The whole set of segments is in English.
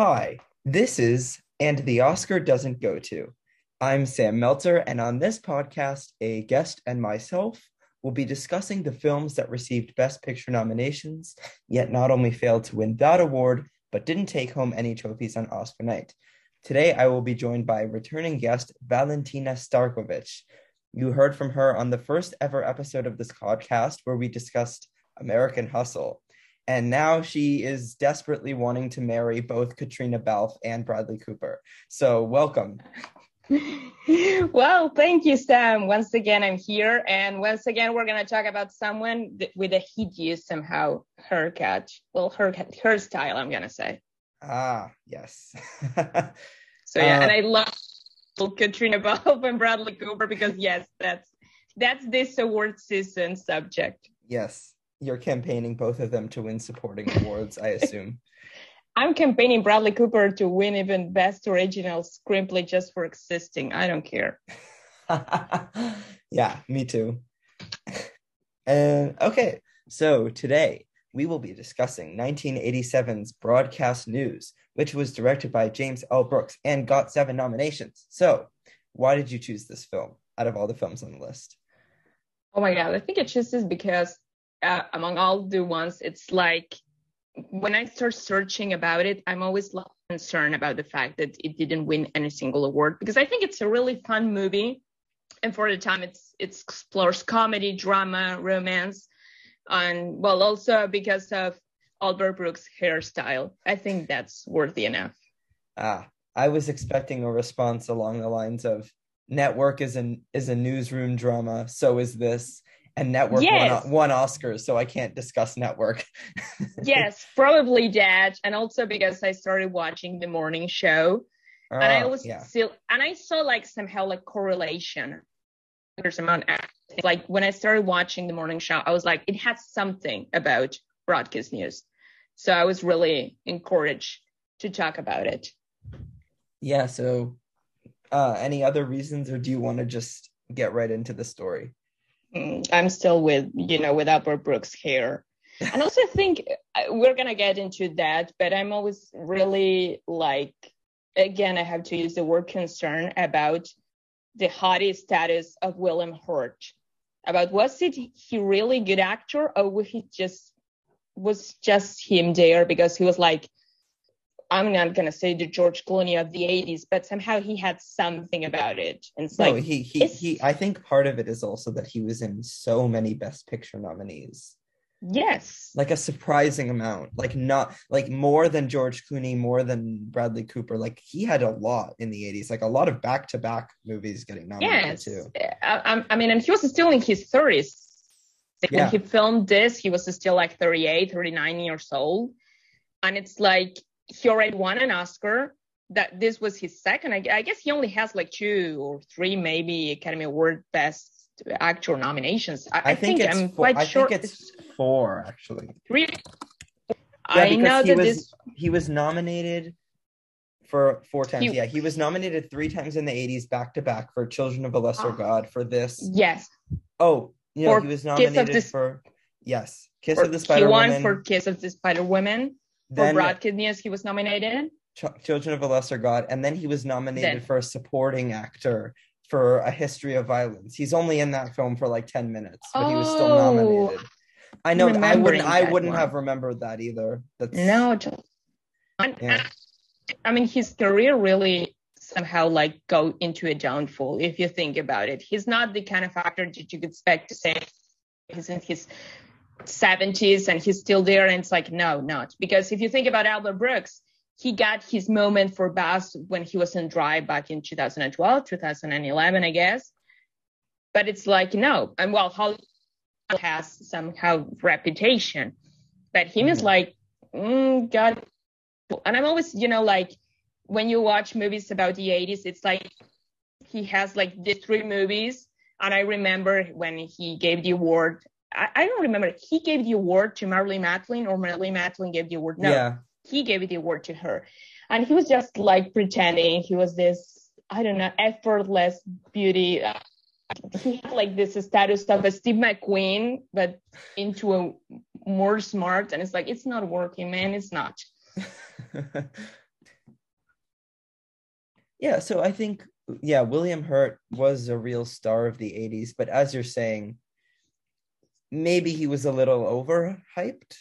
Hi, this is And the Oscar Doesn't Go To. I'm Sam Meltzer, and on this podcast, a guest and myself will be discussing the films that received Best Picture nominations, yet not only failed to win that award, but didn't take home any trophies on Oscar night. Today, I will be joined by returning guest Valentina Starkovich. You heard from her on the first ever episode of this podcast where we discussed American Hustle. And now she is desperately wanting to marry both Caitríona Balfe and Bradley Cooper. So welcome. Well, thank you, Sam. Once again, I'm here. And once again, we're going to talk about someone with a hideous somehow haircut. Well, her style, I'm going to say. Ah, yes. So yeah, and I love Caitríona Balfe and Bradley Cooper because yes, that's this award season subject. Yes. You're campaigning both of them to win supporting awards, I assume. I'm campaigning Bradley Cooper to win even Best Original Screenplay just for existing. I don't care. Yeah, me too. And okay, so today we will be discussing 1987's Broadcast News, which was directed by James L. Brooks and got 7 nominations. So why did you choose this film out of all the films on the list? Oh my God, I think I chose this because among all the ones, it's like when I start searching about it, I'm always concerned about the fact that it didn't win any single award, because I think it's a really fun movie. And for the time, it explores comedy, drama, romance, and well, also because of Albert Brooks' hairstyle. I think that's worthy enough. I was expecting a response along the lines of Network is a newsroom drama. So is this. And Network won Oscars, so I can't discuss Network. Yes, probably that. And also because I started watching The Morning Show. And I was I saw like somehow like correlation. There's amount of, like when I started watching The Morning Show, I was like, it had something about Broadcast News. So I was really encouraged to talk about it. Yeah, so any other reasons, or do you want to just get right into the story? I'm still with Albert Brooks here. And also I think we're going to get into that, but I'm always really like, again, I have to use the word concern about the haughty status of William Hurt. About was it he really good actor, or was just him there because he was like, I'm not going to say the George Clooney of the 80s, but somehow he had something about it. And it's no, like, he. I think part of it is also that he was in so many Best Picture nominees. Yes. Like a surprising amount, like not like more than George Clooney, more than Bradley Cooper. Like he had a lot in the 80s, like a lot of back-to-back movies getting nominated too. I mean, and he was still in his 30s. When he filmed this, he was still like 38, 39 years old. And it's like, he already won an Oscar. That this was his second. I guess he only has like 2 or 3 maybe Academy Award Best Actor nominations. I think it's 4 actually. 3. Yeah, I know that he was nominated for 4 times. He was nominated 3 times in the 80s back to back for Children of a Lesser God, for this. Yes. Oh, you know, he was nominated for Kiss of the Spider Woman. He won for Kiss of the Spider Woman. Then, for Broadcast News, he was nominated. Children of a Lesser God. And then he was nominated for a supporting actor for A History of Violence. He's only in that film for like 10 minutes, but he was still nominated. I know I wouldn't have remembered that either. I mean, his career really somehow like go into a downfall if you think about it. He's not the kind of actor that you could expect to say he's in his 70s and he's still there, and it's like not, because if you think about Albert Brooks, he got his moment for Bass when he was in Drive back in 2012, 2011, I guess. But it's like and well, Hollywood has somehow reputation, but him is like God. And I'm always like when you watch movies about the 80s, it's like he has like these 3 movies, and I remember when he gave the award. I don't remember. He gave the award to Marlee Matlin, or Marlee Matlin gave the award. No, he gave the award to her. And he was just like pretending he was this, I don't know, effortless beauty. He had like this status of a Steve McQueen, but into a more smart. And it's like, it's not working, man. It's not. Yeah, so I think, yeah, William Hurt was a real star of the 80s, but as you're saying, maybe he was a little overhyped.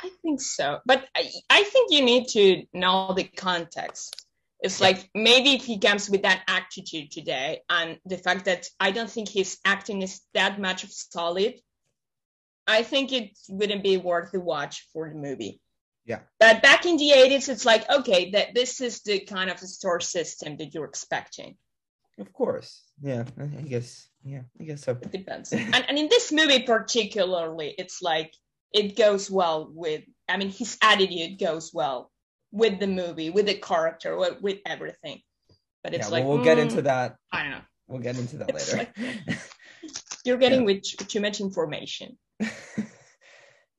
I think so, but I think you need to know the context. It's like, maybe if he comes with that attitude today, and the fact that I don't think his acting is that much of solid, I think it wouldn't be worth the watch for the movie. Yeah. But back in the 80s, it's like, okay, that this is the kind of store system that you're expecting. Of course. Yeah, I guess. Yeah, I guess so. It depends. and in this movie particularly, it's like, it goes well with, I mean, his attitude goes well with the movie, with the character, with everything. But it's like, we'll get into that. I don't know. We'll get into that later. Like, you're getting with too much information.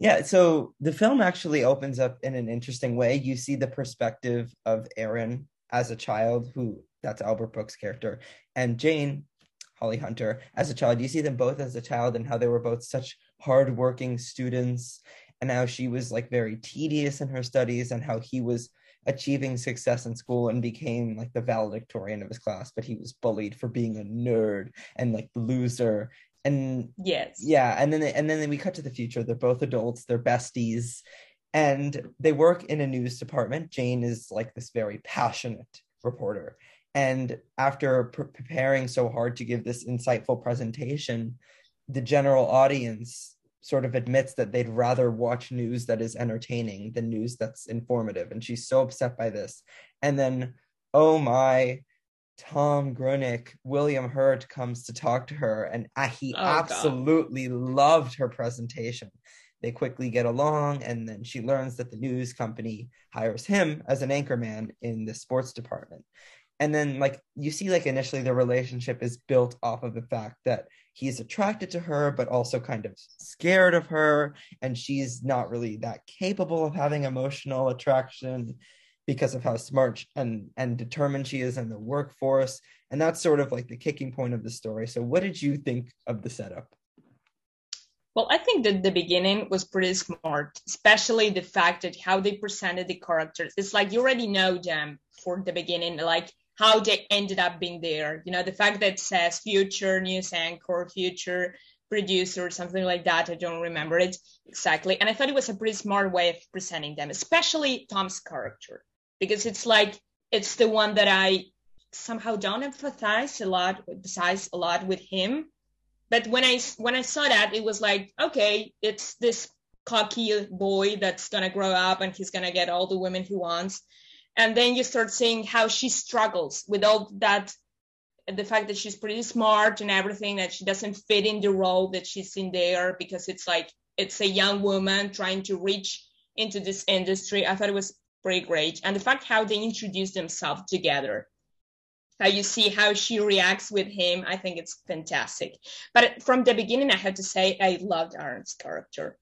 Yeah, so the film actually opens up in an interesting way. You see the perspective of Aaron as a child, who, that's Albert Brooks' character, and Jane, Holly Hunter, as a child. You see them both as a child and how they were both such hardworking students, and how she was like very tedious in her studies, and how he was achieving success in school and became like the valedictorian of his class, but he was bullied for being a nerd and like the loser. And and then we cut to the future. They're both adults, they're besties, and they work in a news department. Jane is like this very passionate reporter, and after preparing so hard to give this insightful presentation, the general audience sort of admits that they'd rather watch news that is entertaining than news that's informative. And she's so upset by this. And then, oh my, Tom Grunick, William Hurt comes to talk to her, and he absolutely loved her presentation. They quickly get along, and then she learns that the news company hires him as an anchorman in the sports department. And then, like, you see, like, initially the relationship is built off of the fact that he's attracted to her, but also kind of scared of her. And she's not really that capable of having emotional attraction because of how smart and determined she is in the workforce. And that's sort of like the kicking point of the story. So what did you think of the setup? Well, I think that the beginning was pretty smart, especially the fact that how they presented the characters. It's like, you already know them for the beginning, like, how they ended up being there. You know, the fact that it says future news anchor, future producer, something like that. I don't remember it exactly. And I thought it was a pretty smart way of presenting them, especially Tom's character, because it's like, it's the one that I somehow don't emphasize a lot with him. But when I saw that, it was like, okay, it's this cocky boy that's going to grow up and he's going to get all the women he wants. And then you start seeing how she struggles with all that, the fact that she's pretty smart and everything, that she doesn't fit in the role that she's in there, because it's like, it's a young woman trying to reach into this industry. I thought it was pretty great. And the fact how they introduce themselves together, how you see how she reacts with him, I think it's fantastic. But from the beginning, I have to say, I loved Aaron's character.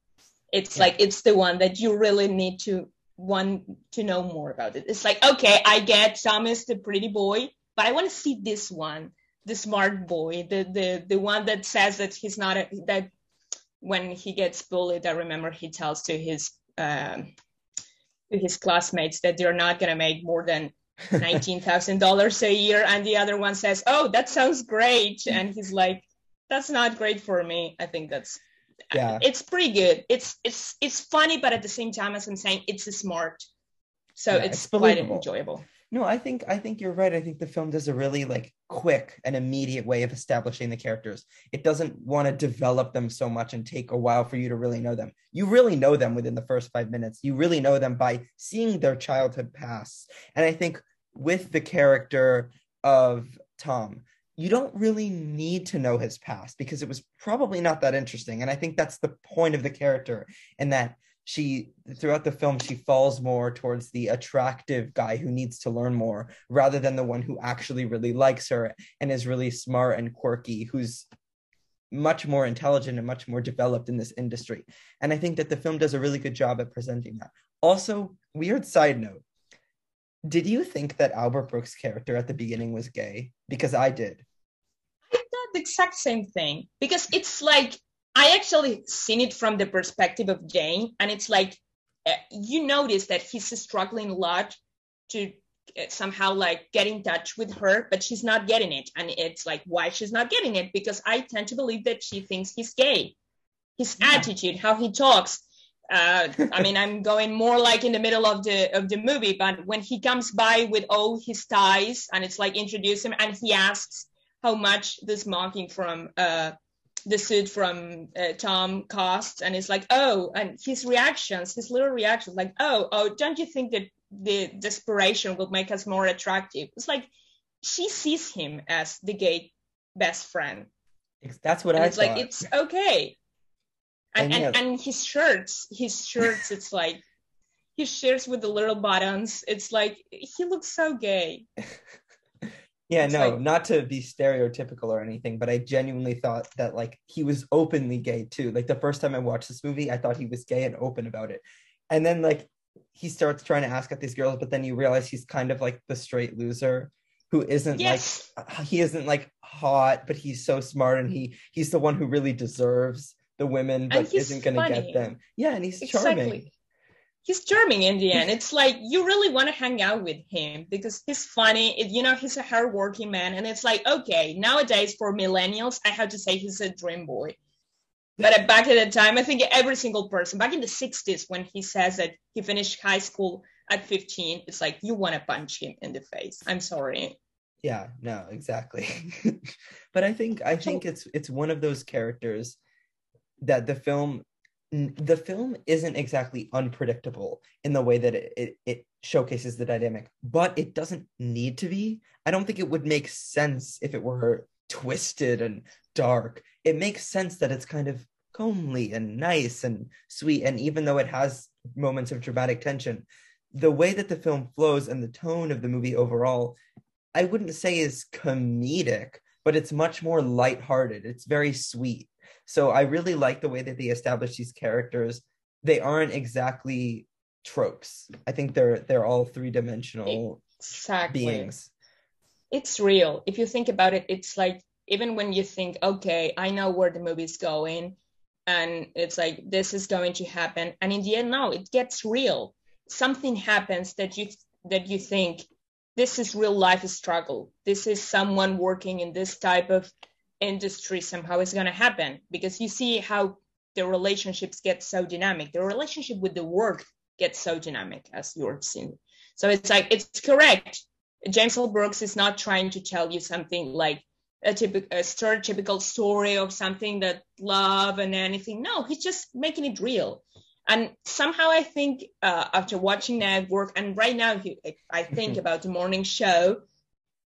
It's like, it's the one that you really need to want to know more about. It. It's like, okay, I get Tom is the pretty boy, but I want to see this one, the smart boy, the one that says that he's not, that when he gets bullied, I remember he tells to his classmates that they're not going to make more than $19,000 a year, and the other one says, oh, that sounds great, and he's like, that's not great for me. I think that's it's pretty good. It's funny, but at the same time, as I'm saying, it's smart, so it's quite enjoyable. No, I think you're right. I think the film does a really like quick and immediate way of establishing the characters. It doesn't want to develop them so much and take a while for you to really know them. You really know them within the first 5 minutes. You really know them by seeing their childhood pass. And I think with the character of Tom, you don't really need to know his past because it was probably not that interesting. And I think that's the point of the character, in that she, throughout the film, she falls more towards the attractive guy who needs to learn more, rather than the one who actually really likes her and is really smart and quirky, who's much more intelligent and much more developed in this industry. And I think that the film does a really good job at presenting that. Also, weird side note, did you think that Albert Brooks' character at the beginning was gay? Because I did. I thought the exact same thing, because it's like, I actually seen it from the perspective of Jane, and it's like, you notice that he's struggling a lot to somehow like get in touch with her, but she's not getting it. And it's like, why she's not getting it? Because I tend to believe that she thinks he's gay. His attitude, how he talks. I mean, I'm going more like in the middle of the movie, but when he comes by with all his ties and it's like introduce him and he asks how much this mocking from the suit from Tom costs, and it's like, oh, and his reactions, his little reactions, like, oh, don't you think that the desperation will make us more attractive? It's like she sees him as the gay best friend. That's what I thought. It's like, it's okay. And his shirts, it's like, his shirts with the little buttons, it's like, he looks so gay. Yeah, it's no, like, not to be stereotypical or anything, but I genuinely thought that, like, he was openly gay, too. Like, the first time I watched this movie, I thought he was gay and open about it. And then, like, he starts trying to ask out these girls, but then you realize he's kind of, like, the straight loser who isn't, yes, like, he isn't, like, hot, but he's so smart, and he's the one who really deserves the women but isn't going to get them. Yeah, and he's charming. He's charming in the end. It's like, you really want to hang out with him because he's funny. You know, he's a hardworking man. And it's like, okay, nowadays for millennials, I have to say he's a dream boy. But back at the time, I think every single person, back in the 60s, when he says that he finished high school at 15, it's like, you want to punch him in the face. I'm sorry. Yeah, no, exactly. But I think it's one of those characters that the film isn't exactly unpredictable in the way that it showcases the dynamic, but it doesn't need to be. I don't think it would make sense if it were twisted and dark. It makes sense that it's kind of homely and nice and sweet, and even though it has moments of dramatic tension, the way that the film flows and the tone of the movie overall, I wouldn't say is comedic, but it's much more lighthearted. It's very sweet. So I really like the way that they establish these characters. They aren't exactly tropes. I think they're all three-dimensional beings. It's real. If you think about it, it's like, even when you think, okay, I know where the movie's going, and it's like, this is going to happen. And in the end, no, it gets real. Something happens that you think, this is real life struggle. This is someone working in this type of industry somehow is going to happen, because you see how the relationships get so dynamic. The relationship with the work gets so dynamic, as you're seeing. So it's like, it's correct. James L. Brooks is not trying to tell you something like a stereotypical story of something that love and anything. No, he's just making it real. And somehow I think after watching Network, and right now I think about The Morning Show,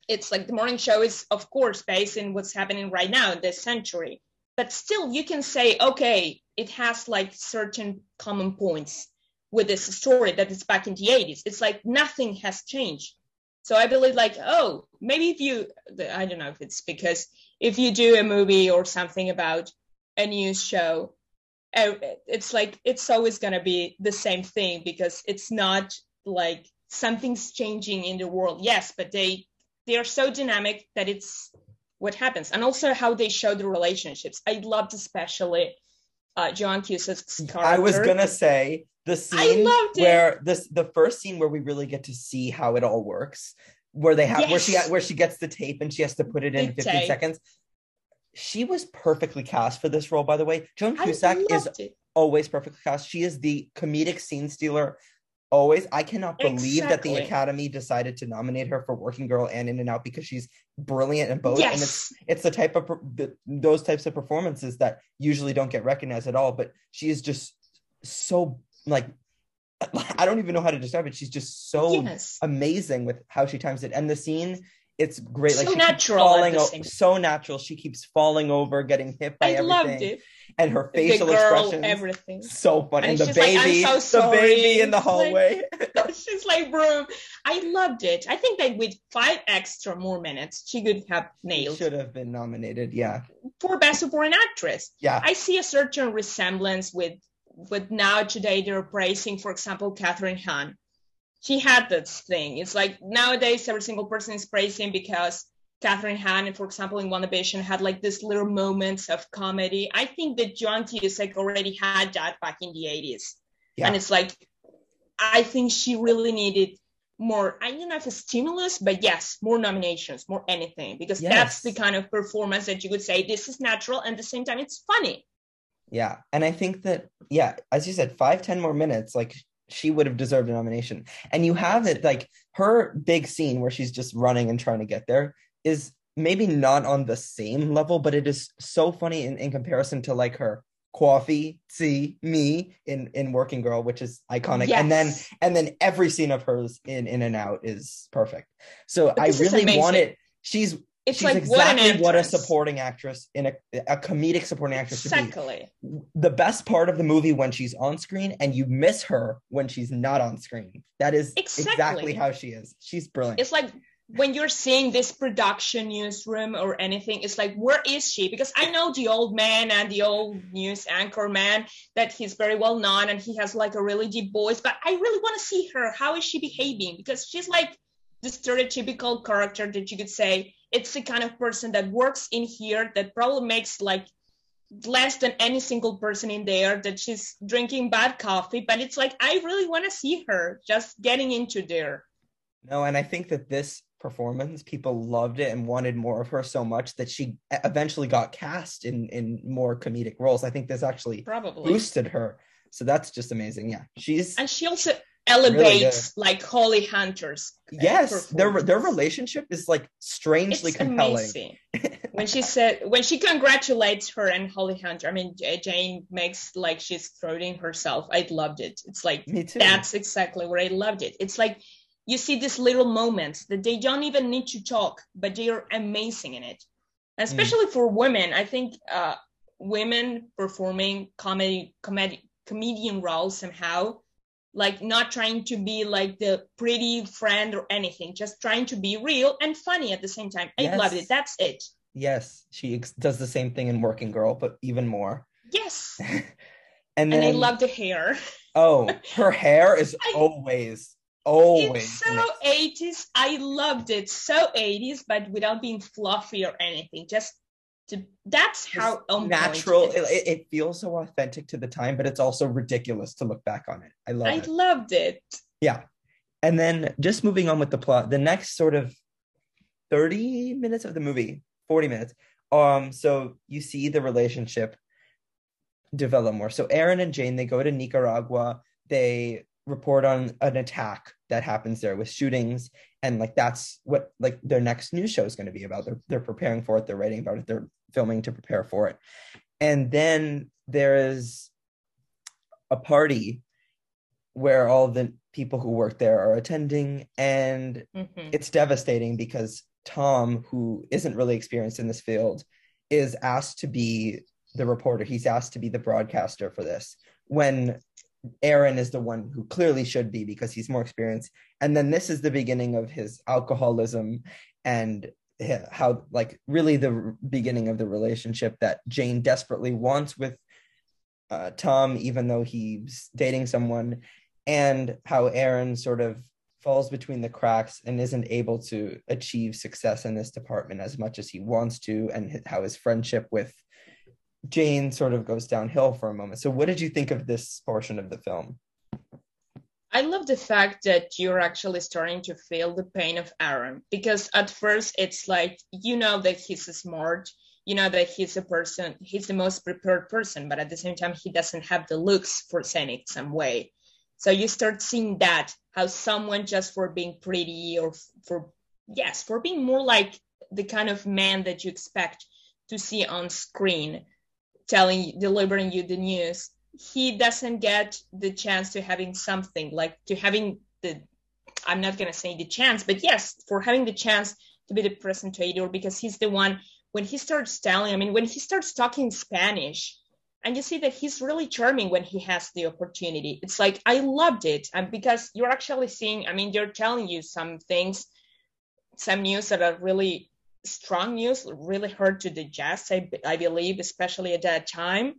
it's like The Morning Show is, of course, based in what's happening right now in this century, but still you can say, okay, it has like certain common points with this story that is back in the 80s. It's like nothing has changed. So I believe like, oh, maybe if you, I don't know if it's because if you do a movie or something about a news show, it's like, it's always going to be the same thing because it's not like something's changing in the world. Yes, but they are so dynamic that it's what happens. And also how they show the relationships. I loved especially Joan Cusack's character. I was going to say the scene where the first scene where we really get to see how it all works, where they have, yes, where she gets the tape and she has to put it in 15 seconds. She was perfectly cast for this role, by the way. Joan Cusack is always perfectly cast. She is the comedic scene stealer. Always. I cannot believe that the Academy decided to nominate her for Working Girl and In and Out, because she's brilliant in both. Yes. And it's the type of those types of performances that usually don't get recognized at all. But she is just so, like, I don't even know how to describe it. She's just so amazing with how she times it. And the scene, it's great. Like, so natural. She keeps falling over, getting hit by everything. I loved it. And her facial expressions. Everything. So funny. And the baby. Like, I'm so sorry. The baby in the hallway. Like, she's like, bro, I loved it. I think that with 5 extra more minutes, she could have nailed. She should have been nominated, yeah. For Best Supporting Actress. Yeah. I see a certain resemblance with now today they're praising, for example, Kathryn Hahn. She had this thing. It's like nowadays every single person is praising because Kathryn Hahn, for example, in WandaVision had like these little moments of comedy. I think that Joan Cusack already had that back in the 80s. Yeah. And it's like, I think she really needed more, I don't know if it's stimulus, but yes, more nominations, more anything, because that's the kind of performance that you would say, this is natural, and at the same time, it's funny. Yeah, and I think that, yeah, as you said, 5-10 more minutes, like, she would have deserved a nomination. And you have it, like, her big scene where she's just running and trying to get there is maybe not on the same level, but it is so funny in comparison to, like, her coffee, see me in Working Girl, which is iconic. Yes. And then every scene of hers in In and Out is perfect. So I really want it. She's like exactly what a supporting actress, in a comedic supporting actress should be. The best part of the movie when she's on screen, and you miss her when she's not on screen. That is exactly how she is. She's brilliant. It's like when you're seeing this production newsroom or anything, it's like, where is she? Because I know the old man and the old news anchor man, that he's very well known and he has like a really deep voice, but I really want to see her. How is she behaving? Because she's like the stereotypical character that you could say, it's the kind of person that works in here that probably makes like less than any single person in there, that she's drinking bad coffee, but it's like, I really want to see her just getting into there. No, and I think that this performance, people loved it and wanted more of her so much that she eventually got cast in more comedic roles. I think this actually probably boosted her. So that's just amazing. Yeah, she's, and she also elevates really like Holly Hunter's. Yes, their relationship is like strangely compelling. when she congratulates her and Holly Hunter, I mean, Jane makes like she's throwing herself. I loved it. It's like, me too. That's exactly where I loved it. It's like, you see these little moments that they don't even need to talk, but they are amazing in it. And especially for women, I think women performing comedian roles somehow, like not trying to be like the pretty friend or anything, just trying to be real and funny at the same time. I loved it. That's it. Yes, she does the same thing in Working Girl, but even more. Yes. and then I love the hair. Oh, her hair is always it's so nice. 80s. I loved it. So 80s, but without being fluffy or anything. That's how natural. It feels so authentic to the time, but it's also ridiculous to look back on it. I loved it. Yeah. And then just moving on with the plot, the next sort of 30 minutes of the movie, 40 minutes. So you see the relationship develop more. So Aaron and Jane, they go to Nicaragua. They report on an attack that happens there with shootings, and like that's what like their next news show is going to be about. They're preparing for it, they're writing about it, they're filming to prepare for it. And then there is a party where all the people who work there are attending, and it's devastating because Tom, who isn't really experienced in this field, is asked to be the reporter. He's asked to be the broadcaster for this, when Aaron is the one who clearly should be, because he's more experienced. And then this is the beginning of his alcoholism and how like really the beginning of the relationship that Jane desperately wants with Tom, even though he's dating someone, and how Aaron sort of falls between the cracks and isn't able to achieve success in this department as much as he wants to, and how his friendship with Jane sort of goes downhill for a moment. So what did you think of this portion of the film? I love the fact that you're actually starting to feel the pain of Aaron, because at first it's like, you know that he's smart, you know that he's a person, he's the most prepared person, but at the same time, he doesn't have the looks for saying it some way. So you start seeing that, how someone just for being pretty or for being more like the kind of man that you expect to see on screen, delivering you the news, he doesn't get the chance to having something like to having the, I'm not going to say the chance, but yes, for having the chance to be the presentator, because he's the one, when he starts talking Spanish, and you see that he's really charming when he has the opportunity. It's like, I loved it. And because you're actually seeing, I mean, they're telling you some things, some news that are really strong news, really hard to digest, I believe, especially at that time.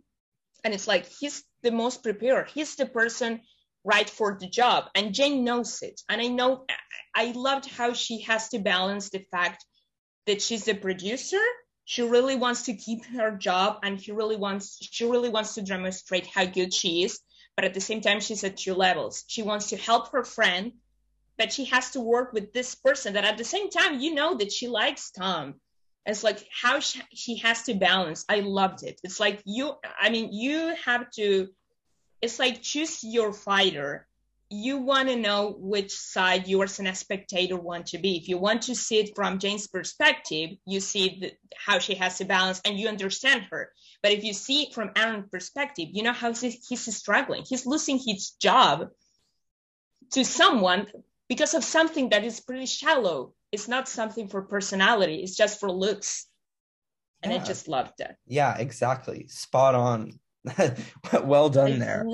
And it's like, he's the most prepared. He's the person right for the job. And Jane knows it. And I loved how she has to balance the fact that she's the producer. She really wants to keep her job, and she really wants to demonstrate how good she is. But at the same time, she's at two levels. She wants to help her friend, but she has to work with this person that at the same time, you know, that she likes Tom. It's like how she has to balance. I loved it. It's like you have to, it's like choose your fighter. You want to know which side you as a spectator want to be. If you want to see it from Jane's perspective, you see how she has to balance and you understand her. But if you see it from Aaron's perspective, you know how he's struggling. He's losing his job to someone because of something that is pretty shallow. It's not something for personality. It's just for looks. And I just loved it. Yeah, exactly. Spot on. Well done there.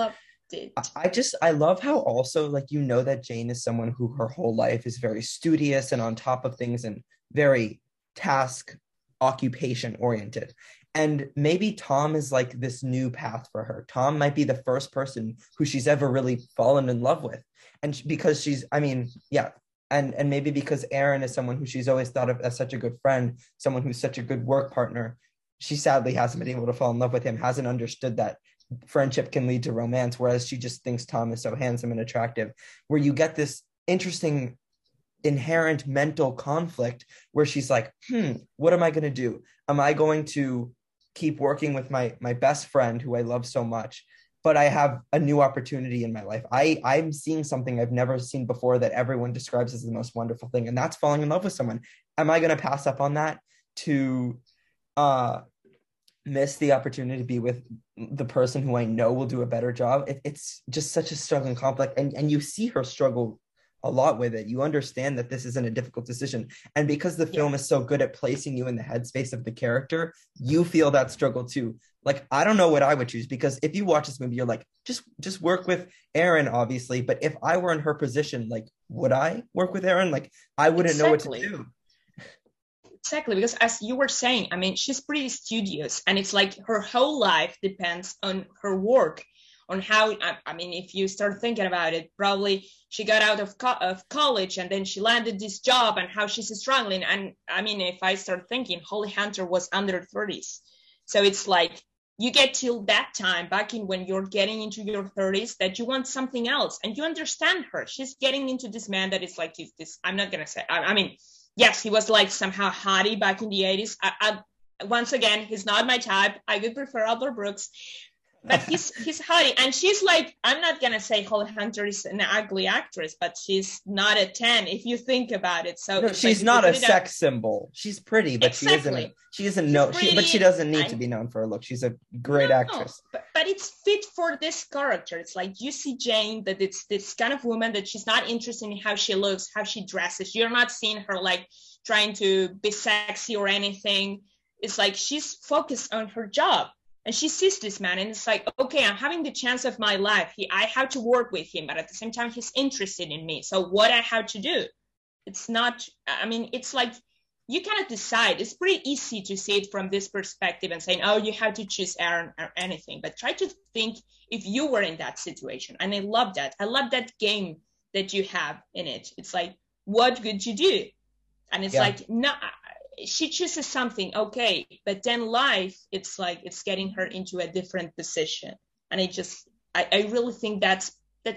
I love how also, like, you know that Jane is someone who her whole life is very studious and on top of things and very task occupation oriented. And maybe Tom is like this new path for her. Tom might be the first person who she's ever really fallen in love with. And because she's, I mean, yeah. And maybe because Aaron is someone who she's always thought of as such a good friend, someone who's such a good work partner, she sadly hasn't been able to fall in love with him, hasn't understood that friendship can lead to romance, whereas she just thinks Tom is so handsome and attractive, where you get this interesting inherent mental conflict where she's like, what am I going to do? Am I going to keep working with my best friend who I love so much? But I have a new opportunity in my life. I'm seeing something I've never seen before that everyone describes as the most wonderful thing. And that's falling in love with someone. Am I going to pass up on that to miss the opportunity to be with the person who I know will do a better job? It's just such a struggling complex. And you see her struggle a lot with it. You understand that this isn't a difficult decision. And because the film is so good at placing you in the headspace of the character, you feel that struggle too. Like, I don't know what I would choose, because if you watch this movie, you're like, just work with Aaron, obviously. But if I were in her position, like, would I work with Aaron? Like, I wouldn't know what to do. Exactly. Because as you were saying, I mean, she's pretty studious, and it's like her whole life depends on her work, on how, I mean, if you start thinking about it, probably she got out of college and then she landed this job and how she's struggling. And I mean, if I start thinking, Holly Hunter was under 30s. So it's like, you get till that time back in when you're getting into your 30s that you want something else, and you understand her. She's getting into this man that is like this. I'm not gonna say. I mean, yes, he was like somehow hottie back in the 80s. Once again, he's not my type. I would prefer Albert Brooks, but he's hottie, and she's like, I'm not gonna say Holly Hunter is an ugly actress, but she's not a 10 if you think about it. So no, she's like, not a sex symbol. She's pretty, but but she doesn't need to be known for her look. She's a great actress. But it's fit for this character. It's like you see Jane, that it's this kind of woman that she's not interested in how she looks, how she dresses. You're not seeing her like trying to be sexy or anything. It's like she's focused on her job. And she sees this man and it's like, okay, I'm having the chance of my life. I have to work with him, but at the same time, he's interested in me. So what I have to do? It's not, I mean, it's like, you cannot decide. It's pretty easy to see it from this perspective and saying, oh, you have to choose Aaron or anything, but try to think if you were in that situation. And I love that. I love that game that you have in it. It's like, what would you do? And it's like, no. She chooses something, okay, but then life, it's like it's getting her into a different position, and I really think that's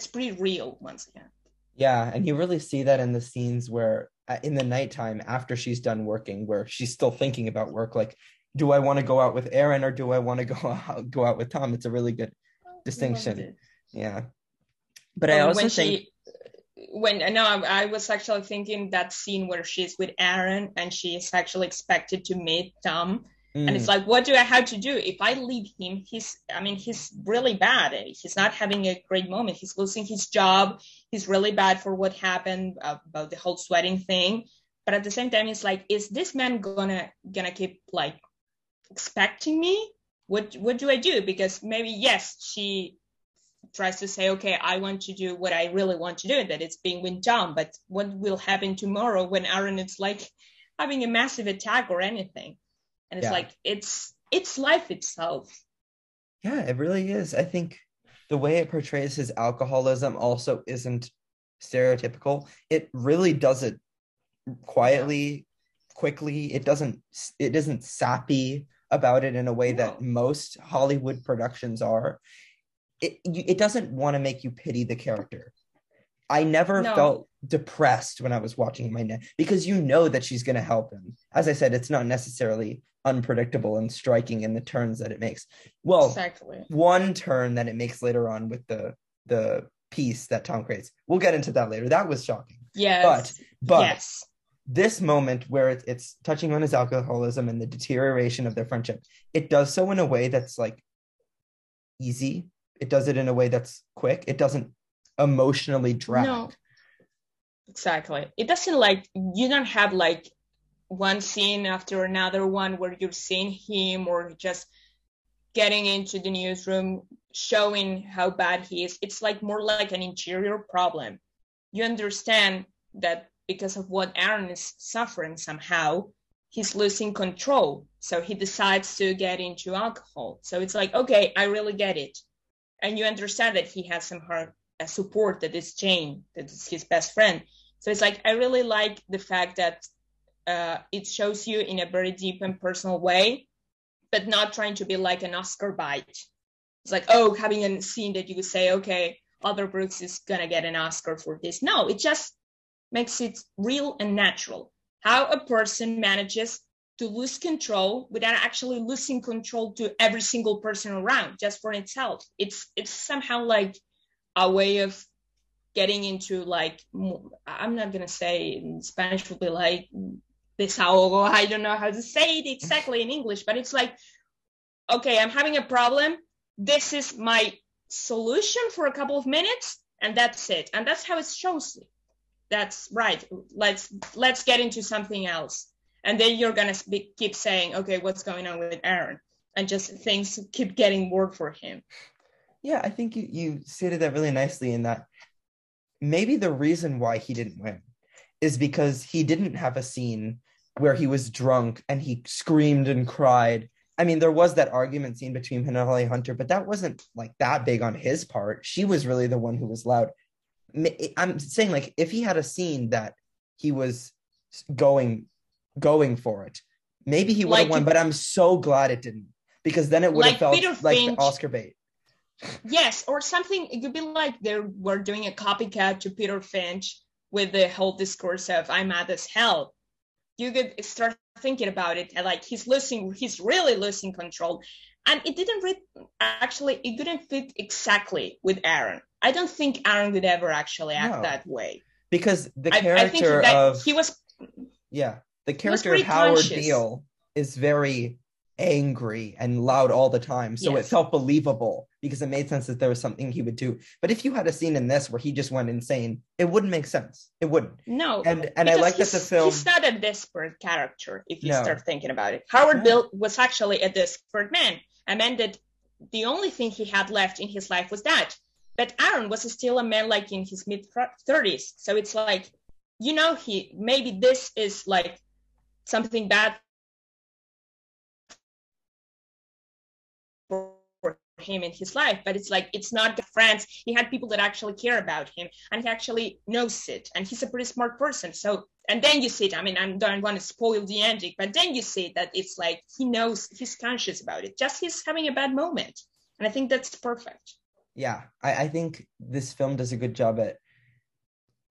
pretty real once again. Yeah, and you really see that in the scenes where in the nighttime after she's done working, where she's still thinking about work, like, do I want to go out with Aaron or do I want to go out with Tom? It's a really good distinction. Yeah, but I also think. I was actually thinking that scene where she's with Aaron and she is actually expected to meet Tom. And it's like, what do I have to do? If I leave him, he's really bad. He's not having a great moment. He's losing his job. He's really bad for what happened about the whole sweating thing. But at the same time, it's like, is this man gonna keep like expecting me? What do I do? Because maybe, yes, she tries to say, okay, I want to do what I really want to do, and that it's being with Tom, but what will happen tomorrow when Aaron is like having a massive attack or anything? And it's like, it's life itself. Yeah, it really is. I think the way it portrays his alcoholism also isn't stereotypical. It really does it quietly, quickly. It isn't sappy about it in a way that most Hollywood productions are. It doesn't want to make you pity the character. I never felt depressed when I was watching my net, because you know that she's going to help him. As I said, it's not necessarily unpredictable and striking in the turns that it makes. Well, exactly. One turn that it makes later on with the piece that Tom creates. We'll get into that later. That was shocking. Yes. But yes. This moment where it's touching on his alcoholism and the deterioration of their friendship, it does so in a way that's like easy. It does it in a way that's quick. It doesn't emotionally drag. No. Exactly. It doesn't, like, you don't have like one scene after another one where you're seeing him or just getting into the newsroom, showing how bad he is. It's like more like an interior problem. You understand that because of what Aaron is suffering somehow, he's losing control. So he decides to get into alcohol. So it's like, okay, I really get it. And you understand that he has some hard support, that is Jane, that is his best friend. So it's like, I really like the fact that it shows you in a very deep and personal way, but not trying to be like an Oscar bite. It's like, oh, having a scene that you would say, okay, Albert Brooks is going to get an Oscar for this. No, it just makes it real and natural. How a person manages to lose control without actually losing control to every single person around, just for itself. It's somehow like a way of getting into, like, I'm not going to say in Spanish, would be like desahogo. I don't know how to say it exactly in English, but it's like, okay, I'm having a problem. This is my solution for a couple of minutes, and that's it. And that's how it shows you. That's right. Let's get into something else. And then you're going to keep saying, okay, what's going on with Aaron? And just things keep getting worse for him. Yeah, I think you stated that really nicely, in that maybe the reason why he didn't win is because he didn't have a scene where he was drunk and he screamed and cried. I mean, there was that argument scene between him and Holly Hunter, but that wasn't like that big on his part. She was really the one who was loud. I'm saying, like, if he had a scene that he was going for it, maybe he would have won, but I'm so glad it didn't, because then it would have felt like the Oscar bait. Yes, or something. It could be like they were doing a copycat to Peter Finch with the whole discourse of I'm mad as hell. You could start thinking about it, and like he's really losing control. And it didn't it couldn't fit exactly with Aaron. I don't think Aaron would ever actually act that way. Because the character of Howard Beale is very angry and loud all the time. So it felt believable, because it made sense that there was something he would do. But if you had a scene in this where he just went insane, it wouldn't make sense. It wouldn't. No. And I like that the film... He's not a desperate character, if you start thinking about it. Howard Beale was actually a desperate man. A man that the only thing he had left in his life was that. But Aaron was still a man, like, in his mid-30s. So it's like, you know, maybe this is like something bad him in his life, but it's like, it's not the friends. He had people that actually care about him, and he actually knows it, and he's a pretty smart person. So, and then you see it, I mean, I don't want to spoil the ending, but then you see that it's like, he knows, he's conscious about it, just he's having a bad moment. And I think that's perfect. Yeah, I think this film does a good job at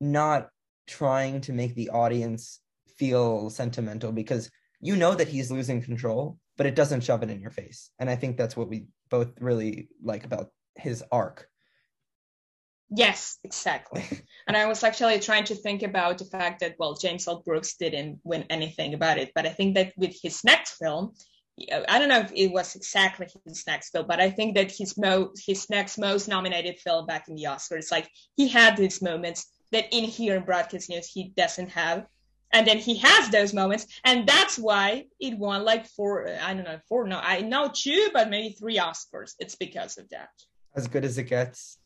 not trying to make the audience feel sentimental, because you know that he's losing control, but it doesn't shove it in your face. And I think that's what we both really like about his arc. Yes, exactly. And I was actually trying to think about the fact that, well, James L. Brooks didn't win anything about it, but I think that with his next film, I don't know if it was exactly his next film, but I think that his next most nominated film back in the Oscars, like, he had these moments that in here in Broadcast News he doesn't have. And then he has those moments, and that's why it won like maybe three Oscars. It's because of that. As Good as It Gets.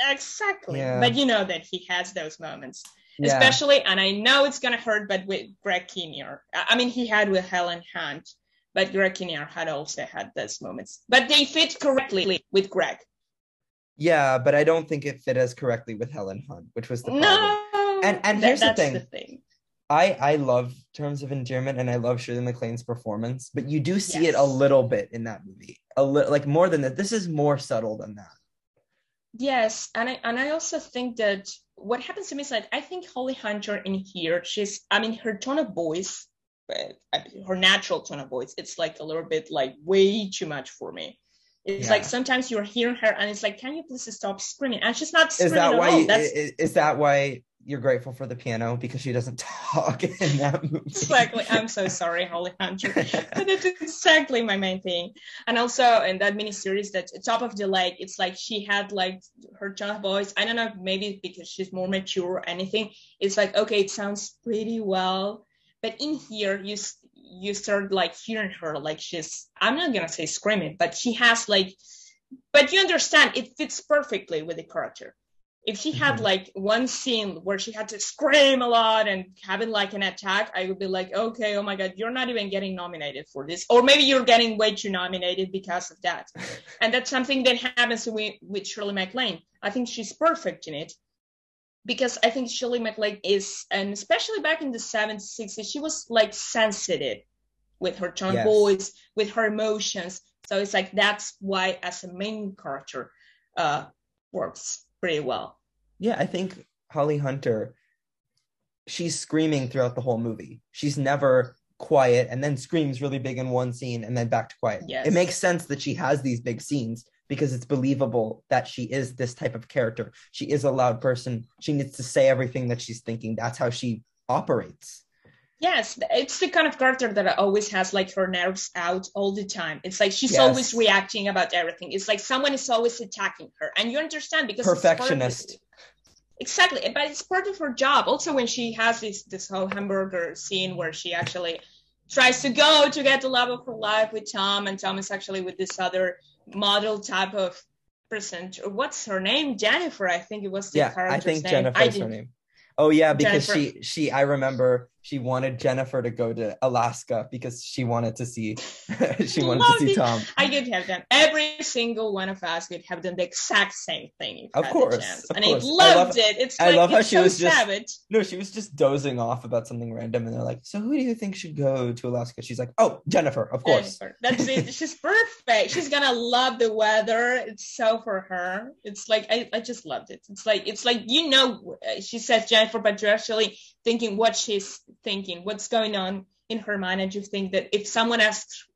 Exactly. Yeah. But you know that he has those moments, especially, and I know it's going to hurt, but with Greg Kinnear. I mean, he had with Helen Hunt, but Greg Kinnear had also had those moments. But they fit correctly with Greg. Yeah, but I don't think it fit as correctly with Helen Hunt, which was the problem. No! And here's the thing. I love Terms of Endearment, and I love Shirley MacLaine's performance, but you do see it a little bit in that movie, like more than that. This is more subtle than that. Yes, and I also think that what happens to me is that I think Holly Hunter in here, her tone of voice, her natural tone of voice, it's like a little bit like way too much for me. It's like sometimes you're hearing her and it's like, can you please stop screaming? And she's not screaming Is that why you're grateful for the piano? Because she doesn't talk in that movie. Exactly. I'm so sorry, Holly Hunter. But that's exactly my main thing. And also in that miniseries, that Top of the Lake, it's like she had like her tone of voice. I don't know, maybe because she's more mature or anything. It's like, okay, it sounds pretty well. But in here, you start like hearing her, like she's, I'm not gonna say screaming, but she has like, but you understand it fits perfectly with the character. If she had like one scene where she had to scream a lot and having like an attack, I would be like, okay, oh my God, you're not even getting nominated for this, or maybe you're getting way too nominated because of that. And that's something that happens with Shirley MacLaine. I think she's perfect in it, because I think Shirley MacLaine is, and especially back in the 70s, 60s, she was like sensitive with her tone of voice, with her emotions. So it's like, that's why as a main character works pretty well. Yeah, I think Holly Hunter, she's screaming throughout the whole movie. She's never quiet and then screams really big in one scene and then back to quiet. Yes. It makes sense that she has these big scenes, because it's believable that she is this type of character. She is a loud person. She needs to say everything that she's thinking. That's how she operates. Yes, it's the kind of character that always has like her nerves out all the time. It's like she's always reacting about everything. It's like someone is always attacking her. And you understand, because perfectionist. Exactly, but it's part of her job. Also, when she has this whole hamburger scene where she actually tries to go to get the love of her life with Tom, and Tom is actually with this other model type of person. What's her name? Jennifer, I think it was the character's name. Yeah, I think Jennifer's her name. Oh yeah, because Jennifer. I remember she wanted Jennifer to go to Alaska because she wanted to see Tom. I could have done, every single one of us could have done the exact same thing. Of course. I loved it. She was just dozing off about something random, and they're like, "So who do you think should go to Alaska?" She's like, "Oh, Jennifer, of course." Jennifer. That's it. She's perfect. She's gonna love the weather. It's so for her. It's like I just loved it. It's like she says Jennifer, but you're actually thinking what she's thinking, what's going on in her mind, and you think that if someone asks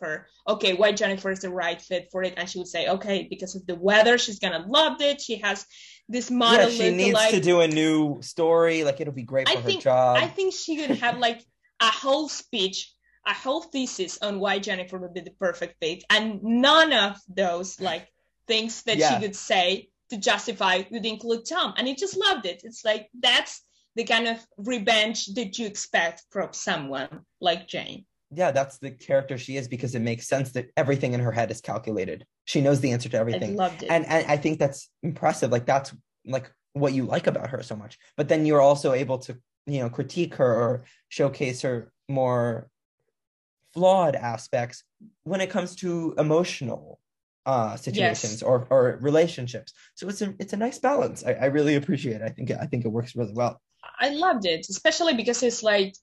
her, okay, why Jennifer is the right fit for it, and she would say, okay, because of the weather, she's gonna love it, she has this model, she needs to do a new story, like it'll be great for her job. I think she could have like a whole speech, a whole thesis on why Jennifer would be the perfect fit, and none of those like things that she could say to justify would include Tom, and I just loved it. It's like, that's the kind of revenge that you expect from someone like Jane. Yeah, that's the character she is, because it makes sense that everything in her head is calculated. She knows the answer to everything. I loved it. And I think that's impressive. Like, that's like what you like about her so much. But then you're also able to, critique her or showcase her more flawed aspects when it comes to emotional situations or relationships. So it's a nice balance. I really appreciate it. I think it works really well. I loved it, especially because it's like,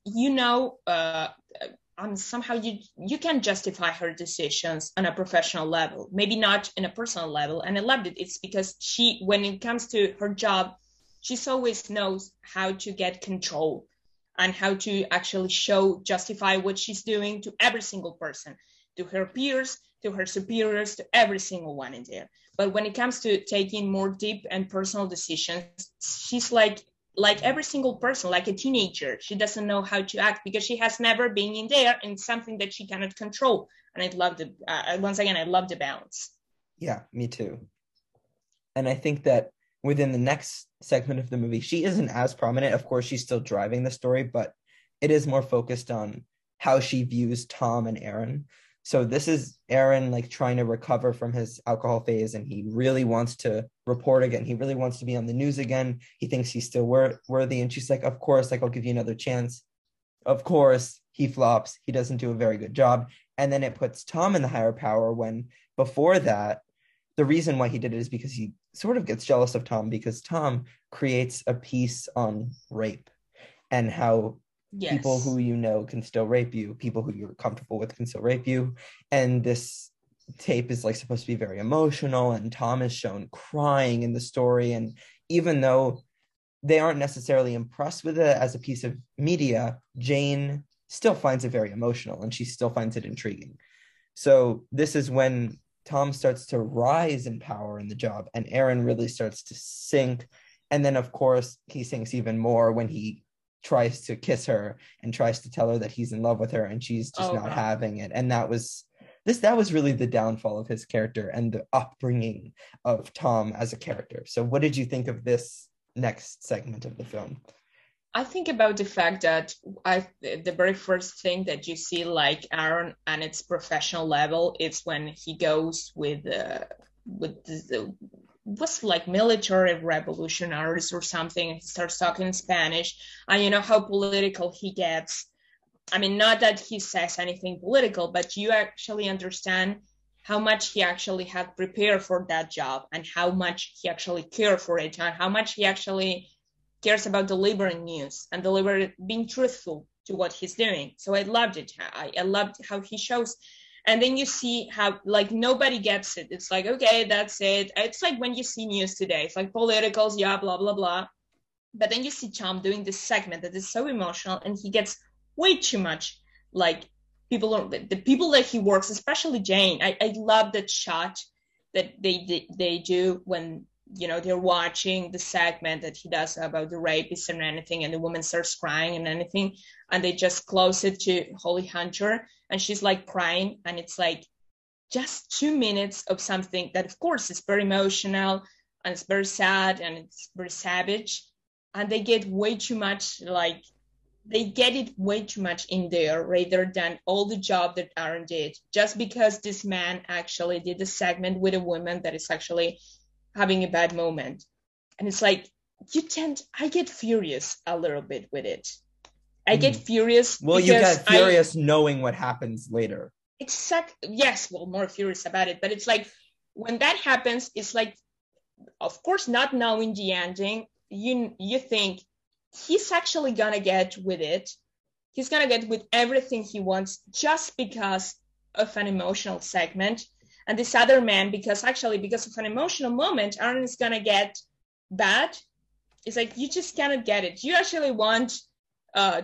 somehow you can justify her decisions on a professional level, maybe not in a personal level. And I loved it. It's because she, when it comes to her job, she's always knows how to get control and how to actually justify what she's doing to every single person, to her peers, to her superiors, to every single one in there. But when it comes to taking more deep and personal decisions, she's like every single person, like a teenager. She doesn't know how to act because she has never been in there in something that she cannot control. And I love the, once again, I love the balance. Yeah, me too. And I think that within the next segment of the movie, she isn't as prominent. Of course, she's still driving the story, but it is more focused on how she views Tom and Aaron. So this is Aaron like trying to recover from his alcohol phase, and he really wants to report again. He really wants to be on the news again. He thinks he's still worthy. And she's like, of course, like, I'll give you another chance. Of course, he flops. He doesn't do a very good job. And then it puts Tom in the higher power, when before that, the reason why he did it is because he sort of gets jealous of Tom, because Tom creates a piece on rape and how people who you know can still rape you, people who you're comfortable with can still rape you. And this tape is like supposed to be very emotional, and Tom is shown crying in the story. And even though they aren't necessarily impressed with it as a piece of media, Jane still finds it very emotional and she still finds it intriguing. So this is when Tom starts to rise in power in the job and Aaron really starts to sink. And then, of course, he sinks even more when he tries to kiss her and tries to tell her that he's in love with her and she's just not having it. And that was really the downfall of his character and the upbringing of Tom as a character. So what did you think of this next segment of the film? I think about the fact that the very first thing that you see, like, Aaron and its professional level, it's when he goes with the was like military revolutionaries or something, and he starts talking Spanish, and you know how political he gets. I mean, not that he says anything political, but you actually understand how much he actually had prepared for that job and how much he actually cared for it and how much he actually cares about delivering news and being truthful to what he's doing. So I loved it. I loved how he shows. And then you see how, like, nobody gets it. It's like, okay, that's it. It's like when you see news today, it's like politicals, yeah, blah, blah, blah. But then you see Tom doing this segment that is so emotional, and he gets way too much, like, the people that he works, especially Jane. I love that shot that they do when, you know, they're watching the segment that he does about the rapist and anything, and the woman starts crying and anything, and they just close it to Holly Hunter, and she's like crying, and it's like just 2 minutes of something that, of course, is very emotional and it's very sad and it's very savage, and they get way too much, like, they get it way too much in there rather than all the job that Aaron did, just because this man actually did a segment with a woman that is actually having a bad moment. And it's like, I get furious a little bit with it. I get furious. Well, you get furious knowing what happens later. Exactly. Yes. Well, more furious about it, but it's like, when that happens, it's like, of course, not knowing the ending, you think he's actually going to get with it. He's going to get with everything he wants just because of an emotional segment. And this other man, because of an emotional moment, Aaron is going to get bad. It's like, you just cannot get it. You actually want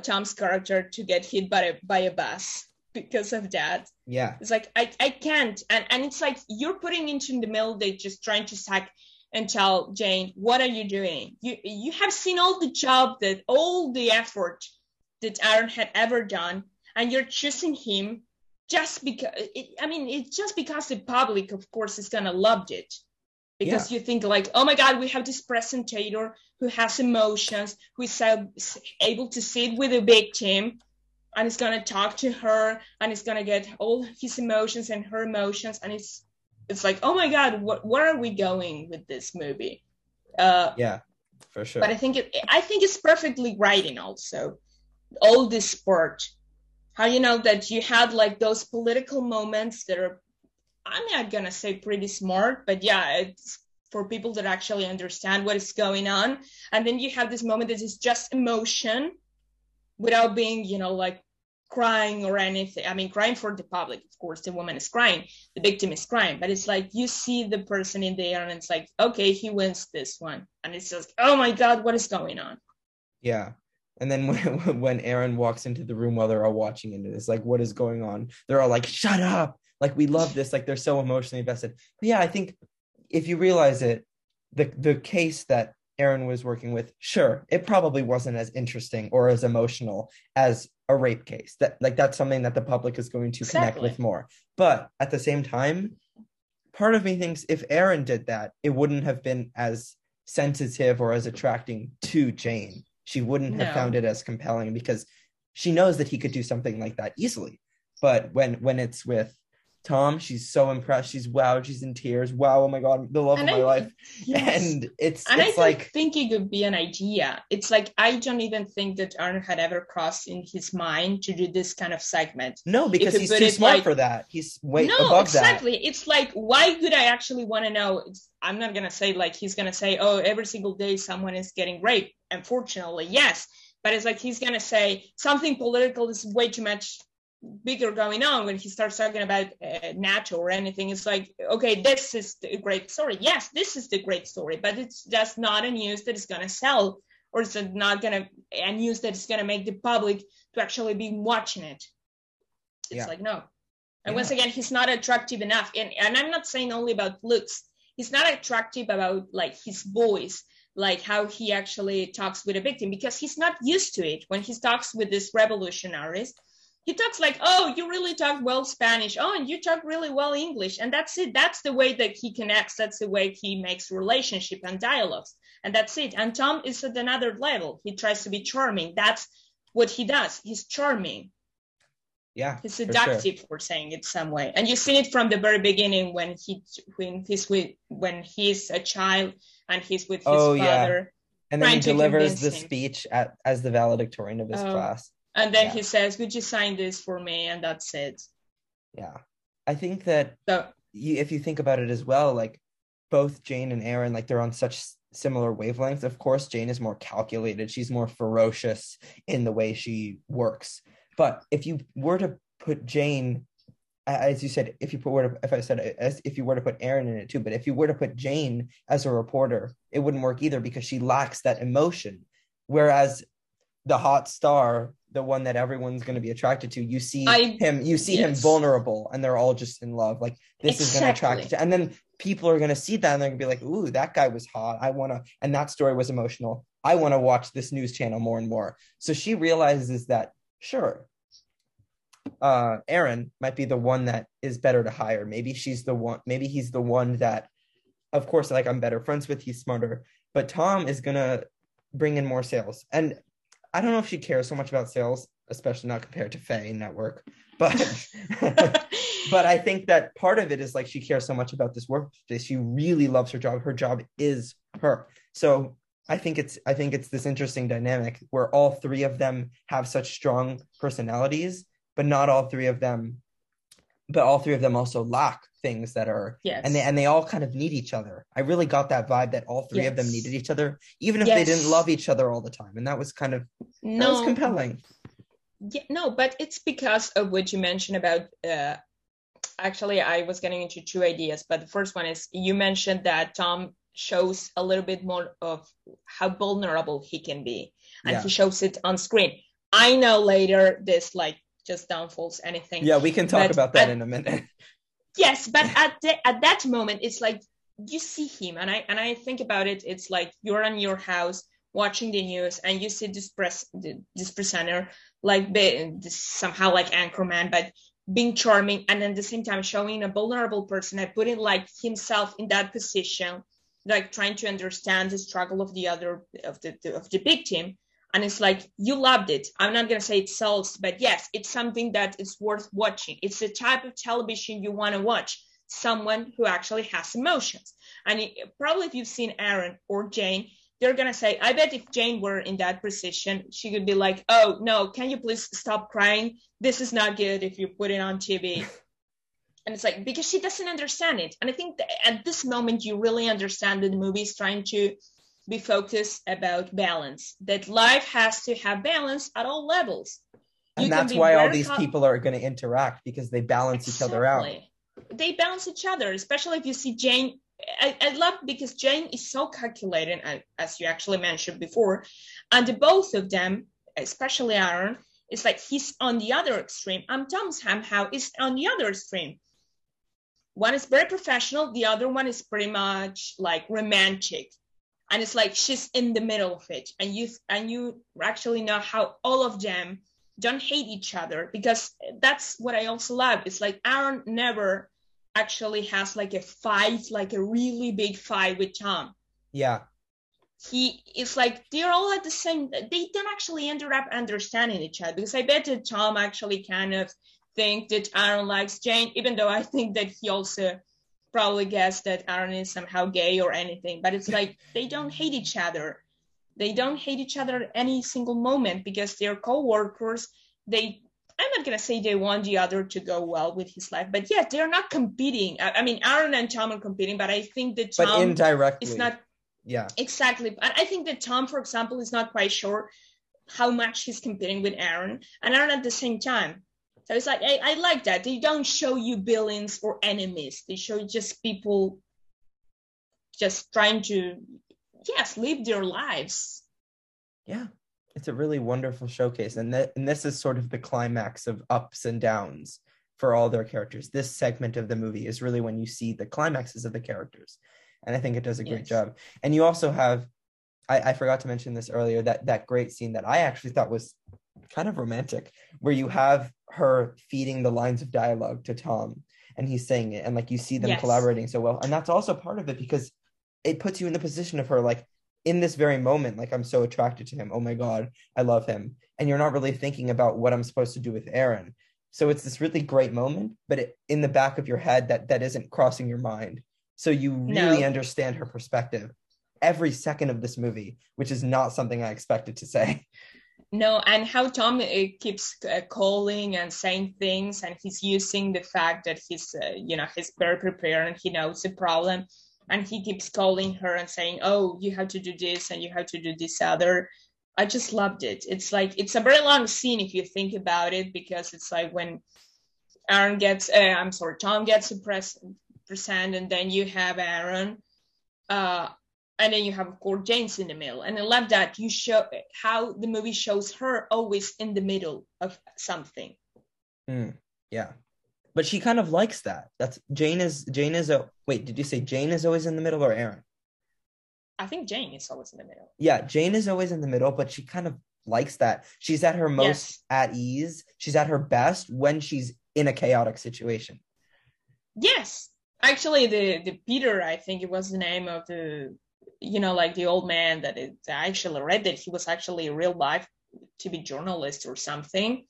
Tom's character to get hit by a bus because of that. Yeah. It's like, I can't. And it's like, you're putting into in the middle, they just trying to sack and tell Jane, what are you doing? You have seen all the job, that all the effort that Aaron had ever done, and you're choosing him just because, it's just because the public, of course, is going to loved it. Because you think, like, oh my God, we have this presentator who has emotions, who is able to sit with a victim, and is going to talk to her, and is going to get all his emotions and her emotions. And it's like, oh my God, where are we going with this movie? Yeah, for sure. But I think it's perfectly writing also. All this sport. How you know that you had, like, those political moments that are, I'm not going to say pretty smart, but yeah, it's for people that actually understand what is going on. And then you have this moment that is just emotion without being, you know, like crying or anything. I mean, crying for the public, of course, the woman is crying, the victim is crying, but it's like, you see the person in there and it's like, okay, he wins this one. And it's just, oh my God, what is going on? Yeah. And then when Aaron walks into the room while they're all watching it, it's like, what is going on? They're all like, shut up. Like, we love this. Like, they're so emotionally invested. But yeah, I think if you realize it, the case that Aaron was working with, sure, it probably wasn't as interesting or as emotional as a rape case. That's something that the public is going to connect with more. But at the same time, part of me thinks if Aaron did that, it wouldn't have been as sensitive or as attracting to Jane. She wouldn't have found it as compelling because she knows that he could do something like that easily. But when it's with Tom, she's so impressed. She's wowed. She's in tears. Wow, oh my God, the love of my life. Yes. I think it could be an idea. It's like, I don't even think that Aaron had ever crossed in his mind to do this kind of segment. No, because he's too smart for that. He's way above that. Exactly. It's like, why would I actually want to know? I'm not going to say, like, he's going to say, oh, every single day someone is getting raped. Unfortunately, yes. But it's like, he's going to say something political is way too much bigger going on when he starts talking about NATO or anything. It's like, okay, this is the great story. Yes, this is the great story, but it's just not a news that is going to sell or is it not gonna, and news that it's gonna make the public to actually be watching it? It's like, no. And once again, he's not attractive enough. And I'm not saying only about looks. He's not attractive about like his voice, like how he actually talks with a victim, because he's not used to it. When he talks with this revolutionaries, he talks like, oh, you really talk well Spanish. Oh, and you talk really well English. And that's it. That's the way that he connects. That's the way he makes relationship and dialogues. And that's it. And Tom is at another level. He tries to be charming. That's what he does. He's charming. Yeah, he's seductive for saying it some way. And you see it from the very beginning when he's a child and he's with his father. Yeah. And then he delivers the speech as the valedictorian of his class. And then he says, would you sign this for me? And that's it. Yeah. I think that if you think about it as well, like both Jane and Aaron, like they're on such similar wavelengths. Of course, Jane is more calculated. She's more ferocious in the way she works. But if you were to put Jane, as you said, if you were to put Aaron in it too, but if you were to put Jane as a reporter, it wouldn't work either because she lacks that emotion. Whereas the hot star, the one that everyone's going to be attracted to, you see him vulnerable and they're all just in love. Like this is going to attract you. And then people are going to see that and they're going to be like, ooh, that guy was hot. And that story was emotional. I want to watch this news channel more and more. So she realizes that, sure, Aaron might be the one that is better to hire. Maybe he's the one that, of course, like I'm better friends with, he's smarter, but Tom is going to bring in more sales. And I don't know if she cares so much about sales, especially not compared to Faye in Network, but but I think that part of it is like she cares so much about this work. She really loves her job. Her job is her. So I think it's this interesting dynamic where all three of them have such strong personalities, but all three of them also lack things that are, and they all kind of need each other. I really got that vibe that all three of them needed each other, even if they didn't love each other all the time. And that was kind of, that was compelling. Yeah, no, but it's because of what you mentioned about, actually I was getting into two ideas, but the first one is you mentioned that Tom shows a little bit more of how vulnerable he can be, and he shows it on screen. I know later this like just downfalls anything. Yeah, we can talk about that in a minute. Yes, but at that moment, it's like you see him, and I think about it. It's like you're in your house watching the news, and you see this presenter like somehow like anchorman, but being charming, and at the same time showing a vulnerable person and putting like himself in that position, like trying to understand the struggle of the other, of the victim. And it's like, you loved it. I'm not going to say it sells, but yes, it's something that is worth watching. It's the type of television you want to watch, someone who actually has emotions. And probably if you've seen Aaron or Jane, they're going to say, I bet if Jane were in that position, she could be like, oh no, can you please stop crying? This is not good if you put it on TV. And it's like, because she doesn't understand it. And I think that at this moment, you really understand that the movie is trying to be focused about balance, that life has to have balance at all levels. And that's why all these people are going to interact, because they balance each other out. They balance each other, especially if you see Jane. I love because Jane is so calculated, as you actually mentioned before. And the both of them, especially Aaron, it's like he's on the other extreme. And Tom somehow is on the other extreme. One is very professional. The other one is pretty much like romantic. And it's like she's in the middle of it. And you actually know how all of them don't hate each other, because that's what I also love. It's like Aaron never actually has like a fight, like a really big fight with Tom. Yeah. It's like they're all at the same, they don't actually end up understanding each other, because I bet that Tom actually kind of think that Aaron likes Jane, even though I think that he also probably guessed that Aaron is somehow gay or anything. But it's like they don't hate each other. They don't hate each other at any single moment, because they're co-workers. I'm not going to say they want the other to go well with his life, but yeah, they're not competing. I mean, Aaron and Tom are competing, but I think that Tom indirectly. Is not. Yeah, exactly. And I think that Tom, for example, is not quite sure how much he's competing with Aaron and Aaron at the same time. So it's like, I like that. They don't show you villains or enemies. They show just people just trying to, live their lives. yeah, it's a really wonderful showcase. And this is sort of the climax of ups and downs for all their characters. This segment of the movie is really when you see the climaxes of the characters. And I think it does a great job. And you also have, I forgot to mention this earlier, that great scene that I actually thought was kind of romantic, where you have her feeding the lines of dialogue to Tom and he's saying it, and like you see them collaborating so well. And that's also part of it, because it puts you in the position of her, like, in this very moment, like, I'm so attracted to him, oh my god, I love him, and you're not really thinking about what I'm supposed to do with Aaron. So it's this really great moment, but in the back of your head, that isn't crossing your mind, so you really understand her perspective every second of this movie, which is not something I expected to say. No, and how Tom keeps calling and saying things, and he's using the fact that he's very prepared and he knows the problem, and he keeps calling her and saying, oh, you have to do this and you have to do this other. I just loved it. It's like, it's a very long scene if you think about it, because it's like when Tom gets present, and then you have Aaron, and then you have, of course, James in the middle. And I love that you show how the movie shows her always in the middle of something. Yeah. But she kind of likes that. That's Jane is. Wait, did you say Jane is always in the middle, or Aaron? I think Jane is always in the middle. Yeah, Jane is always in the middle, but she kind of likes that. She's at her most at ease. She's at her best when she's in a chaotic situation. Yes. Actually, the Peter, I think it was the name of the, the old man I actually read that he was actually a real life TV journalist or something.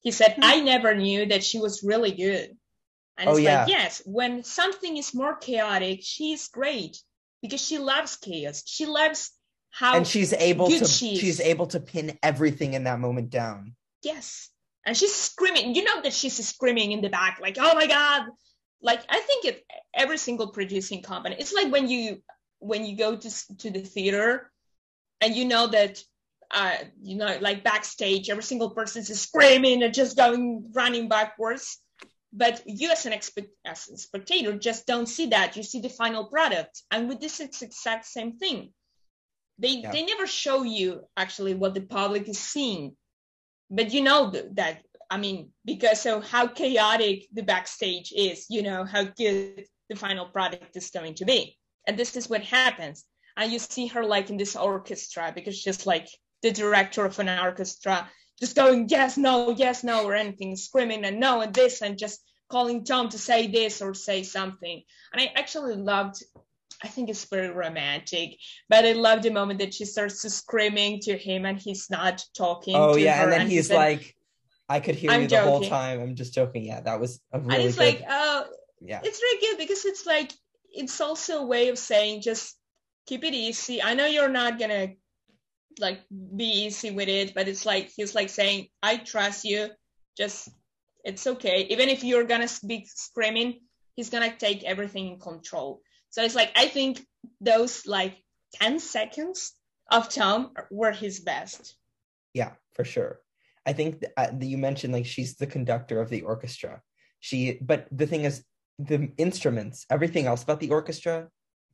He said, I never knew that she was really good. And when something is more chaotic, she's great because she loves chaos. She loves how and she's able good to she is. She's able to pin everything in that moment down. Yes. And she's screaming. You know that she's screaming in the back, like, oh my God. Like, I think every single producing company, it's like when you go to the theater, and you know that, like backstage, every single person is screaming and just running backwards. But you as a spectator just don't see that. You see the final product. And with this, it's the exact same thing. They never show you actually what the public is seeing. But you know that, I mean, because of how chaotic the backstage is, you know how good the final product is going to be. And this is what happens. And you see her like in this orchestra, because she's like the director of an orchestra, just going, yes, no, or anything, screaming and no, and this, and just calling Tom to say this or say something. And I actually loved, I think it's very romantic, but I loved the moment that she starts screaming to him and he's not talking to her. And then and he's like, I could hear you the whole time. I'm just joking. Yeah, that was a really good. And it's good, like, it's really good, because it's like, it's also a way of saying, just keep it easy. I know you're not going to like be easy with it, but it's like, he's like saying, I trust you. Just, it's okay. Even if you're going to be screaming, he's going to take everything in control. So it's like, I think those like 10 seconds of Tom were his best. Yeah, for sure. I think you mentioned like she's the conductor of the orchestra. But the thing is, the instruments, everything else about the orchestra,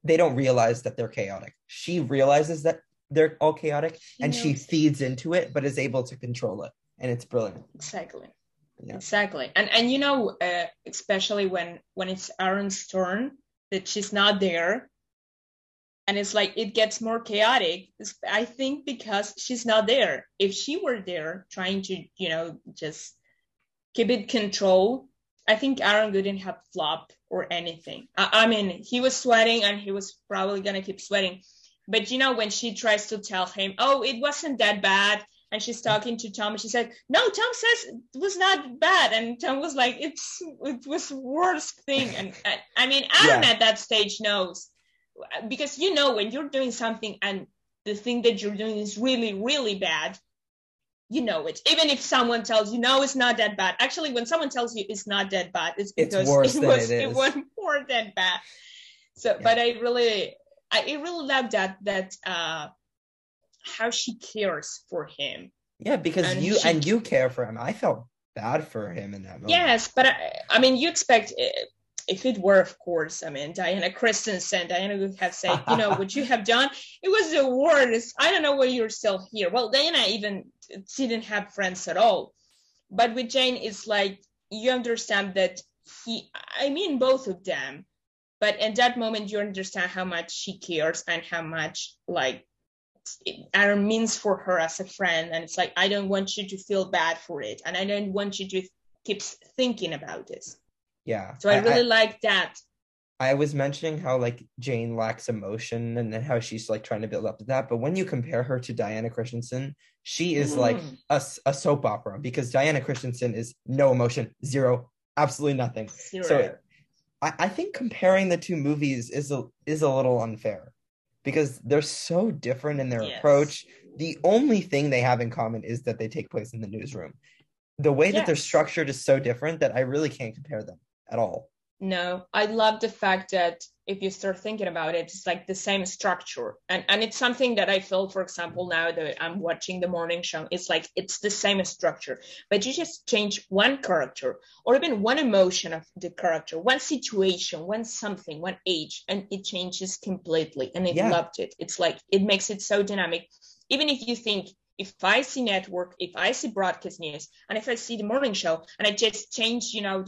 they don't realize that they're chaotic. She realizes that they're all chaotic, and she feeds into it, but is able to control it, and it's brilliant. Exactly. Yeah. Exactly. And especially when it's Aaron's turn, that she's not there, and it's like it gets more chaotic, I think, because she's not there. If she were there trying to, just keep it control, I think Aaron wouldn't have flopped or anything. I mean, he was sweating, and he was probably going to keep sweating. But, when she tries to tell him, oh, it wasn't that bad, and she's talking to Tom, and she said, no, Tom says it was not bad. And Tom was like, it was the worst thing. And I mean, Aaron at that stage knows. Because when you're doing something and the thing that you're doing is really, really bad, it. Even if someone tells you, no, it's not that bad. Actually, when someone tells you it's not that bad, it's because it was more than bad. So, but I really love that how she cares for him. Yeah, because you care for him. I felt bad for him in that moment. Yes, but I mean, you expect if it were, of course, I mean, Diana Christensen, Diana would have said, you know, what you have done, it was the worst. I don't know why you're still here. Well, Diana even didn't have friends at all. But with Jane, it's like, you understand that both of them. But at that moment, you understand how much she cares and how much, like, Aaron means for her as a friend. And it's like, I don't want you to feel bad for it. And I don't want you to keep thinking about this. Yeah. So I really like that. I was mentioning how, like, Jane lacks emotion and then how she's, like, trying to build up to that. But when you compare her to Diana Christensen, she is, like, a soap opera, because Diana Christensen is no emotion, zero, absolutely nothing. Zero. So I think comparing the two movies is a little unfair, because they're so different in their approach. The only thing they have in common is that they take place in the newsroom. The way that they're structured is so different that I really can't compare them at all. No, I love the fact that if you start thinking about it, it's like the same structure. And it's something that I feel, for example, now that I'm watching The Morning Show, it's like, it's the same structure, but you just change one character or even one emotion of the character, one situation, one something, one age, and it changes completely. And I loved it. It's like, it makes it so dynamic. Even if you think, if I see Network, if I see Broadcast News, and if I see The Morning Show, and I just change, you know,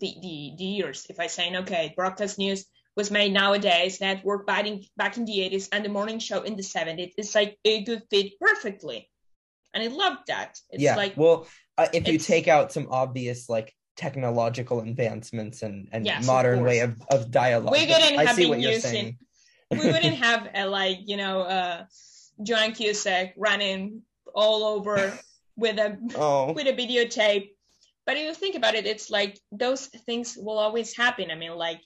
the years, if I say, okay, Broadcast News was made nowadays, Network back in the 80s, and The Morning Show in the 70s, it's like a good fit perfectly. And I love that. It's like, well, if you take out some obvious, like, technological advancements and modern way of dialogue, we wouldn't have been using we wouldn't have a, like, you know, Joan Cusack running all over with a videotape. But if you think about it, it's like those things will always happen. I mean, like,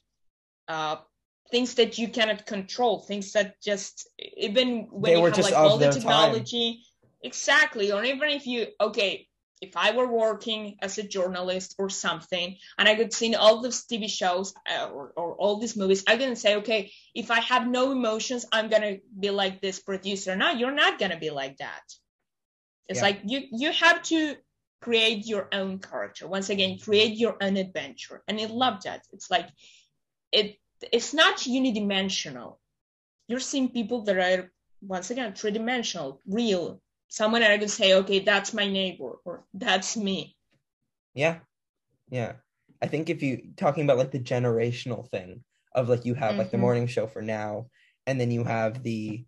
things that you cannot control, things that just, even when you have, like, all the technology, exactly. Or even if you, if I were working as a journalist or something, and I could see all those TV shows or all these movies, I can say, okay, if I have no emotions, I'm going to be like this producer. No, you're not going to be like that. It's like, you have to create your own character. Once again, create your own adventure. And I love that. It's like, it's not unidimensional. You're seeing people that are, once again, three-dimensional, real. Someone I could say, okay, that's my neighbor, or that's me. Yeah. I think if you talking about, like, the generational thing of, like, you have like The Morning Show for now, and then you have the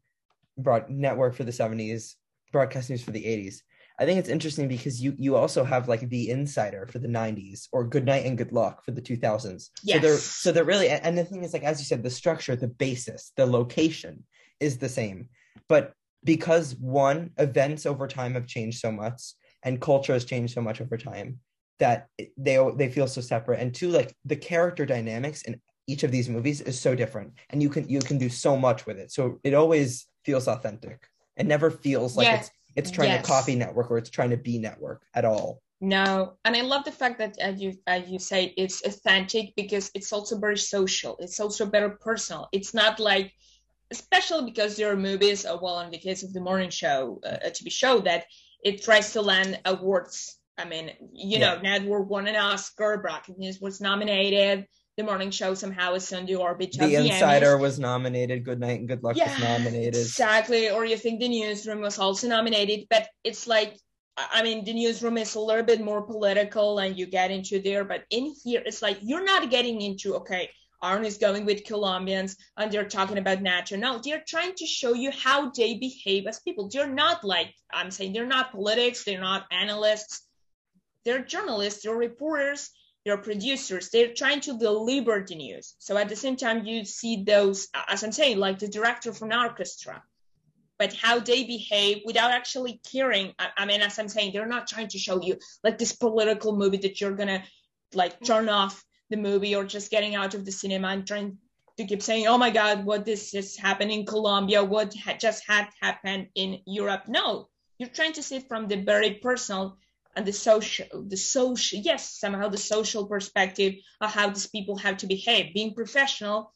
Network for the 70s, Broadcast News for the 80s. I think it's interesting because you also have, like, The Insider for the 90s, or Good Night and Good Luck for the 2000s. Yes. So they're really, and the thing is, like, as you said, the structure, the basis, the location is the same, but because one, events over time have changed so much, and culture has changed so much over time, that they feel so separate. And two, like, the character dynamics in each of these movies is so different, and you can do so much with it. So it always feels authentic. It never feels like it's trying to copy Network, or it's trying to be Network at all. No, and I love the fact that as you say, it's authentic, because it's also very social. It's also very personal. It's not like, especially because there are movies, in the case of The Morning Show, a TV show that it tries to land awards. I mean, you know, Network won an Oscar, Broadcast News was nominated, The Morning Show somehow is on the orbit of the Insider Emmys. Was nominated, Good Night and Good Luck was nominated. Exactly, or you think The Newsroom was also nominated, but it's like, I mean, The Newsroom is a little bit more political and you get into there, but in here, it's like, you're not getting into, Aaron is going with Colombians and they're talking about nature. No, they're trying to show you how they behave as people. They're not like, I'm saying, they're not politics. They're not analysts. They're journalists. They're reporters. They're producers. They're trying to deliver the news. So at the same time, you see those, as I'm saying, like the director from an orchestra, but how they behave without actually caring. I mean, as I'm saying, they're not trying to show you like this political movie that you're going to like turn off the movie, or just getting out of the cinema and trying to keep saying, oh my God, what this just happened in Colombia, what just had happened in Europe. No, you're trying to see it from the very personal and the social perspective of how these people have to behave, being professional,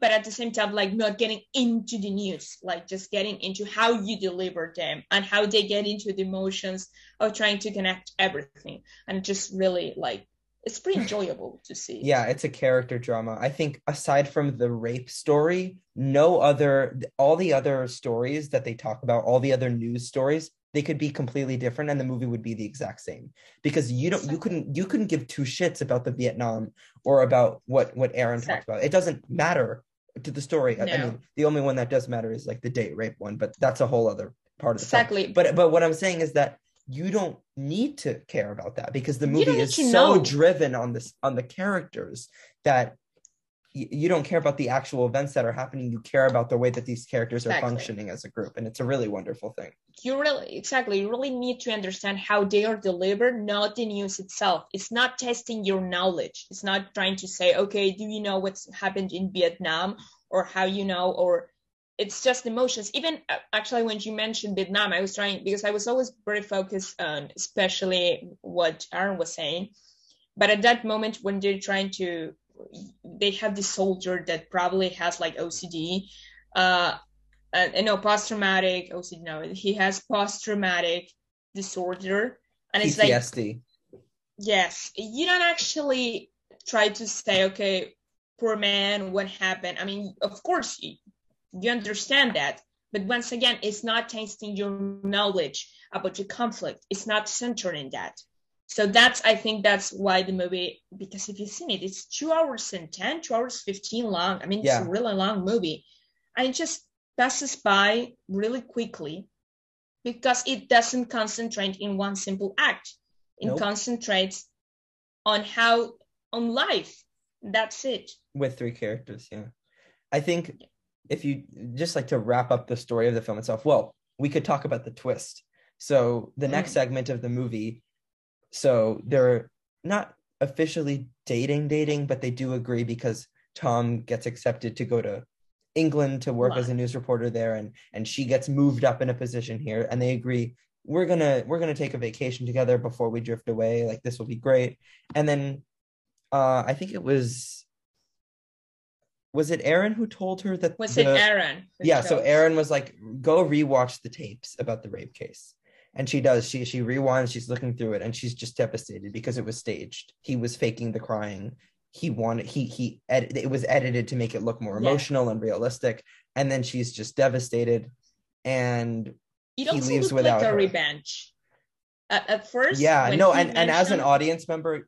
but at the same time, like not getting into the news, like just getting into how you deliver them and how they get into the emotions of trying to connect everything. And just really like, it's pretty enjoyable to see. Yeah, it's a character drama. I think aside from the rape story, all the other stories that they talk about, all the other news stories, they could be completely different and the movie would be the exact same, because you couldn't give two shits about the Vietnam or about what Aaron talked about. It doesn't matter to the story. No. I mean, the only one that does matter is like the date rape one, but that's a whole other part of the film. But what I'm saying is that you don't need to care about that, because the movie is so driven on the characters that you don't care about the actual events that are happening. You care about the way that these characters are functioning as a group, and it's a really wonderful thing. You really need to understand how they are delivered, not the news itself. It's not testing your knowledge. It's not trying to say, okay, do you know what's happened in Vietnam, or how you know, or it's just emotions. Even actually, when you mentioned Vietnam, I was trying, because I was always very focused on especially what Aaron was saying, but at that moment when they're trying to, they have this soldier that probably has like OCD, post-traumatic OCD. No, he has post-traumatic disorder, and it's PTSD. Like, yes, you don't actually try to say, okay, poor man, what happened? I mean, of course you understand that, but once again, it's not testing your knowledge about the conflict. It's not centered in that. So I think that's why the movie, because if you've seen it, it's 2 hours 15 long. I mean, yeah. It's a really long movie. And it just passes by really quickly because it doesn't concentrate in one simple act. It concentrates on life. That's it. With three characters, yeah. I think if you just like to wrap up the story of the film itself, well, we could talk about the twist. So the next segment of the movie, so they're not officially dating, but they do agree because Tom gets accepted to go to England to work as a news reporter there, and she gets moved up in a position here, and they agree we're gonna take a vacation together before we drift away. Like, this will be great. And then I think it was it Aaron who told her that? Yeah, so Aaron was like, go rewatch the tapes about the rape case. And she does. She rewinds. She's looking through it, and she's just devastated because it was staged. He was faking the crying. It was edited to make it look more emotional and realistic. And then she's just devastated, and he leaves without her. It also looked like a revenge. At first, yeah, no, and as an audience member,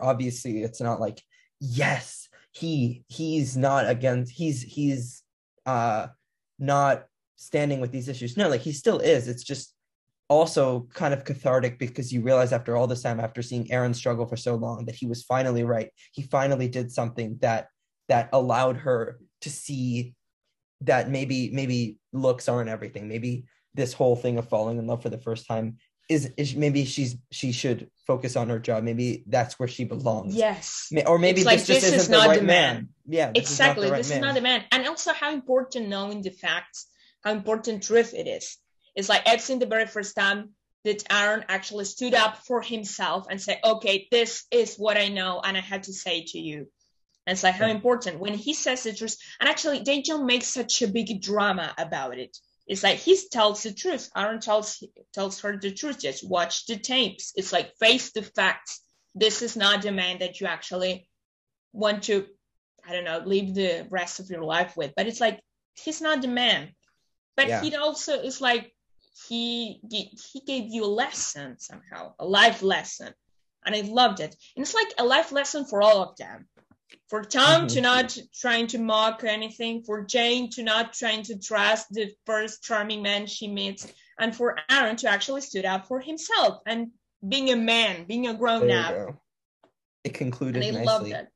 obviously, it's not like, yes, he's not against. He's not standing with these issues. No, like, he still is. It's just also kind of cathartic, because you realize after all this time, after seeing Aaron struggle for so long, that he was finally right. He finally did something that allowed her to see that maybe looks aren't everything. Maybe this whole thing of falling in love for the first time is maybe she should focus on her job. Maybe that's where she belongs. Yes. Or maybe this isn't the right man. Yeah, exactly. This is not the man. And also, how important knowing the facts, how important truth it is. It's like, I've seen the very first time that Aaron actually stood up for himself and said, okay, this is what I know, and I had to say it to you. And it's like, how important when he says the truth. And actually, they don't make such a big drama about it. It's like, he tells the truth. Aaron tells her the truth. Just watch the tapes. It's like, face the facts. This is not the man that you actually want to, I don't know, live the rest of your life with. But it's like, he's not the man. But he also is like, he gave you a lesson somehow, a life lesson. And I loved it. And it's like a life lesson for all of them. For Tom to not trying to mock anything, for Jane to not trying to trust the first charming man she meets, and for Aaron to actually stood up for himself and being a man, being a grown up. It concluded nicely. And I loved it.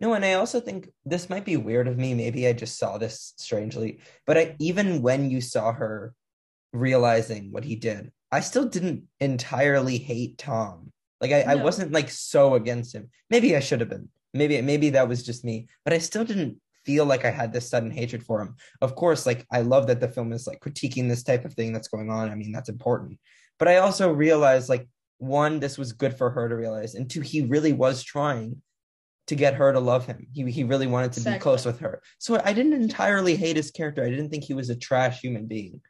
No, and I also think, this might be weird of me, maybe I just saw this strangely, but even when you saw her realizing what he did, I still didn't entirely hate Tom. Like, I wasn't like so against him. Maybe I should have been. Maybe that was just me, but I still didn't feel like I had this sudden hatred for him. Of course, like, I love that the film is like critiquing this type of thing that's going on. I mean, that's important. But I also realized, like, one, this was good for her to realize, and two, he really was trying to get her to love him. He really wanted to be close with her. So I didn't entirely hate his character. I didn't think he was a trash human being.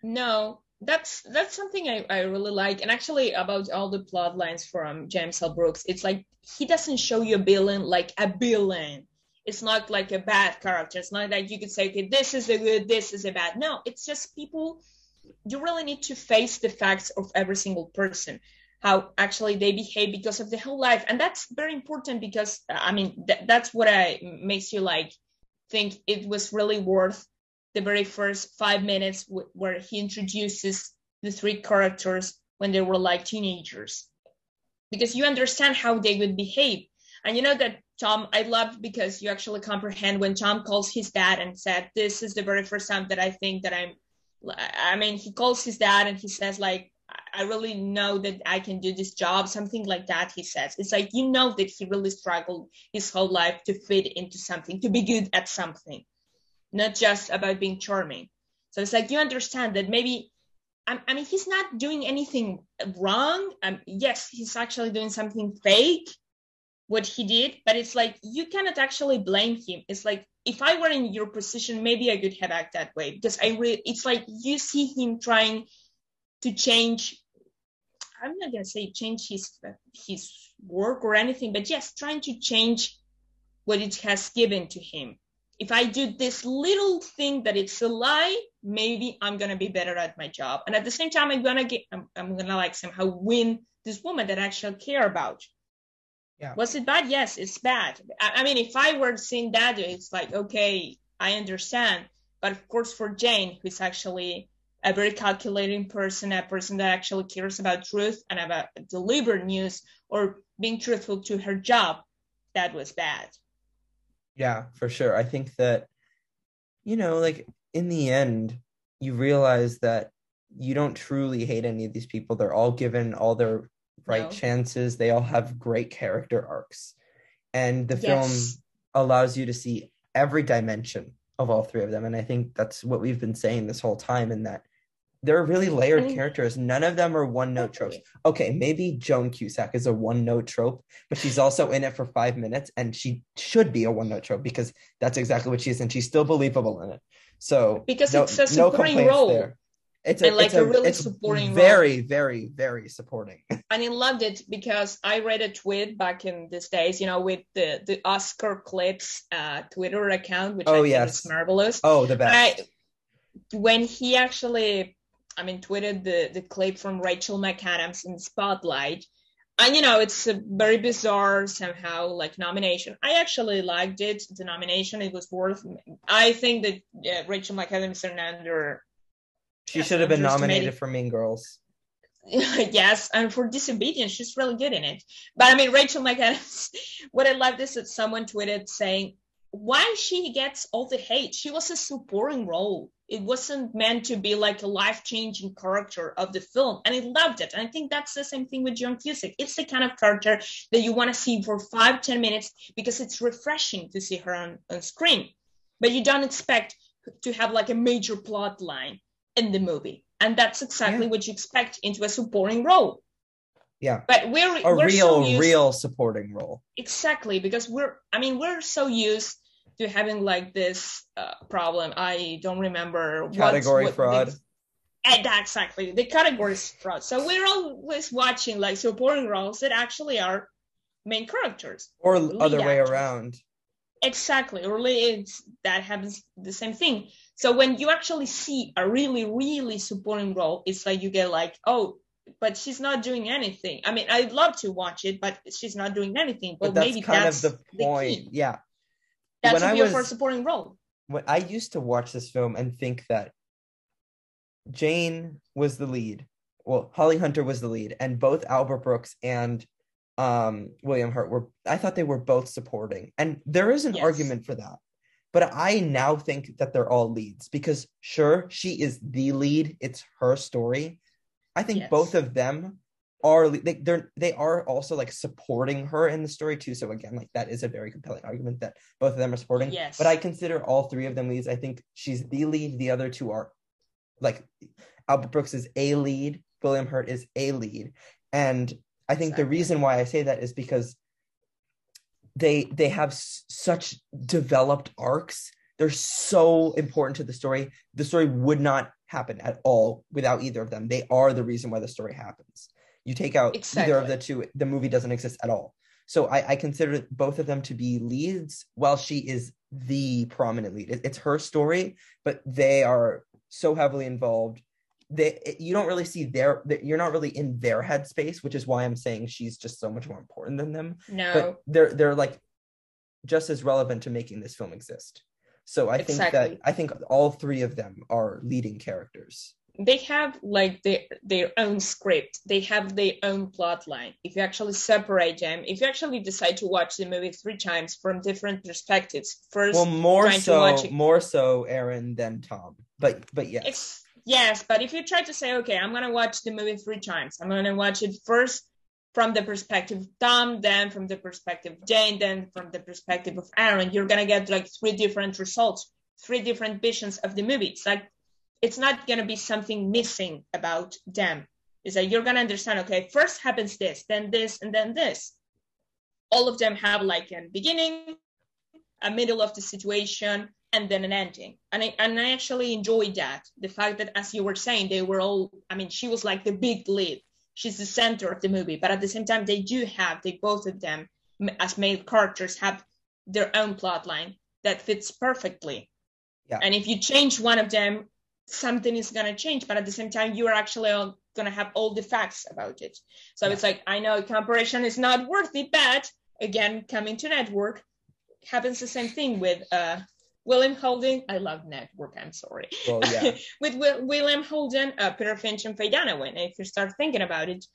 No, that's something I really like. And actually, about all the plot lines from James L. Brooks, it's like he doesn't show you a villain like a villain. It's not like a bad character. It's not like you could say, okay, this is a good, this is a bad. No, it's just people. You really need to face the facts of every single person, how actually they behave because of the whole life. And that's very important because, I mean, that's what makes you like think it was really worth the very first 5 minutes where he introduces the three characters when they were like teenagers, because you understand how they would behave. And you know that Tom, I loved because you actually comprehend when Tom calls his dad and said, this is the very first time that I think that he calls his dad and he says like, I really know that I can do this job, something like that. He says, it's like, you know, that he really struggled his whole life to fit into something, to be good at something, not just about being charming. So it's like, you understand that maybe, I mean, he's not doing anything wrong. Yes, he's actually doing something fake, what he did, but it's like, you cannot actually blame him. It's like, if I were in your position, maybe I could have acted that way, because it's like, you see him trying to change, I'm not gonna say change his work or anything, but yes, trying to change what it has given to him. If I do this little thing that it's a lie, maybe I'm gonna be better at my job. And at the same time, I'm gonna like somehow win this woman that I actually care about. Yeah. Was it bad? Yes, it's bad. I mean, if I were seeing that, it's like, okay, I understand. But of course, for Jane, who's actually a very calculating person, a person that actually cares about truth and about deliberate news or being truthful to her job, that was bad. Yeah, for sure. I think that, you know, like in the end, you realize that you don't truly hate any of these people. They're all given all their chances. They all have great character arcs, and the film allows you to see every dimension of all three of them. And I think that's what we've been saying this whole time, in that they're really layered characters. None of them are one-note tropes. Okay, maybe Joan Cusack is a one-note trope, but she's also in it for 5 minutes, and she should be a one-note trope because that's exactly what she is, and she's still believable in it. So because it's such a supporting role there. It's supporting very, very, very supporting. And I loved it because I read a tweet back in these days, you know, with the Oscar Clips Twitter account, which is marvelous. Oh, the best. When he actually, tweeted the clip from Rachel McAdams in Spotlight. And, you know, it's a very bizarre somehow like nomination. I actually liked it. The nomination, it was worth. I think that Rachel McAdams and she should have been nominated for Mean Girls. Yes, and for Disobedience, she's really good in it. But I mean, Rachel McAdams, what I loved is that someone tweeted saying, why she gets all the hate? She was a supporting role. It wasn't meant to be like a life-changing character of the film. And I loved it. And I think that's the same thing with Joan Cusack. It's the kind of character that you want to see for 5-10 minutes because it's refreshing to see her on screen. But you don't expect to have like a major plot line in the movie, and that's exactly what you expect into a supporting role. Yeah, but we're real supporting role, exactly, because we're so used to having like this problem. I don't remember category fraud. Exactly, the categories fraud. So we're always watching like supporting roles that actually are main characters, or other way around. Exactly, or that happens the same thing. So when you actually see a really, really supporting role, it's like you get like, oh, but she's not doing anything. I mean, I'd love to watch it, but she's not doing anything. Well, but that's kind of the point. The key. Yeah. That's your first supporting role. When I used to watch this film and think that Jane was the lead. Well, Holly Hunter was the lead, and both Albert Brooks and William Hurt I thought they were both supporting. And there is an argument for that. But I now think that they're all leads because, sure, she is the lead. It's her story. I think both of them are, they are also like supporting her in the story too. So again, like that is a very compelling argument that both of them are supporting. Yes. But I consider all three of them leads. I think she's the lead. The other two are like Albert Brooks is a lead. William Hurt is a lead. And I think the reason why I say that is because they have such developed arcs. They're so important to the story. The story would not happen at all without either of them. They are the reason why the story happens. You take out either of the two, the movie doesn't exist at all. So I consider both of them to be leads, while she is the prominent lead. It's her story, but they are so heavily involved. You don't really see you're not really in their headspace, which is why I'm saying she's just so much more important than them. No. But they're like just as relevant to making this film exist. So I think all three of them are leading characters. They have like their own script. They have their own plot line. If you actually separate them, if you actually decide to watch the movie three times from different perspectives, more so Aaron than Tom, but yes. Yes, but if you try to say, okay, I'm gonna watch the movie three times. I'm gonna watch it first from the perspective of Tom, then from the perspective of Jane, then from the perspective of Aaron, you're gonna get like three different results, three different visions of the movie. It's like, it's not gonna be something missing about them. It's like, you're gonna understand, okay, first happens this, then this, and then this. All of them have like a beginning, a middle of the situation, and then an ending. And I actually enjoyed that. The fact that, as you were saying, they were all, I mean, she was like the big lead. She's the center of the movie, but at the same time, both of them as main characters have their own plot line that fits perfectly. Yeah. And if you change one of them, something is going to change, but at the same time, you are actually going to have all the facts about it. So It's like, I know comparison is not worth it, but again, coming to Network, happens the same thing with William Holden. I love Network, I'm sorry. Well, yeah. With William Holden, Peter Finch, and Faye Dunaway. If you start thinking about it,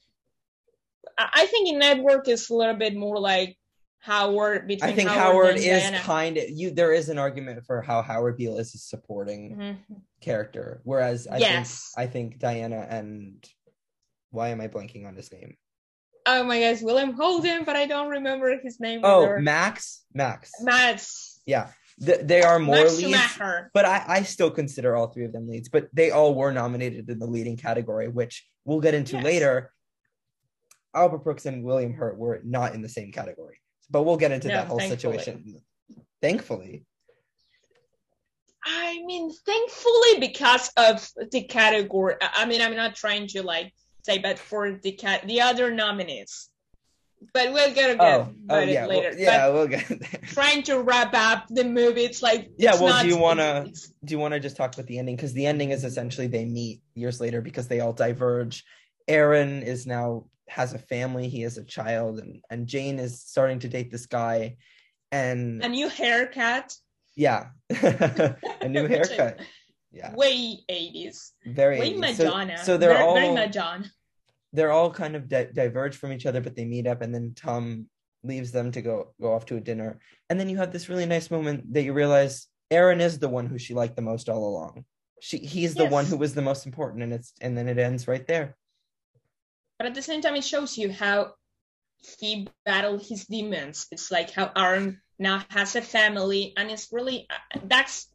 I think in Network is a little bit more like Howard. I think Howard is kind of, there is an argument for how Howard Beale is a supporting character. Whereas I think Diana and, why am I blanking on his name? Oh my gosh, William Holden, but I don't remember his name. Oh, either. Max. Yeah. They are more leads, but I still consider all three of them leads, but they all were nominated in the leading category, which we'll get into later. Albert Brooks and William Hurt were not in the same category, but we'll get into that whole situation. Thankfully. I mean, thankfully because of the category. I mean, I'm not trying to like say, but for the other nominees. But we'll get it later. Well, we'll get there. Trying to wrap up the movie, it's like do you want to just talk about the ending? Because the ending is essentially they meet years later because they all diverge. Aaron is now has a family, he has a child, and Jane is starting to date this guy, and a new haircut. Yeah, a new haircut. Yeah, way 80s, very way 80s. Madonna. So they're very, all very Madonna. They're all kind of diverge from each other, but they meet up, and then Tom leaves them to go off to a dinner. And then you have this really nice moment that you realize Aaron is the one who she liked the most all along. He's the one who was the most important, and then it ends right there. But at the same time, it shows you how he battled his demons. It's like how Aaron now has a family, and it's really, that's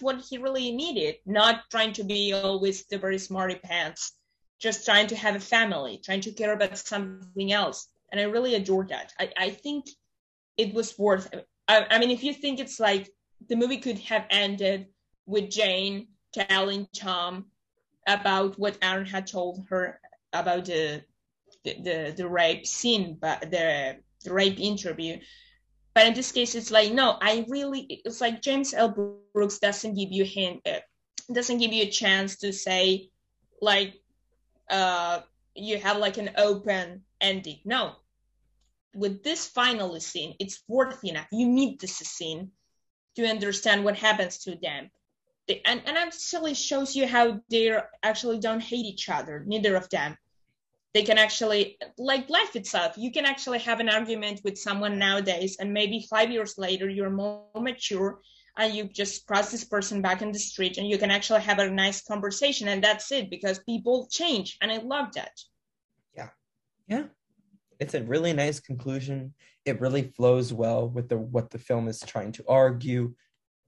what he really needed, not trying to be always the very smarty pants. Just trying to have a family, trying to care about something else. And I really adore that. I think it was worth it. I mean, if you think it's like the movie could have ended with Jane telling Tom about what Aaron had told her about the rape scene, but the rape interview. But in this case, it's like, no, it's like James L. Brooks doesn't give you a chance to say like, you have like an open ending. No, with this final scene, it's worth enough. You need this scene to understand what happens to them. And actually shows you how they actually don't hate each other, neither of them. They can actually, like life itself, you can actually have an argument with someone nowadays, and maybe 5 years later, you're more mature and you just cross this person back in the street and you can actually have a nice conversation, and that's it, because people change, and I love that. Yeah. It's a really nice conclusion. It really flows well with what the film is trying to argue.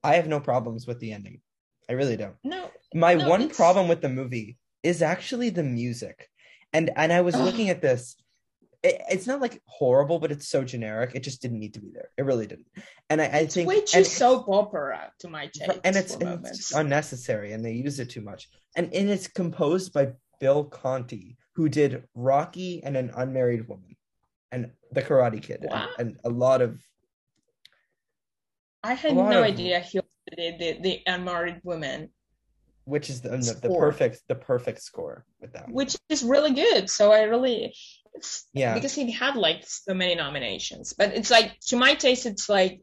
I have no problems with the ending. I really don't. No. My one problem with the movie is actually the music. And I was looking at this, it's not like horrible, but it's so generic. It just didn't need to be there. It really didn't. And I think it's way too soap opera to my taste. And it's unnecessary, and they use it too much. And it's composed by Bill Conti, who did Rocky and An Unmarried Woman and The Karate Kid. Wow. And a lot of... I had no idea he did the Unmarried Woman. Which is the perfect score with that one. Which is really good. So I really... Yeah, because he had like so many nominations, but it's like, to my taste, it's like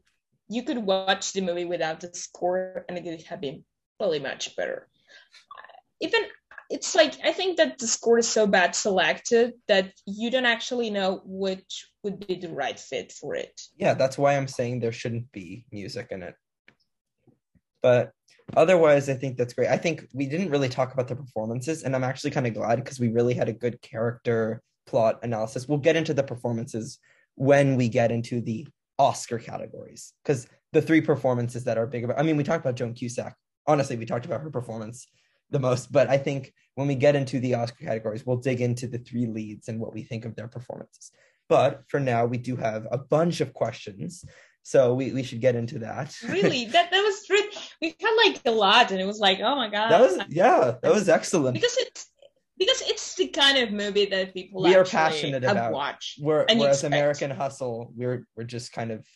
you could watch the movie without the score and it would have been really much better. Even it's like, I think that the score is so bad selected that you don't actually know which would be the right fit for it. Yeah, that's why I'm saying there shouldn't be music in it, but otherwise I think that's great. I think we didn't really talk about the performances, and I'm actually kind of glad, because we really had a good character plot analysis. We'll get into the performances when we get into the Oscar categories, because the three performances that are big about, I mean, we talked about Joan Cusack. Honestly, we talked about her performance the most, but I think when we get into the Oscar categories, we'll dig into the three leads and what we think of their performances. But for now, we do have a bunch of questions, so we should get into that. Really? That was really, we had like a lot, and it was like, oh my god. That was excellent. Because it's the kind of movie that people we are passionate about. Watch. We're as American Hustle. We're just kind of.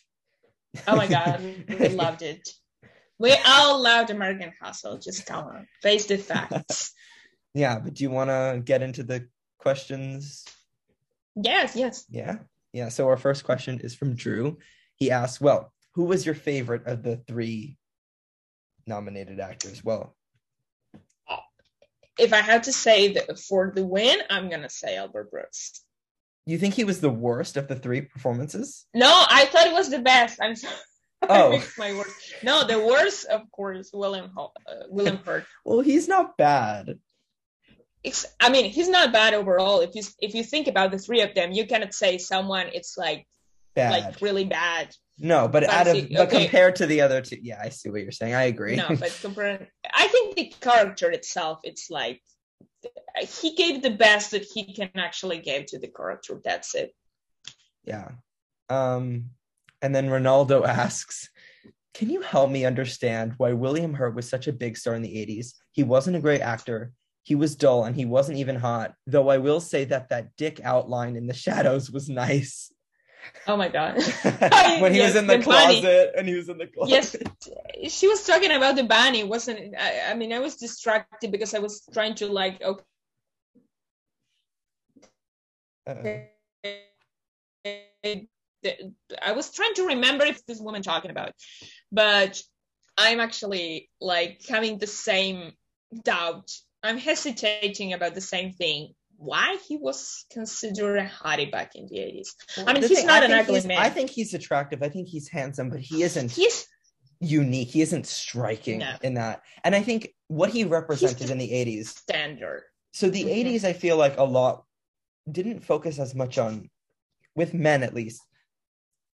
Oh my god, we loved it. We all loved American Hustle. Just come on, face the facts. Yeah, but do you want to get into the questions? Yes. Yeah. So our first question is from Drew. He asks, "Well, who was your favorite of the three nominated actors?" Well, if I had to say that for the win, I'm going to say Albert Brooks. You think he was the worst of the three performances? No, I thought it was the best. I'm sorry. Oh. I mixed my words. No, the worst, of course, William Hurt. Well, he's not bad. He's not bad overall. If you think about the three of them, you cannot say someone it's like bad. Like really bad. No, but compared to the other two, yeah, I see what you're saying. I agree. No, but I think the character itself, it's like he gave the best that he can actually give to the character. That's it. Yeah. And then Ronaldo asks, "Can you help me understand why William Hurt was such a big star in the 80s? He wasn't a great actor. He was dull, and he wasn't even hot. Though I will say that dick outline in The Shadows was nice." Oh my god. When he was in the closet bunny. And he was in the closet. Yes, she was talking about the bunny, wasn't it? I was distracted because I was trying to like I was trying to remember if this woman talking about, but I'm actually like having the same doubt. I'm hesitating about the same thing. Why he was considered a hottie back in the 80s. He's not an ugly man. I think he's attractive. I think he's handsome, but he isn't unique. He isn't striking in that. And I think what he represented in the 80s. Standard. So the 80s, I feel like a lot didn't focus as much on, with men at least.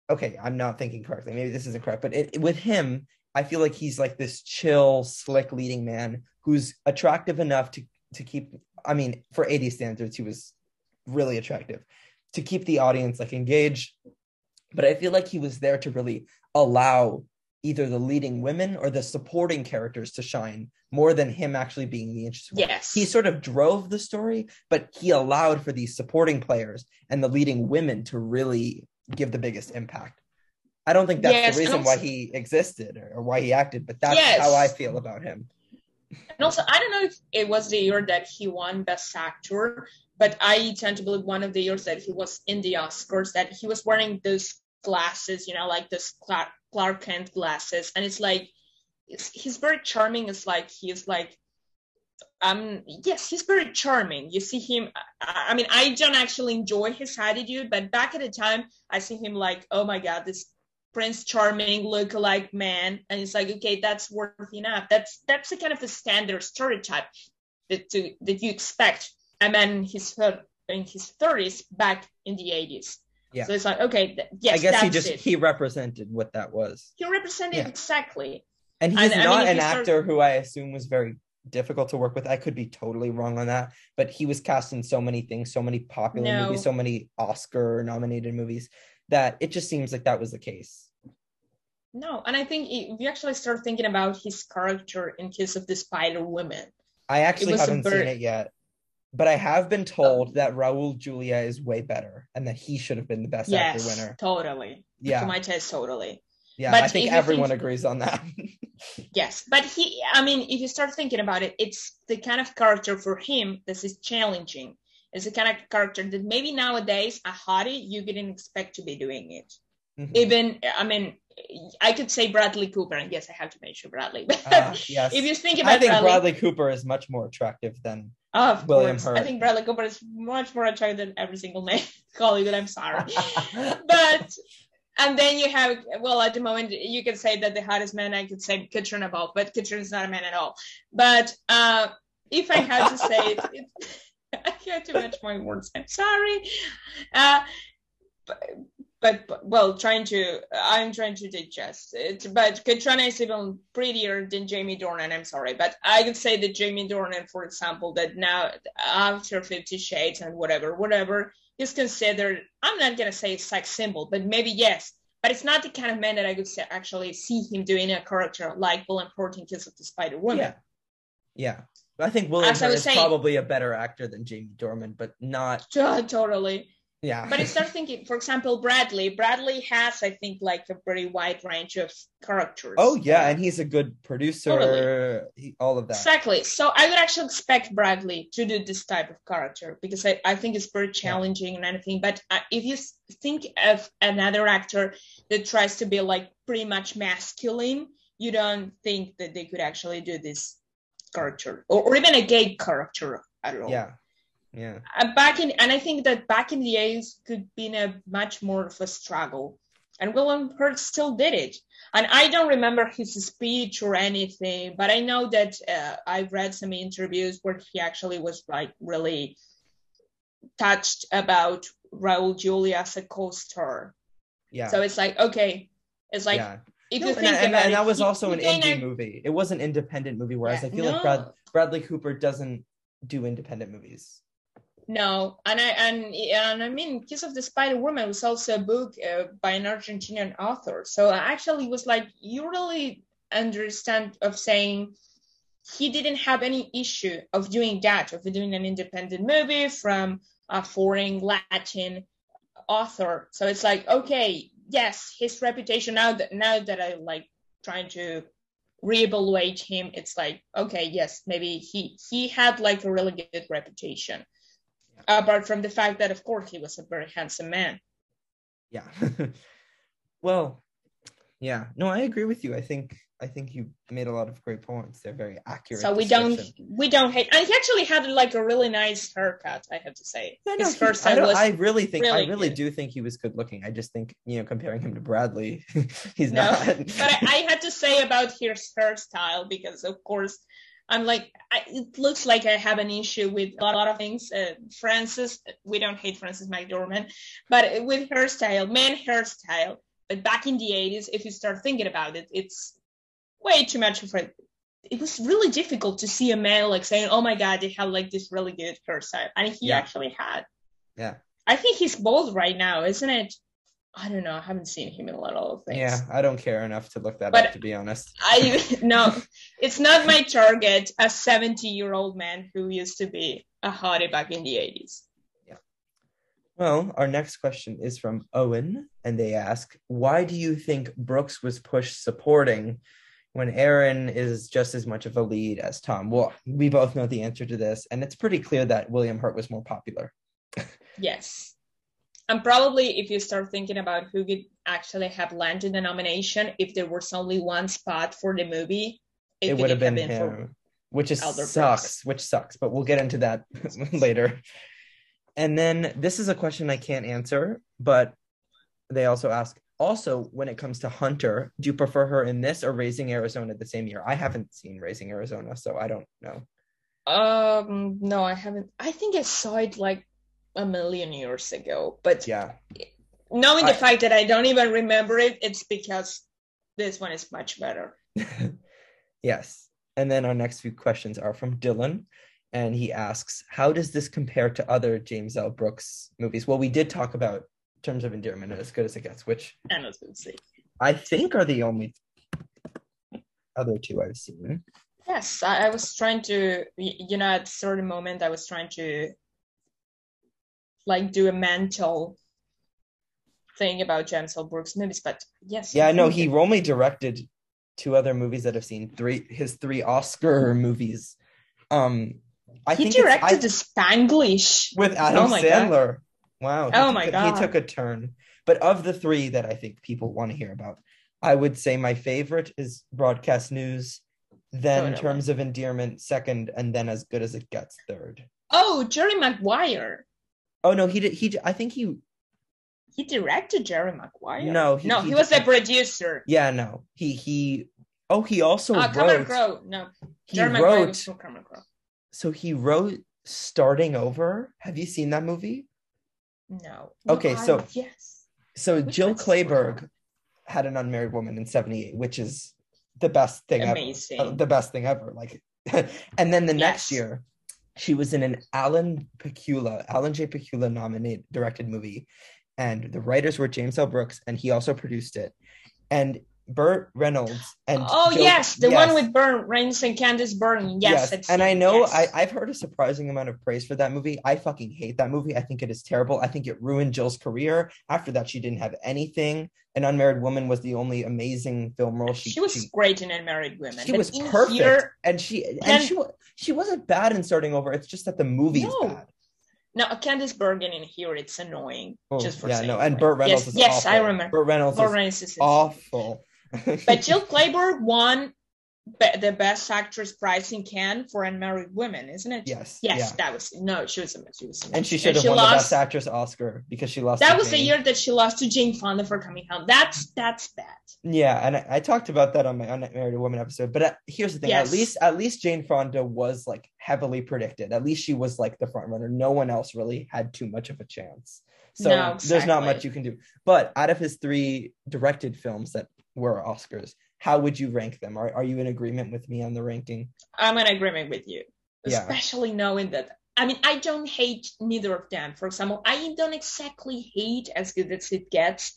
Okay, I'm not thinking correctly. Maybe this isn't correct, but with him, I feel like he's like this chill, slick leading man who's attractive enough to keep... for 80s standards, he was really attractive to keep the audience like engaged. But I feel like he was there to really allow either the leading women or the supporting characters to shine more than him actually being the interesting one. Yes. He sort of drove the story, but he allowed for these supporting players and the leading women to really give the biggest impact. I don't think that's the reason why he existed or why he acted, but that's how I feel about him. And also, I don't know if it was the year that he won Best Actor, but I tend to believe one of the years that he was in the Oscars, that he was wearing those glasses, like those Clark Kent glasses. And it's like, he's very charming. It's like, he's like, he's very charming. You see him, I don't actually enjoy his attitude, but back at the time, I see him like, oh my God, this Prince Charming look-alike man, and it's like, okay, that's worth enough. That's the kind of a standard stereotype that you expect a man in his 30s back in the 80s. Yeah. So it's like, okay, I guess he represented what that was. He represented exactly. And he's not an actor who I assume was very difficult to work with. I could be totally wrong on that, but he was cast in so many things, so many popular movies, so many Oscar nominated movies, that it just seems like that was the case. No, and I think if you actually start thinking about his character in Kiss of the Spider Woman, I actually haven't seen it yet, but I have been told that Raul Julia is way better and that he should have been the best actor winner. Totally. Yeah. To my taste, totally. Yeah, but I think everyone agrees on that. Yes, but he, I mean, if you start thinking about it, it's the kind of character for him that is challenging. It's the kind of character that maybe nowadays, a hottie, you didn't expect to be doing it. Mm-hmm. Even, I mean, I could say Bradley Cooper, and yes, I have to mention Bradley. Yes. If you think about Bradley, I think Bradley Cooper is much more attractive than William Hurt. I think Bradley Cooper is much more attractive than every single man in Hollywood. I'm sorry. And then you have, well, at the moment, you can say that the hottest man, I could say Caitríona Balfe, but Caitríona is not a man at all. But if I had to say it, I had too much more words, I'm sorry. I'm trying to digest it. But Caitríona is even prettier than Jamie Dornan, I'm sorry. But I could say that Jamie Dornan, for example, that now after 50 Shades and whatever, is considered, I'm not going to say sex symbol, but maybe yes. But it's not the kind of man that I could say, actually see him doing a character like William Hurt in Kiss of the Spider Woman. Yeah. I think William Hurt is probably a better actor than Jamie Dornan, but not... Totally. Yeah. But I start thinking, for example, Bradley has, I think, like a pretty wide range of characters. Oh, yeah. And he's a good producer, all of that. Exactly. So I would actually expect Bradley to do this type of character because I think it's very challenging and anything. But if you think of another actor that tries to be like pretty much masculine, you don't think that they could actually do this character or even a gay character at all. Yeah. I think that back in the 80s could be a much more of a struggle, and William Hurt still did it. And I don't remember his speech or anything, but I know that I've read some interviews where he actually was like really touched about Raul Julia as a co-star. Yeah. So it's like if you think about it, that was also an indie movie. It was an independent movie, whereas I feel like Bradley Cooper doesn't do independent movies. No, and I mean, Kiss of the Spider Woman was also a book by an Argentinian author. So actually, it was like you really understand of saying he didn't have any issue of doing that, of doing an independent movie from a foreign Latin author. So it's like his reputation now that I like trying to reevaluate him, it's like maybe he had like a really good reputation. Apart from the fact that, of course, he was a very handsome man. Yeah. No, I agree with you. I think you made a lot of great points. They're very accurate. So we don't hate. And he actually had like a really nice haircut, I have to say. I really do think he was good looking. I just think, comparing him to Bradley, he's not. But I had to say about his hairstyle because, of course, I'm like, it looks like I have an issue with a lot of things. We don't hate Frances McDormand, but with hairstyle, man hairstyle. But back in the 80s, if you start thinking about it, it's way too much of it. It was really difficult to see a man like saying, oh my God, they have like this really good hairstyle. And he actually had. Yeah. I think he's bald right now, isn't it? I don't know. I haven't seen him in a lot of things. Yeah, I don't care enough to look up, to be honest. It's not my target, a 70-year-old man who used to be a hottie back in the 80s. Yeah. Well, our next question is from Owen, and they ask, why do you think Brooks was pushed supporting when Aaron is just as much of a lead as Tom? Well, we both know the answer to this, and it's pretty clear that William Hurt was more popular. Yes. And probably if you start thinking about who could actually have landed the nomination, if there was only one spot for the movie, it would have been him, which sucks, but we'll get into that later. And then this is a question I can't answer, but they also ask, when it comes to Hunter, do you prefer her in this or Raising Arizona the same year? I haven't seen Raising Arizona, so I don't know. No, I haven't. I think I saw it like a million years ago, but knowing the fact that I don't even remember it, it's because this one is much better. Yes, And then our next few questions are from Dylan. And he asks, how does this compare to other James L. Brooks movies? Well, we did talk about Terms of Endearment and As Good as It Gets, which I think are the only other two I've seen. Yes, I was trying to, you know, at a certain moment, I was trying to like do a mental thing about James L. Brooks movies, but yes. Yeah, no, he only directed two other movies that I've seen, his three Oscar movies. He directed the Spanglish with Adam Sandler. Wow. Oh my God. He took a turn. But of the three that I think people want to hear about, I would say my favorite is Broadcast News, then Terms of Endearment second, and then As Good as It Gets third. Oh, Jerry Maguire. Oh no, he did. I think he directed Jerry Maguire. No, he was a producer. Yeah, no, he. Oh, he also wrote. Cameron Crowe. No, Jerry Maguire was from Cameron Crowe. So he wrote Starting Over. Have you seen that movie? No. Okay, so Jill Clayburgh had An Unmarried Woman in '78, which is the best thing ever. The best thing ever. Like, and then the next year, she was in an Alan J. Pakula nominated directed movie, and the writers were James L. Brooks, and he also produced it, and Burt Reynolds and one with Burt Reynolds and Candace Bergen. Yes. And I know I've heard a surprising amount of praise for that movie. I fucking hate that movie. I think it is terrible. I think it ruined Jill's career. After that, she didn't have anything. An Unmarried Woman was the only amazing film role she was great in Unmarried Women. She was perfect, and she wasn't bad in Starting Over. It's just that the movie is bad. No, Candace Bergen in here, it's annoying. Oh, just for saying. Yeah, no, and Burt Reynolds is awful. Yes, I remember. Burt Reynolds is awful. But Jill Clayburgh won the Best Actress prize in Cannes for Unmarried Women, isn't it? Yes. Yes, yeah. That was she was amazing. And she should have won the Best Actress Oscar because she lost. That was the year that she lost to Jane Fonda for Coming Home. That's bad. Yeah, and I talked about that on my Unmarried Woman episode. But here's the thing: at least Jane Fonda was like heavily predicted. At least she was like the front runner. No one else really had too much of a chance. So there's not much you can do. But out of his three directed films that were Oscars, how would you rank them? Are you in agreement with me on the ranking? I'm in agreement with you, especially knowing that, I mean, I don't hate neither of them. For example, I don't exactly hate As Good as It Gets,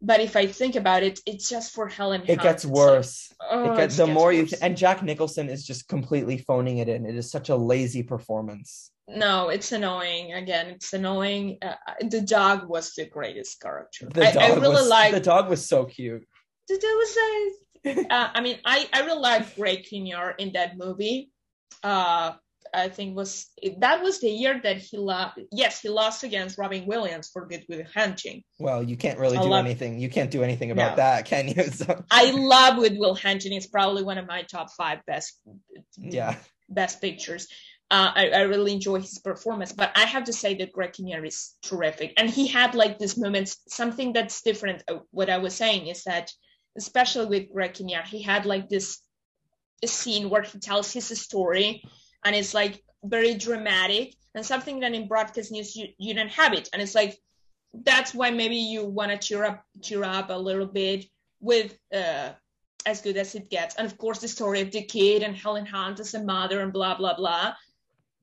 but if I think about it, it's just for Helen Hunt. It gets worse. Like, and Jack Nicholson is just completely phoning it in. It is such a lazy performance. No, it's annoying. Again, it's annoying. The dog was the greatest character. The dog was so cute. I really like Greg Kinnear in that movie. I think that was the year that he lost. Yes, he lost against Robin Williams for Good Will Hunting. Well, you can't really anything. You can't do anything about that, can you? So. I love Good Will Hunting. It's probably one of my top five best pictures. I really enjoy his performance, but I have to say that Greg Kinnear is terrific, and he had like these moments. Something that's different. What I was saying is that, especially with Greg Kinnear, he had like this scene where he tells his story, and it's like very dramatic, and something that in Broadcast News you don't have it, and it's like that's why maybe you want to cheer up a little bit with As Good as It Gets, and of course the story of the kid and Helen Hunt as a mother and blah blah blah,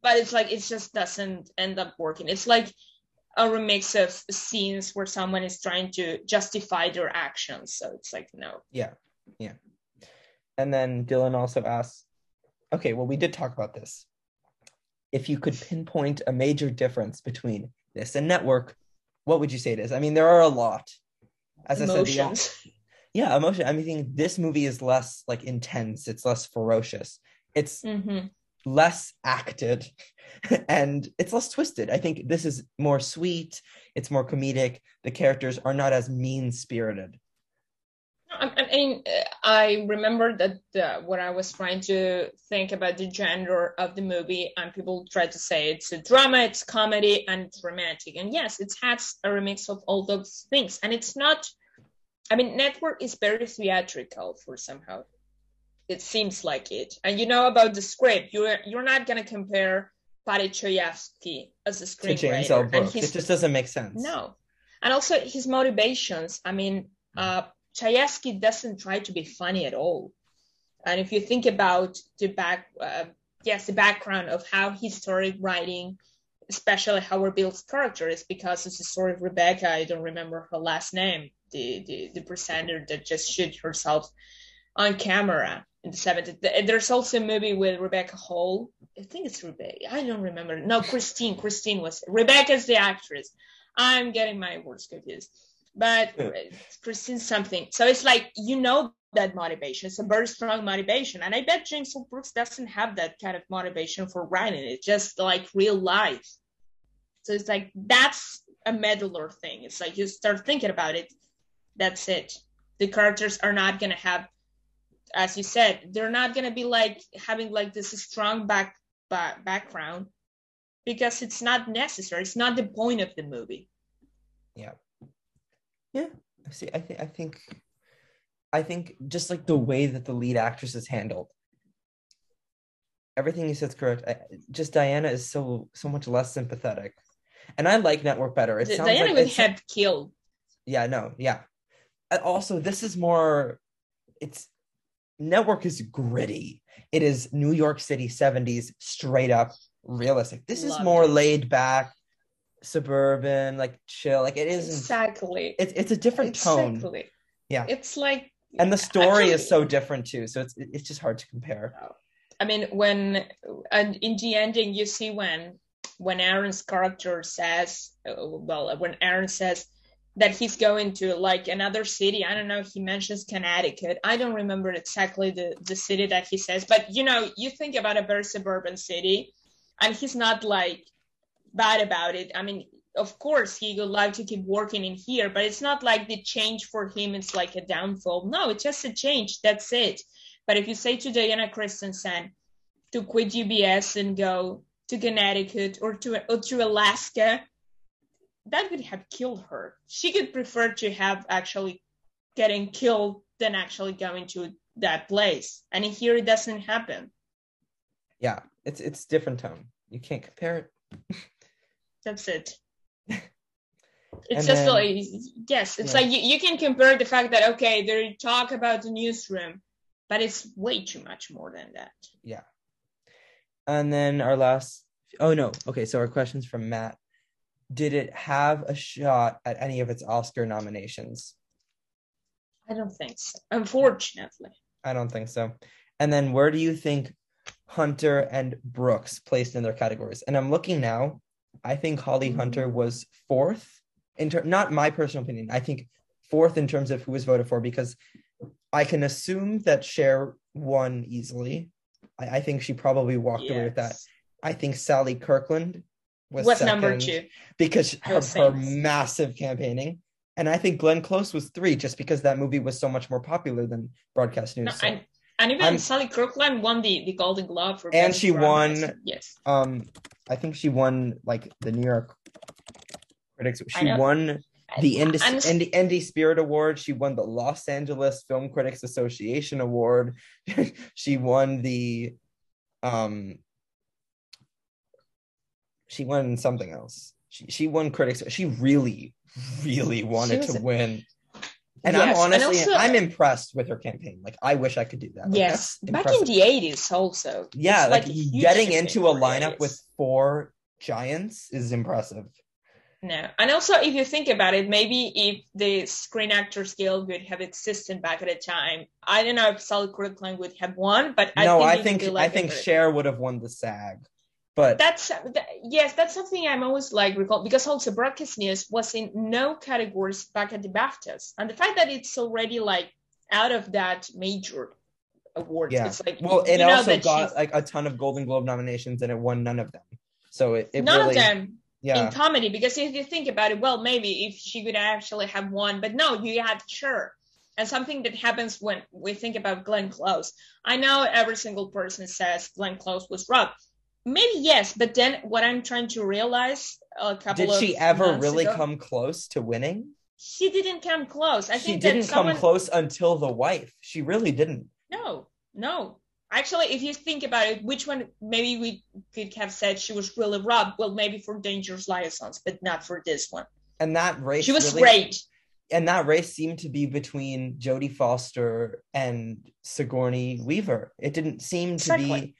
but it's like it just doesn't end up working. It's like a remix of scenes where someone is trying to justify their actions. So it's like, no. Yeah. And then Dylan also asks, okay, well, we did talk about this. If you could pinpoint a major difference between this and Network, what would you say it is? I mean, there are a lot. As emotions. I said, yeah, emotion. I mean, this movie is less like intense. It's less ferocious. It's less acted and it's less twisted. I think this is more sweet, it's more comedic, the characters are not as mean-spirited. I mean, I remember that when I was trying to think about the genre of the movie, and people try to say it's a drama, it's comedy, and it's romantic, and yes, it has a remix of all those things, and it's not, I mean, Network is very theatrical for somehow. It seems like it. And you know about the script. You're not going to compare Paddy Chayefsky as a screenwriter. To James L. Brooks. It just doesn't make sense. No. And also his motivations. I mean, Chayefsky doesn't try to be funny at all. And if you think about the background of how he started writing, especially Howard Beale's character, is because it's the story of Rebecca, I don't remember her last name, the presenter that just shoots herself on camera in the 70s. There's also a movie with Rebecca Hall. I think it's Rebecca. I don't remember. No, Christine. Christine was... Rebecca's the actress. I'm getting my words confused. But Christine something. So it's like, you know that motivation. It's a very strong motivation. And I bet James L. Brooks doesn't have that kind of motivation for writing. It's just like real life. So it's like, that's a medular thing. It's like you start thinking about it. That's it. The characters are not going to have, as you said, they're not going to be like having like this strong background because it's not necessary. It's not the point of the movie. Yeah. Yeah. See, I think just like the way that the lead actress is handled, everything you said is correct. Just Diana is so much less sympathetic, and I like Network better. It sounds Diana would have killed. Yeah, no, yeah. Also, this is more. It's Network is gritty. It is New York City 70s, straight up realistic. This is more laid back, suburban, like chill. Like it isn't exactly. It's a different tone. Exactly. Yeah, it's like, and the story is so different too. So it's just hard to compare. I mean, in the ending, you see when Aaron's character says, when Aaron says that he's going to like another city. I don't know if he mentions Connecticut. I don't remember exactly the city that he says, but you know, you think about a very suburban city, and he's not like bad about it. I mean, of course, he would like to keep working in here, but it's not like the change for him is like a downfall. No, it's just a change. That's it. But if you say to Diana Christensen to quit UBS and go to Connecticut or to Alaska, that would have killed her. She could prefer to have actually getting killed than actually going to that place. And here it doesn't happen. Yeah, it's different tone. You can't compare it. That's it. It's and just then, like, yes, it's yeah. Like you can compare the fact that, okay, they talk about the newsroom, but it's way too much more than that. Yeah. And then our last, so our question's from Matt. Did it have a shot at any of its Oscar nominations? I don't think so, unfortunately. I don't think so. And then where do you think Hunter and Brooks placed in their categories? And I'm looking now. I think Holly Hunter was fourth in not my personal opinion. I think fourth in terms of who was voted for, because I can assume that Cher won easily. I think she probably walked away with that. I think Sally Kirkland was number two because of her massive campaigning. And I think Glenn Close was three, just because that movie was so much more popular than Broadcast News. No, so. And even Sally Kirkland won the Golden Globe for and she Broadway. Won. Yes. I think she won like the New York Critics. She won the Indie Spirit Award. She won the Los Angeles Film Critics Association Award. She won the. She won something else. She won critics. She really, really wanted to win. And yes, I'm honestly, I'm impressed with her campaign. Like, I wish I could do that. Like, yes, back in the 80s also. Yeah, like getting into a lineup with four giants is impressive. No, and also if you think about it, maybe if the Screen Actors Guild would have existed back at a time, I don't know if Sally Kirkland would have won, but I think Cher would have won the SAG. But that's something I'm always like recall, because also Broadcast News was in no categories back at the BAFTAs, and the fact that it's already like out of that major award, it's like, well, it also got like a ton of Golden Globe nominations and it won none of them, so it none really, of them in comedy, because if you think about it, well, maybe if she could actually have won, but no, you had sure. And something that happens when we think about Glenn Close, I know every single person says Glenn Close was robbed. Maybe yes, but then what I'm trying to realize a couple of months ago. Did she ever really come close to winning? She didn't come close. I think she didn't come close until The Wife. She really didn't. No. Actually, if you think about it, which one maybe we could have said she was really robbed? Well, maybe for Dangerous Liaisons, but not for this one. And that race. She was great. And that race seemed to be between Jodie Foster and Sigourney Weaver. It didn't seem to be...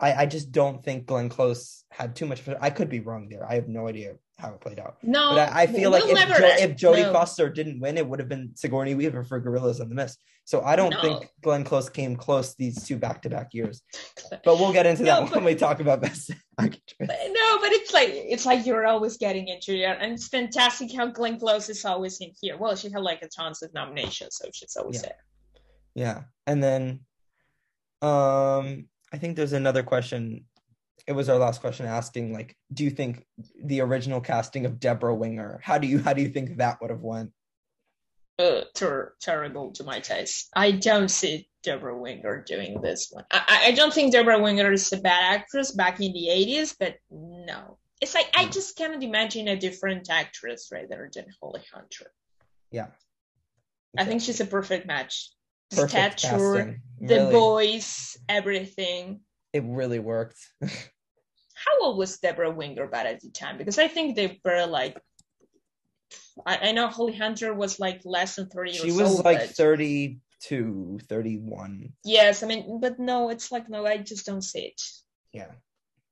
I just don't think Glenn Close had too much... I could be wrong there. I have no idea how it played out. No. But I feel like if Jodie Foster didn't win, it would have been Sigourney Weaver for Gorillas in the Mist. So I don't think Glenn Close came close these two back-to-back years. But we'll get into that when we talk about Best Actress. No, but it's like you're always getting into it. And it's fantastic how Glenn Close is always in here. Well, she had like a tons of nominations, so she's always there. Yeah. And then... I think there's another question. It was our last question asking, like, do you think the original casting of Deborah Winger, how do you think that would have went? Terrible to my taste. I don't see Deborah Winger doing this one. I don't think Deborah Winger is a bad actress back in the 80s, but no. It's like, I just cannot imagine a different actress rather than Holly Hunter. Yeah. Exactly. I think she's a perfect match. Perfect stature, casting. The voice, everything. It really worked. How old was Deborah Winger about at the time? Because I think they were like, I know Holly Hunter was like less than 30 years old. She was like 32, 31. Yes, I mean, but no, it's like, no, I just don't see it. Yeah.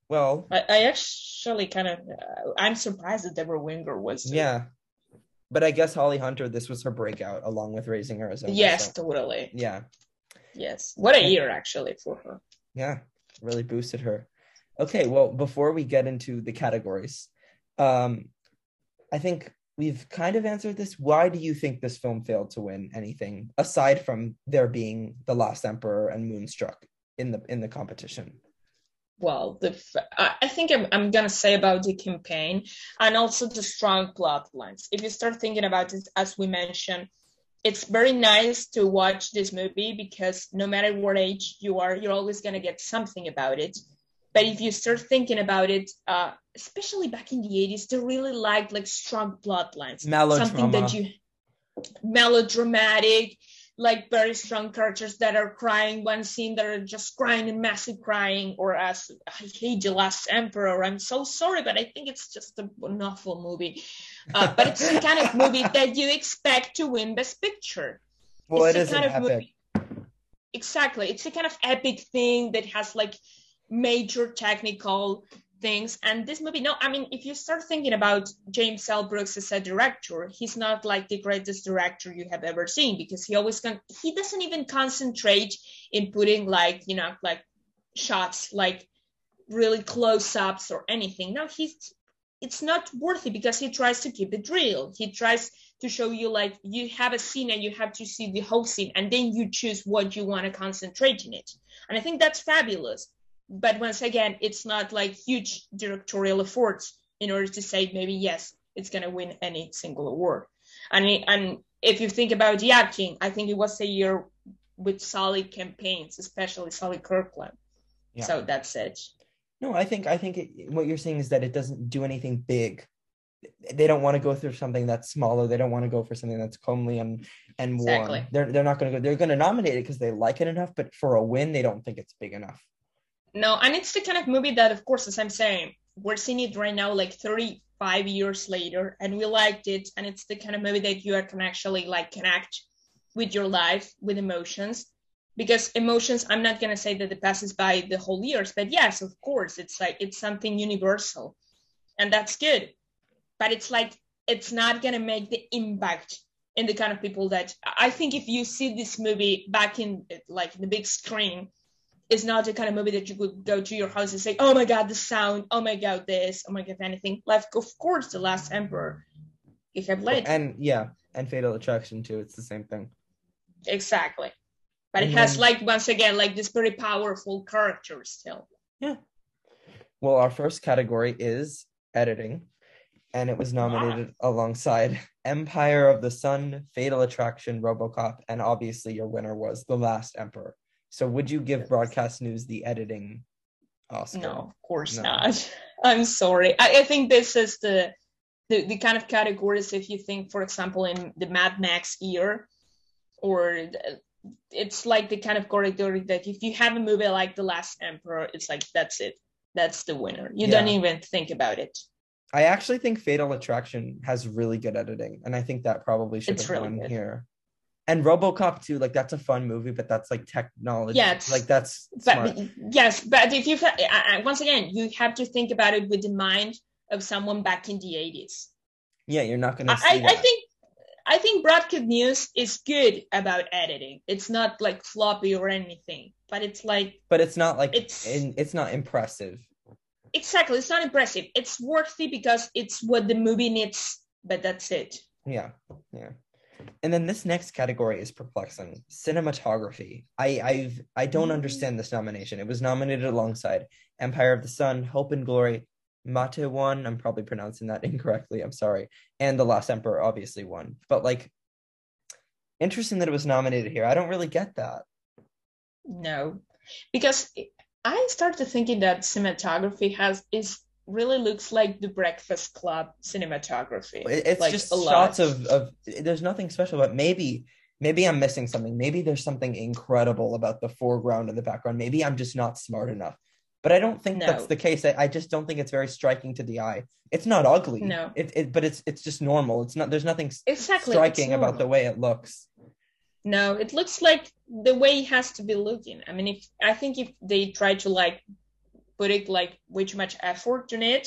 Well. I actually kind of, I'm surprised that Deborah Winger was. Yeah. But I guess Holly Hunter, this was her breakout, along with Raising Arizona. Yes, so. Totally. Yeah. Yes. What a year, actually, for her. Yeah. Really boosted her. Okay, well, before we get into the categories, I think we've kind of answered this. Why do you think this film failed to win anything, aside from there being The Last Emperor and Moonstruck in the competition? Well, I think I'm going to say about the campaign and also the strong plot lines. If you start thinking about it, as we mentioned, it's very nice to watch this movie because no matter what age you are, you're always going to get something about it. But if you start thinking about it, especially back in the 80s, they really liked like strong plot lines. Melodramatic, like very strong characters that are crying, one scene that are just crying and massive crying, or as I hate The Last Emperor, I'm so sorry, but I think it's just an awful movie. But it's the kind of movie that you expect to win Best Picture. Well, it's it is an epic movie. Exactly. It's a kind of epic thing that has like major technical things. And this movie, no, I mean, if you start thinking about James L. Brooks as a director, he's not like the greatest director you have ever seen, because he always he doesn't even concentrate in putting like, you know, like shots, like really close-ups or anything. No, it's not worthy, because he tries to keep it real. He tries to show you like you have a scene and you have to see the whole scene, and then you choose what you want to concentrate in it. And I think that's fabulous. But once again, it's not like huge directorial efforts in order to say maybe, yes, it's going to win any single award. And if you think about the acting, I think it was a year with solid campaigns, especially Sally Kirkland. Yeah. So that's it. No, I think what you're saying is that it doesn't do anything big. They don't want to go through something that's smaller. They don't want to go for something that's comely and warm. Exactly. They're not going to go. They're going to nominate it because they like it enough, but for a win, they don't think it's big enough. No, and it's the kind of movie that, of course, as I'm saying, we're seeing it right now, like 35 years later, and we liked it. And it's the kind of movie that you can actually like connect with your life, with emotions, because emotions, I'm not going to say that it passes by the whole years, but yes, of course, it's like, it's something universal, and that's good. But it's like, it's not going to make the impact in the kind of people that, I think if you see this movie back in like the big screen, it's not the kind of movie that you could go to your house and say, oh my God, the sound, oh my God, this, oh my God, anything. Like, of course, The Last Emperor, you have led. And yeah, and Fatal Attraction too, it's the same thing. Exactly. But it has like, once again, like this very powerful character still. Yeah. Well, our first category is editing. And it was nominated alongside Empire of the Sun, Fatal Attraction, RoboCop, and obviously your winner was The Last Emperor. So would you give Broadcast News the editing Oscar? No, of course not. I'm sorry. I think this is the kind of categories, if you think, for example, in the Mad Max year, or it's like the kind of category that if you have a movie like The Last Emperor, it's like, that's it. That's the winner. You don't even think about it. I actually think Fatal Attraction has really good editing, and I think that probably should have really won here. And RoboCop 2, like, that's a fun movie, but that's, like, technology. Yeah, like, that's smart. Yes, but if you... once again, you have to think about it with the mind of someone back in the 80s. Yeah, you're not going to see that. I think Broadcast News is good about editing. It's not, like, floppy or anything, but it's, like... But it's not, like... It's not impressive. Exactly, it's not impressive. It's worthy because it's what the movie needs, but that's it. Yeah. And then this next category is perplexing. Cinematography. I don't understand this nomination. It was nominated alongside Empire of the Sun, Hope and Glory, Mate won. I'm probably pronouncing that incorrectly. I'm sorry. And The Last Emperor obviously won. But, like, interesting that it was nominated here. I don't really get that. No, because I started thinking that cinematography really looks like the Breakfast Club cinematography. It's like just shots of there's nothing special, but maybe I'm missing something. Maybe there's something incredible about the foreground and the background. Maybe I'm just not smart enough. But I don't think that's the case. I just don't think it's very striking to the eye. It's not ugly. No. But it's just normal. It's not, there's nothing striking about the way it looks. No, it looks like the way it has to be looking. I mean, I think if they try to put it way too much effort in it,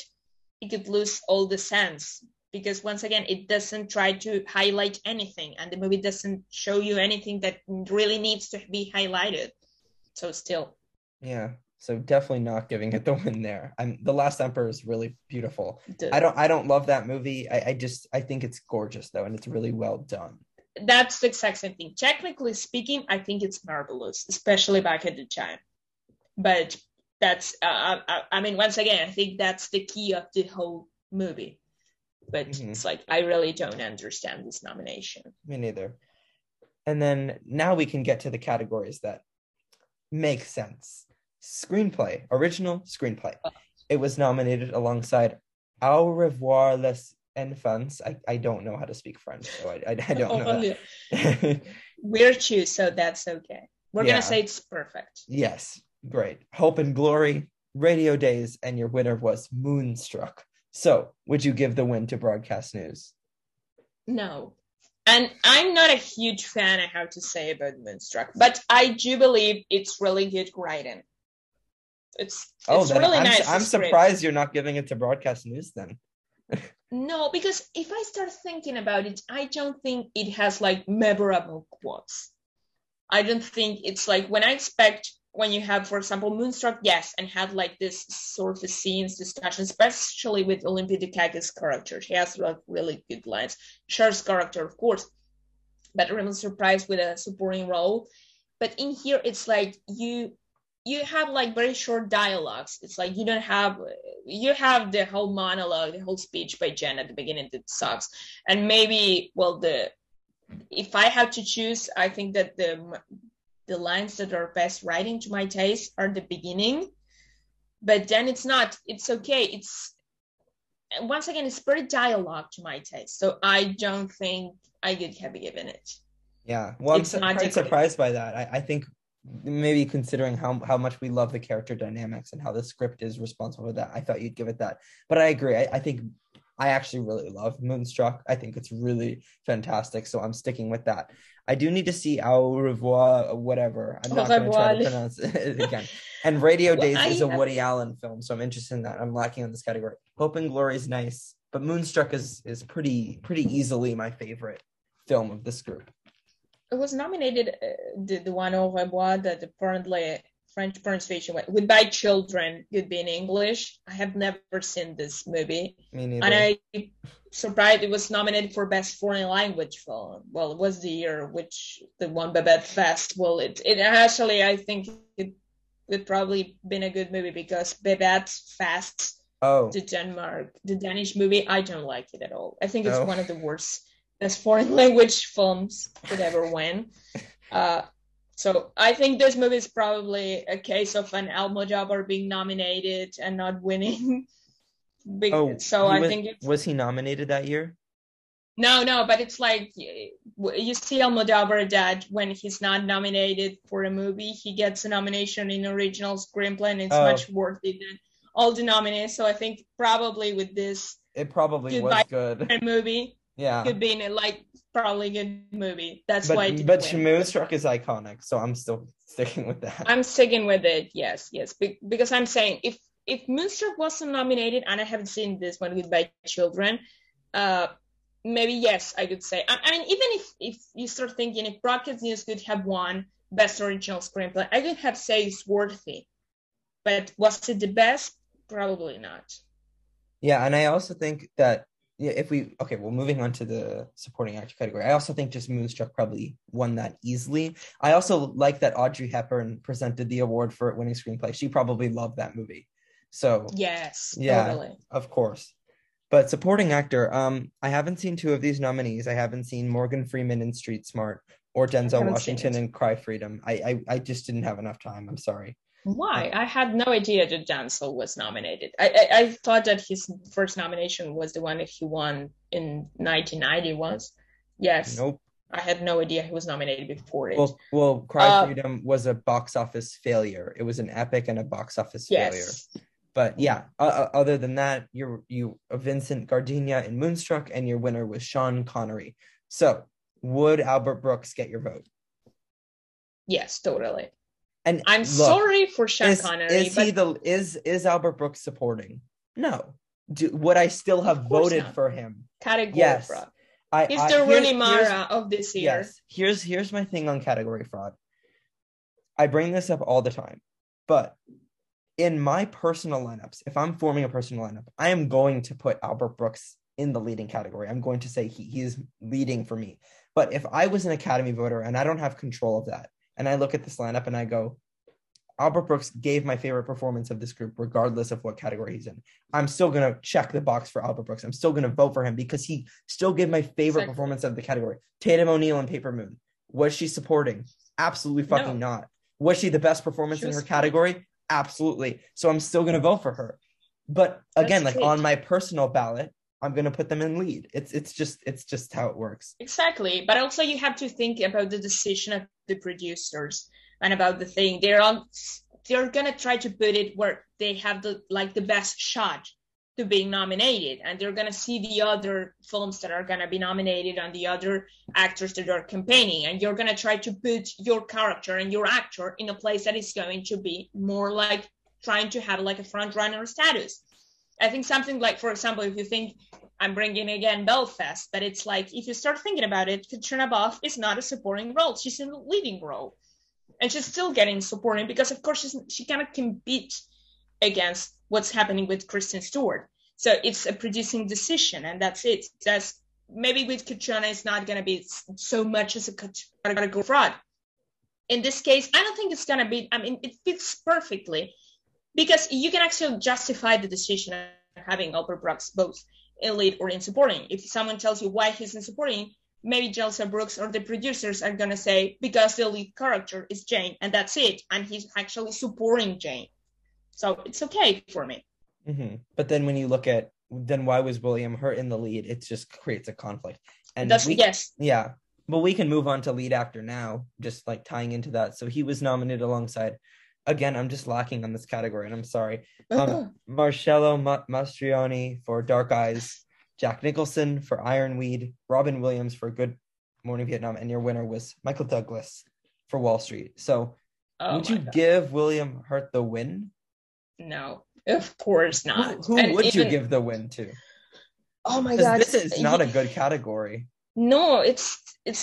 it could lose all the sense, because once again, it doesn't try to highlight anything, and the movie doesn't show you anything that really needs to be highlighted. So definitely not giving it the win there. The Last Emperor is really beautiful. I don't love that movie. I think it's gorgeous though, and it's really well done. That's the exact same thing. Technically speaking, I think it's marvelous, especially back at the time, but that's once again, I think that's the key of the whole movie, but it's I really don't understand this nomination. Me neither. And then now we can get to the categories that make sense. Screenplay, original screenplay. It was nominated alongside Au Revoir Les Enfants. I don't know how to speak French, so I don't know that. We're two, so that's okay. We're gonna say it's perfect. Yes. Great. Hope and Glory, Radio Days, and your winner was Moonstruck. So, would you give the win to Broadcast News? No. And I'm not a huge fan of how to say about Moonstruck, but I do believe it's really good writing. It's really nice. I'm surprised you're not giving it to Broadcast News then. No, because if I start thinking about it, I don't think it has memorable quotes. I don't think it's when you have, for example, Moonstruck, yes, and have this sort of scenes, discussion, especially with Olympia Dukakis' character. She has really good lines. Cher's character, of course, but Raymond's surprised with a supporting role. But in here, it's you have very short dialogues. It's you have the whole monologue, the whole speech by Jen at the beginning that sucks. And maybe, if I had to choose, I think that the lines that are best writing to my taste are the beginning, but then it's okay. Once again, it's pretty dialogue to my taste. So I don't think I could have given it. Yeah. Well, I'm quite surprised by that. I think maybe considering how much we love the character dynamics and how the script is responsible for that, I thought you'd give it that, but I agree. I think I actually really love Moonstruck. I think it's really fantastic, so I'm sticking with that. I do need to see Au Revoir, whatever. I'm not going to try to pronounce it again. And Radio Days is a Woody Allen film, so I'm interested in that. I'm lacking on this category. Hope and Glory is nice, but Moonstruck is pretty easily my favorite film of this group. It was nominated, the one Au Revoir, that apparently French pronunciation Goodbye Children could be in English. I have never seen this movie. Me neither. And I'm surprised it was nominated for Best Foreign Language Film. Well, it was the year which the one Babette Fest. Well, it actually, I think it would probably been a good movie because Babette Fest, the Denmark, the Danish movie, I don't like it at all. I think it's one of the worst Best Foreign Language Films could ever win. So I think this movie is probably a case of an Almodovar being nominated and not winning. Was he nominated that year? No, but it's you see Almodovar that when he's not nominated for a movie, he gets a nomination in original screenplay, and it's much worse than all the nominees. So I think probably with this, it probably was good. Movie. Yeah, could be in it, like probably good movie. That's why. But Moonstruck is iconic, so I'm still sticking with that. I'm sticking with it. Yes, because I'm saying if Moonstruck wasn't nominated, and I haven't seen this one, Goodbye Children, maybe yes, I could say. I mean, even if you start thinking if Broadcast News could have won Best Original Screenplay, I could have said it's worthy, but was it the best? Probably not. Yeah, and I also think that. Yeah, moving on to the supporting actor category, I also think just Moonstruck probably won that easily. I also like that Audrey Hepburn presented the award for winning screenplay. She probably loved that movie. So yes, yeah, totally. Of course. But supporting actor, I haven't seen two of these nominees. I haven't seen Morgan Freeman in Street Smart or Denzel Washington in Cry Freedom. I just didn't have enough time. I'm sorry. Why? I had no idea that Denzel was nominated. I thought that his first nomination was the one that he won in 1990 was. Yes. Nope. I had no idea he was nominated before it. Well, Cry Freedom was a box office failure. It was an epic and a box office failure. But yeah, other than that, you Vincent Gardenia in Moonstruck, and your winner was Sean Connery. So would Albert Brooks get your vote? Yes, totally. And I'm sorry for Sean Connery. Is Albert Brooks supporting? No. Would I still have voted for him? Category fraud. He's the Rooney Mara of this year. Yes. Here's my thing on category fraud. I bring this up all the time, but in my personal lineups, if I'm forming a personal lineup, I am going to put Albert Brooks in the leading category. I'm going to say he is leading for me. But if I was an Academy voter and I don't have control of that, and I look at this lineup and I go, Albert Brooks gave my favorite performance of this group, regardless of what category he's in. I'm still going to check the box for Albert Brooks. I'm still going to vote for him because he still gave my favorite performance of the category. Tatum O'Neal in Paper Moon. Was she supporting? Absolutely fucking not. Was she the best performance in her category? Absolutely. So I'm still going to vote for her. But again, on my personal ballot, I'm going to put them in lead. It's just how it works. Exactly. But also you have to think about the decision of the producers and about the thing. They're going to try to put it where they have the best shot to being nominated. And they're going to see the other films that are going to be nominated and the other actors that are campaigning. And you're going to try to put your character and your actor in a place that is going to be more like trying to have like a front runner status. I think something like, for example, if you think I'm bringing again Belfast, but it's like, if you start thinking about it, Caitríona Balfe is not a supporting role. She's in the leading role and she's still getting supporting because of course she cannot compete against what's happening with Kristen Stewart. So it's a producing decision and that's it. That's maybe with Caitríona, it's not going to be so much as a category fraud. In this case, I don't think it's going to be, I mean, it fits perfectly. Because you can actually justify the decision of having Albert Brooks both in lead or in supporting. If someone tells you why he's in supporting, maybe Denzel Brooks or the producers are going to say, because the lead character is Jane, and that's it. And he's actually supporting Jane. So it's okay for me. Mm-hmm. But then when you look at, then why was William Hurt in the lead? It just creates a conflict. And yes. Yeah. But we can move on to lead actor now, just like tying into that. So he was nominated alongside... Again, I'm just lacking on this category, and I'm sorry. Marcello Mastroianni for Dark Eyes, Jack Nicholson for Ironweed, Robin Williams for Good Morning Vietnam, and your winner was Michael Douglas for Wall Street. So would you give William Hurt the win? No, of course not. Who would you give the win to? Oh my God. This is not a good category. No, it's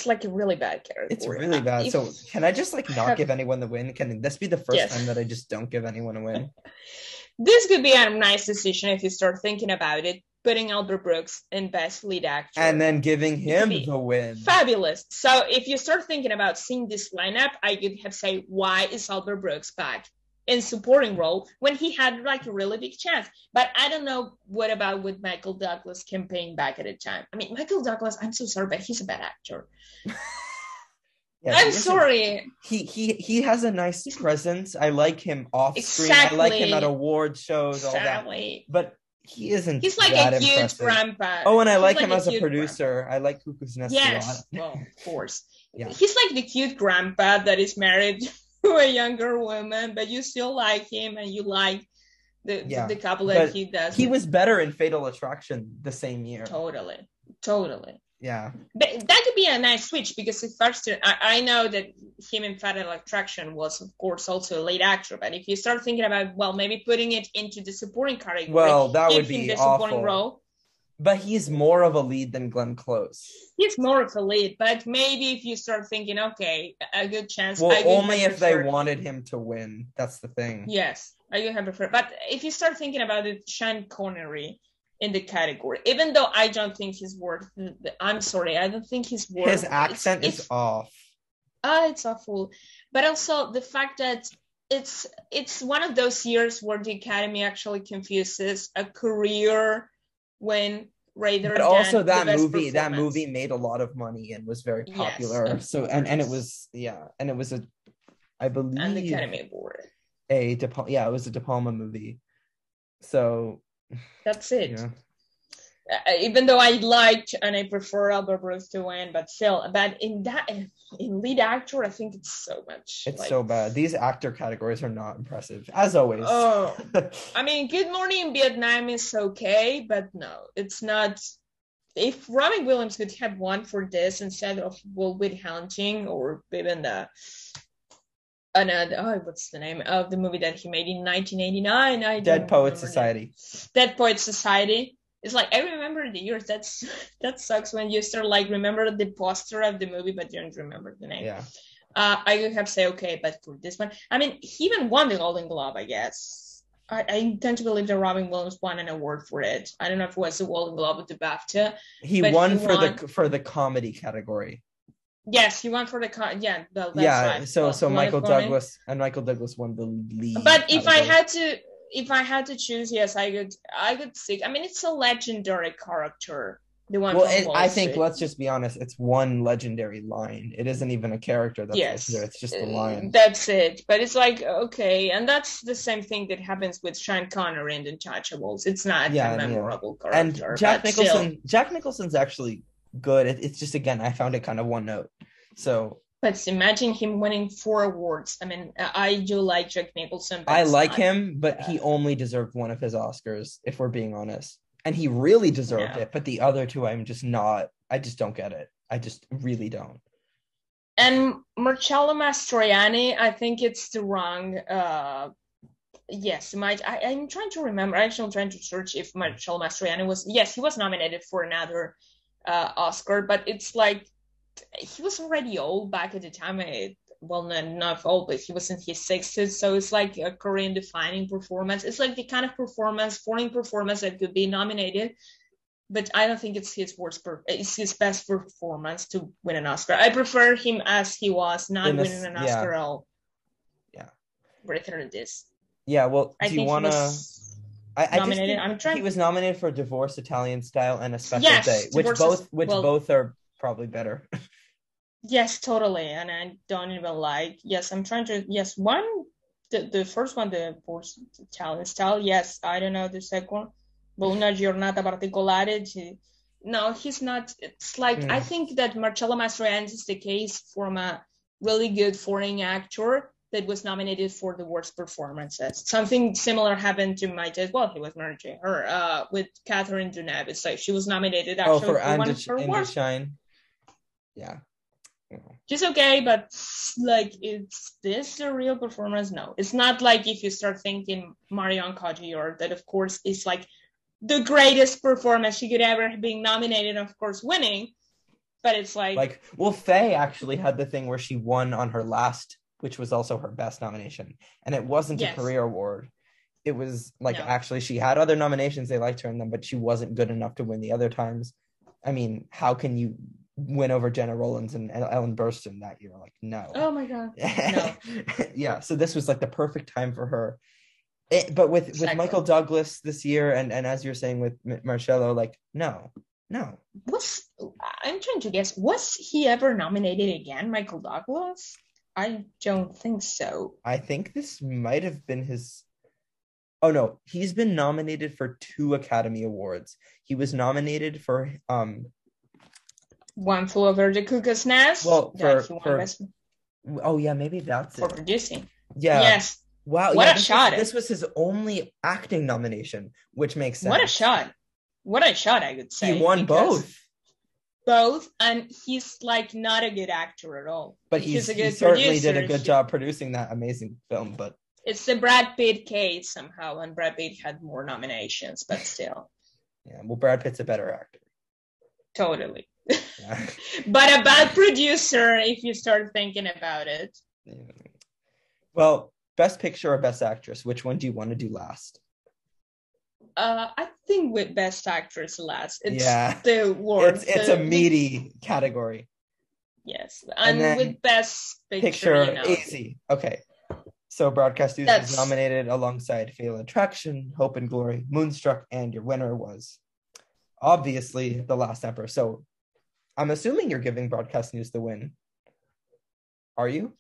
like a really bad category. It's really bad. So can I just not give anyone the win? Can this be the first time that I just don't give anyone a win? This could be a nice decision if you start thinking about it, putting Albert Brooks in Best Lead Actor. And then giving him the win. Fabulous. So if you start thinking about seeing this lineup, I could have say, why is Albert Brooks back in supporting role when he had a really big chance? But I don't know with Michael Douglas campaigning back at a time. I mean, Michael Douglas, I'm so sorry, but he's a bad actor. He has a nice presence. I like him off screen. I like him at award shows, all that. But he isn't. He's like that a huge grandpa. Oh, and I like him as a producer. Grandpa. I like Cuckoo's Nest a lot. Well, of course. Yeah. He's like the cute grandpa that is married to a younger woman, but you still like him and you like The couple that he does. He was better in Fatal Attraction the same year. Totally. Yeah. But that could be a nice switch, because at first, I know that him in Fatal Attraction was, of course, also a lead actor. But if you start thinking about, well, maybe putting it into the supporting category, well, that would be the awful. Supporting role. But he's more of a lead than Glenn Close. He's more of a lead, but maybe if you start thinking, okay, a good chance. Well, only if they wanted him to win. That's the thing. Yes, I do have preferred. But if you start thinking about it, Sean Connery in the category, even though I don't think he's worth. I'm sorry, I don't think he's worth. His accent is off. It's awful. But also the fact that it's one of those years where the Academy actually confuses a career. When Raider, but also that movie made a lot of money and was very popular. Yes, so and it was I believe an Academy Award. It was a De Palma movie. So that's it. Yeah. Even though I liked and I prefer Albert Brooks to win, but in lead actor, I think it's so much. It's so bad. These actor categories are not impressive, as always. Oh, I mean, Good Morning Vietnam is okay, but no, it's not. If Robin Williams could have won for this instead of Woody Hunting, or even what's the name of the movie that he made in 1989? Dead Poets Society. It's like, I remember the years. That sucks when you start, remember the poster of the movie, but you don't remember the name. Yeah. I would have to say, okay, but for this one, I mean, he even won the Golden Globe, I guess. I tend to believe that Robin Williams won an award for it. I don't know if it was the Golden Globe or the BAFTA. He won for the comedy category. Yes, he won for the right. So Michael Douglas won the lead. But if category. If I had to choose, yes, I could see. I mean, it's a legendary character. The one. Well, I think let's just be honest. It's one legendary line. It isn't even a character. Legendary. It's just the line. That's it. But it's okay, and that's the same thing that happens with Sean Connery and Untouchables. It's not a memorable character. And Jack Nicholson's actually good. It's just, again, I found it kind of one note. So. But imagine him winning 4 awards. I mean, I do like Jack Nicholson. But I like him, but he only deserved one of his Oscars, if we're being honest. And he really deserved it. But the other two, I just don't get it. I just really don't. And Marcello Mastroianni, I think it's the wrong... I'm trying to remember. I'm actually trying to search if Marcello Mastroianni was... Yes, he was nominated for another Oscar, but it's he was already old back at the time. Well, not old, but he was in his 60s. So it's a career-defining performance. It's the kind of foreign performance that could be nominated. But I don't think it's it's his best performance to win an Oscar. I prefer him as he was, winning an Oscar at all. Yeah. Rather than this. Yeah, well, he was nominated for Divorce, Italian Style, and A Special Day, which both are probably better. Yes, totally. And I don't even the first one, the Italian Style. Yes, I don't know the second. But una giornata particolare. No, he's not. It's I think that Marcello Mastroianni is the case from a really good foreign actor that was nominated for the worst performances. Something similar happened to my dad. Well, he was married to her with Catherine Deneuve. It's she was nominated for one of her worst. Yeah. Just okay, but is this a real performance? No, it's not if you start thinking Marion Cotillard, that of course is the greatest performance she could ever have been nominated, of course winning, but it's well, Faye actually had the thing where she won on her last, which was also her best nomination, and it wasn't a career award. It was actually she had other nominations, they liked her in them, but she wasn't good enough to win the other times. I mean, how can you win over Jenna Rollins and Ellen Burstyn that year? No. Oh my God. No. Yeah. So this was the perfect time for her. But with Michael Douglas this year, and as you're saying with Marcello, no. I'm trying to guess. Was he ever nominated again, Michael Douglas? I don't think so. I think this might have been his. Oh no, he's been nominated for 2 Academy Awards. He was nominated for One Flew Over the Cuckoo's Nest. Well, for maybe that's for producing. Yeah. Yes, Wow. What a shot. This was his only acting nomination, which makes sense. What a shot. What a shot, I would say. He won both. Both, and he's like not a good actor at all. But he certainly did a good job producing that amazing film. But it's the Brad Pitt case somehow, and Brad Pitt had more nominations, but still. Yeah, well, Brad Pitt's a better actor. Totally. Yeah. But a bad producer if you start thinking about it. Yeah. Well, Best Picture or Best Actress, which one do you want to do last? I think with Best Actress last. The worst. It's a meaty category. Yes, and with Best Picture, easy. Okay, so Broadcast News was nominated alongside Fatal Attraction, Hope and Glory, Moonstruck, and your winner was obviously The Last Emperor. So I'm assuming you're giving Broadcast News the win. Are you?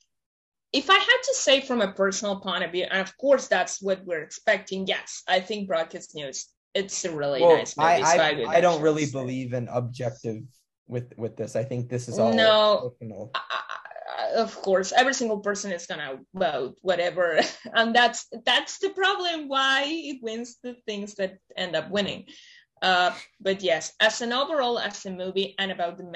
If I had to say from a personal point of view, and of course that's what we're expecting, yes, I think Broadcast News, it's a really nice movie. I don't really believe in objective with this. I think this is all personal. Of course, every single person is going to vote whatever. And that's the problem, why it wins the things that end up winning. But yes, as an overall, as a movie and about the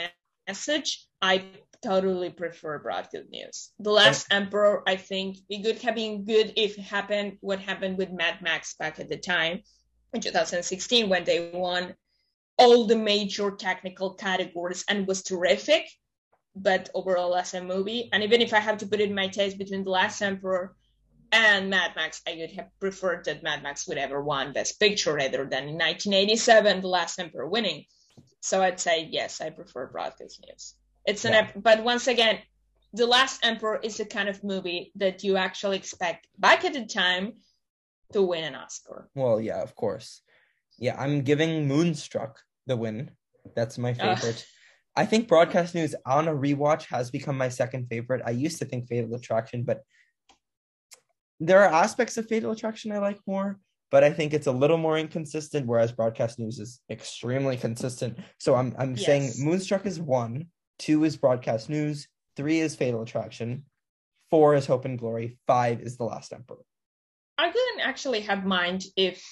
message, I totally prefer Broadcast News. The Last Emperor, I think it could have been good if it happened what happened with Mad Max back at the time in 2016 when they won all the major technical categories and was terrific, but overall as a movie, and even if I have to put it in my taste between The Last Emperor and Mad Max, I would have preferred that Mad Max would ever won Best Picture rather than in 1987 The Last Emperor winning. So I'd say yes, I prefer Broadcast News. But once again, The Last Emperor is the kind of movie that you actually expect back at the time to win an Oscar. Well, yeah, of course. Yeah, I'm giving Moonstruck the win. That's my favorite. I think Broadcast News on a rewatch has become my second favorite. I used to think Fatal Attraction, but there are aspects of Fatal Attraction I like more, but I think it's a little more inconsistent, whereas Broadcast News is extremely consistent. So I'm saying Moonstruck is one. 2 is Broadcast News, 3 is Fatal Attraction, 4 is Hope and Glory, 5 is The Last Emperor. I didn't actually have mind if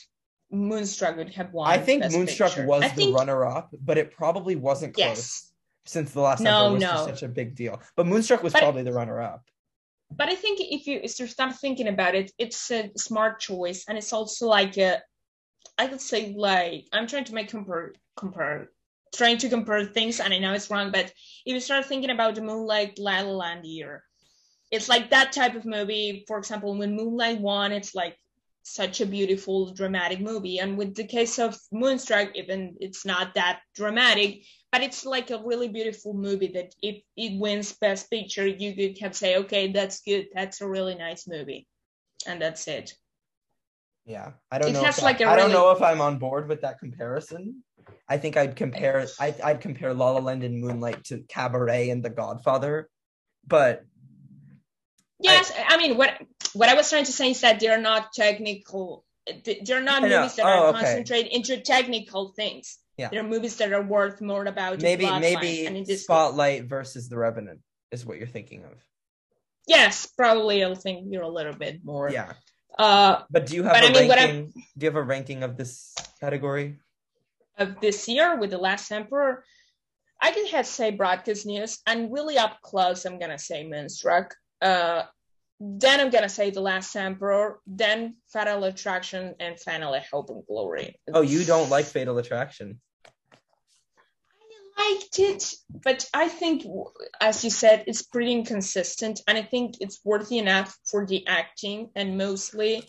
Moonstruck would have won. I think Moonstruck was the runner-up, but it probably wasn't close since The Last Emperor was such a big deal. But Moonstruck was probably the runner-up. But I think if you start thinking about it, it's a smart choice, and it's also like I'm trying to make compare things, and I know it's wrong, but if you start thinking about the Moonlight La La Land year, it's like that type of movie. For example, when Moonlight won, it's like such a beautiful dramatic movie, and with the case of Moonstruck, even it's not that dramatic, but it's like a really beautiful movie that if it wins Best Picture, you could have say, okay, that's good, that's a really nice movie, and that's it. Yeah, I don't know if I'm on board with that comparison. I think I'd compare La La Land and Moonlight to Cabaret and The Godfather, but yes, what I was trying to say is that they're not technical. They're not movies that are concentrated into technical things. Yeah, they're movies that are worth more about maybe Spotlight versus The Revenant is what you're thinking of. Yes, probably I'll think you're a little bit more. Yeah, but do you have ranking? Do you have a ranking of this category? Of this year with The Last Emperor, I could have say Broadcast News, and really up close I'm gonna say Moonstruck, then I'm gonna say The Last Emperor, then Fatal Attraction, and finally Hope and Glory. Oh, you don't like Fatal Attraction? I liked it, but I think, as you said, it's pretty inconsistent, and I think it's worthy enough for the acting and mostly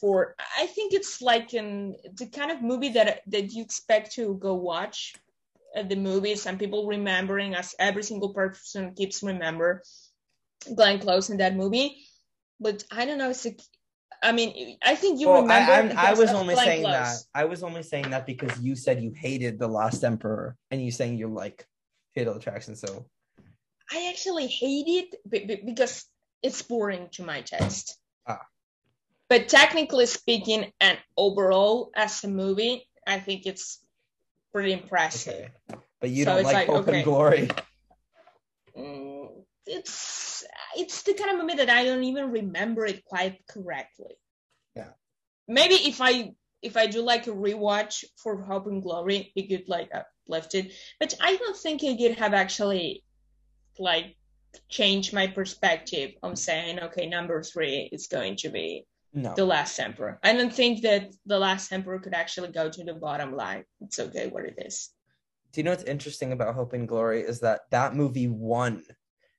for, I think it's like the kind of movie that you expect to go watch at the movies and people remembering, as every single person keeps remember Glenn Close in that movie. But I don't know. I think you remember. I was only saying that. I was only saying that because you said you hated The Last Emperor, and you saying you like Fatal Attraction. So I actually hate it because it's boring to my taste. But technically speaking and overall as a movie, I think it's pretty impressive. Okay. But you don't like Hope and Glory. it's the kind of movie that I don't even remember it quite correctly. Yeah. Maybe if I do like a rewatch for Hope and Glory, it could like uplift it. But I don't think it could have actually like changed my perspective on saying, okay, number 3 is going to be The Last Emperor. I don't think that The Last Emperor could actually go to the bottom line. It's okay what it is. Do you know what's interesting about Hope and Glory is that movie won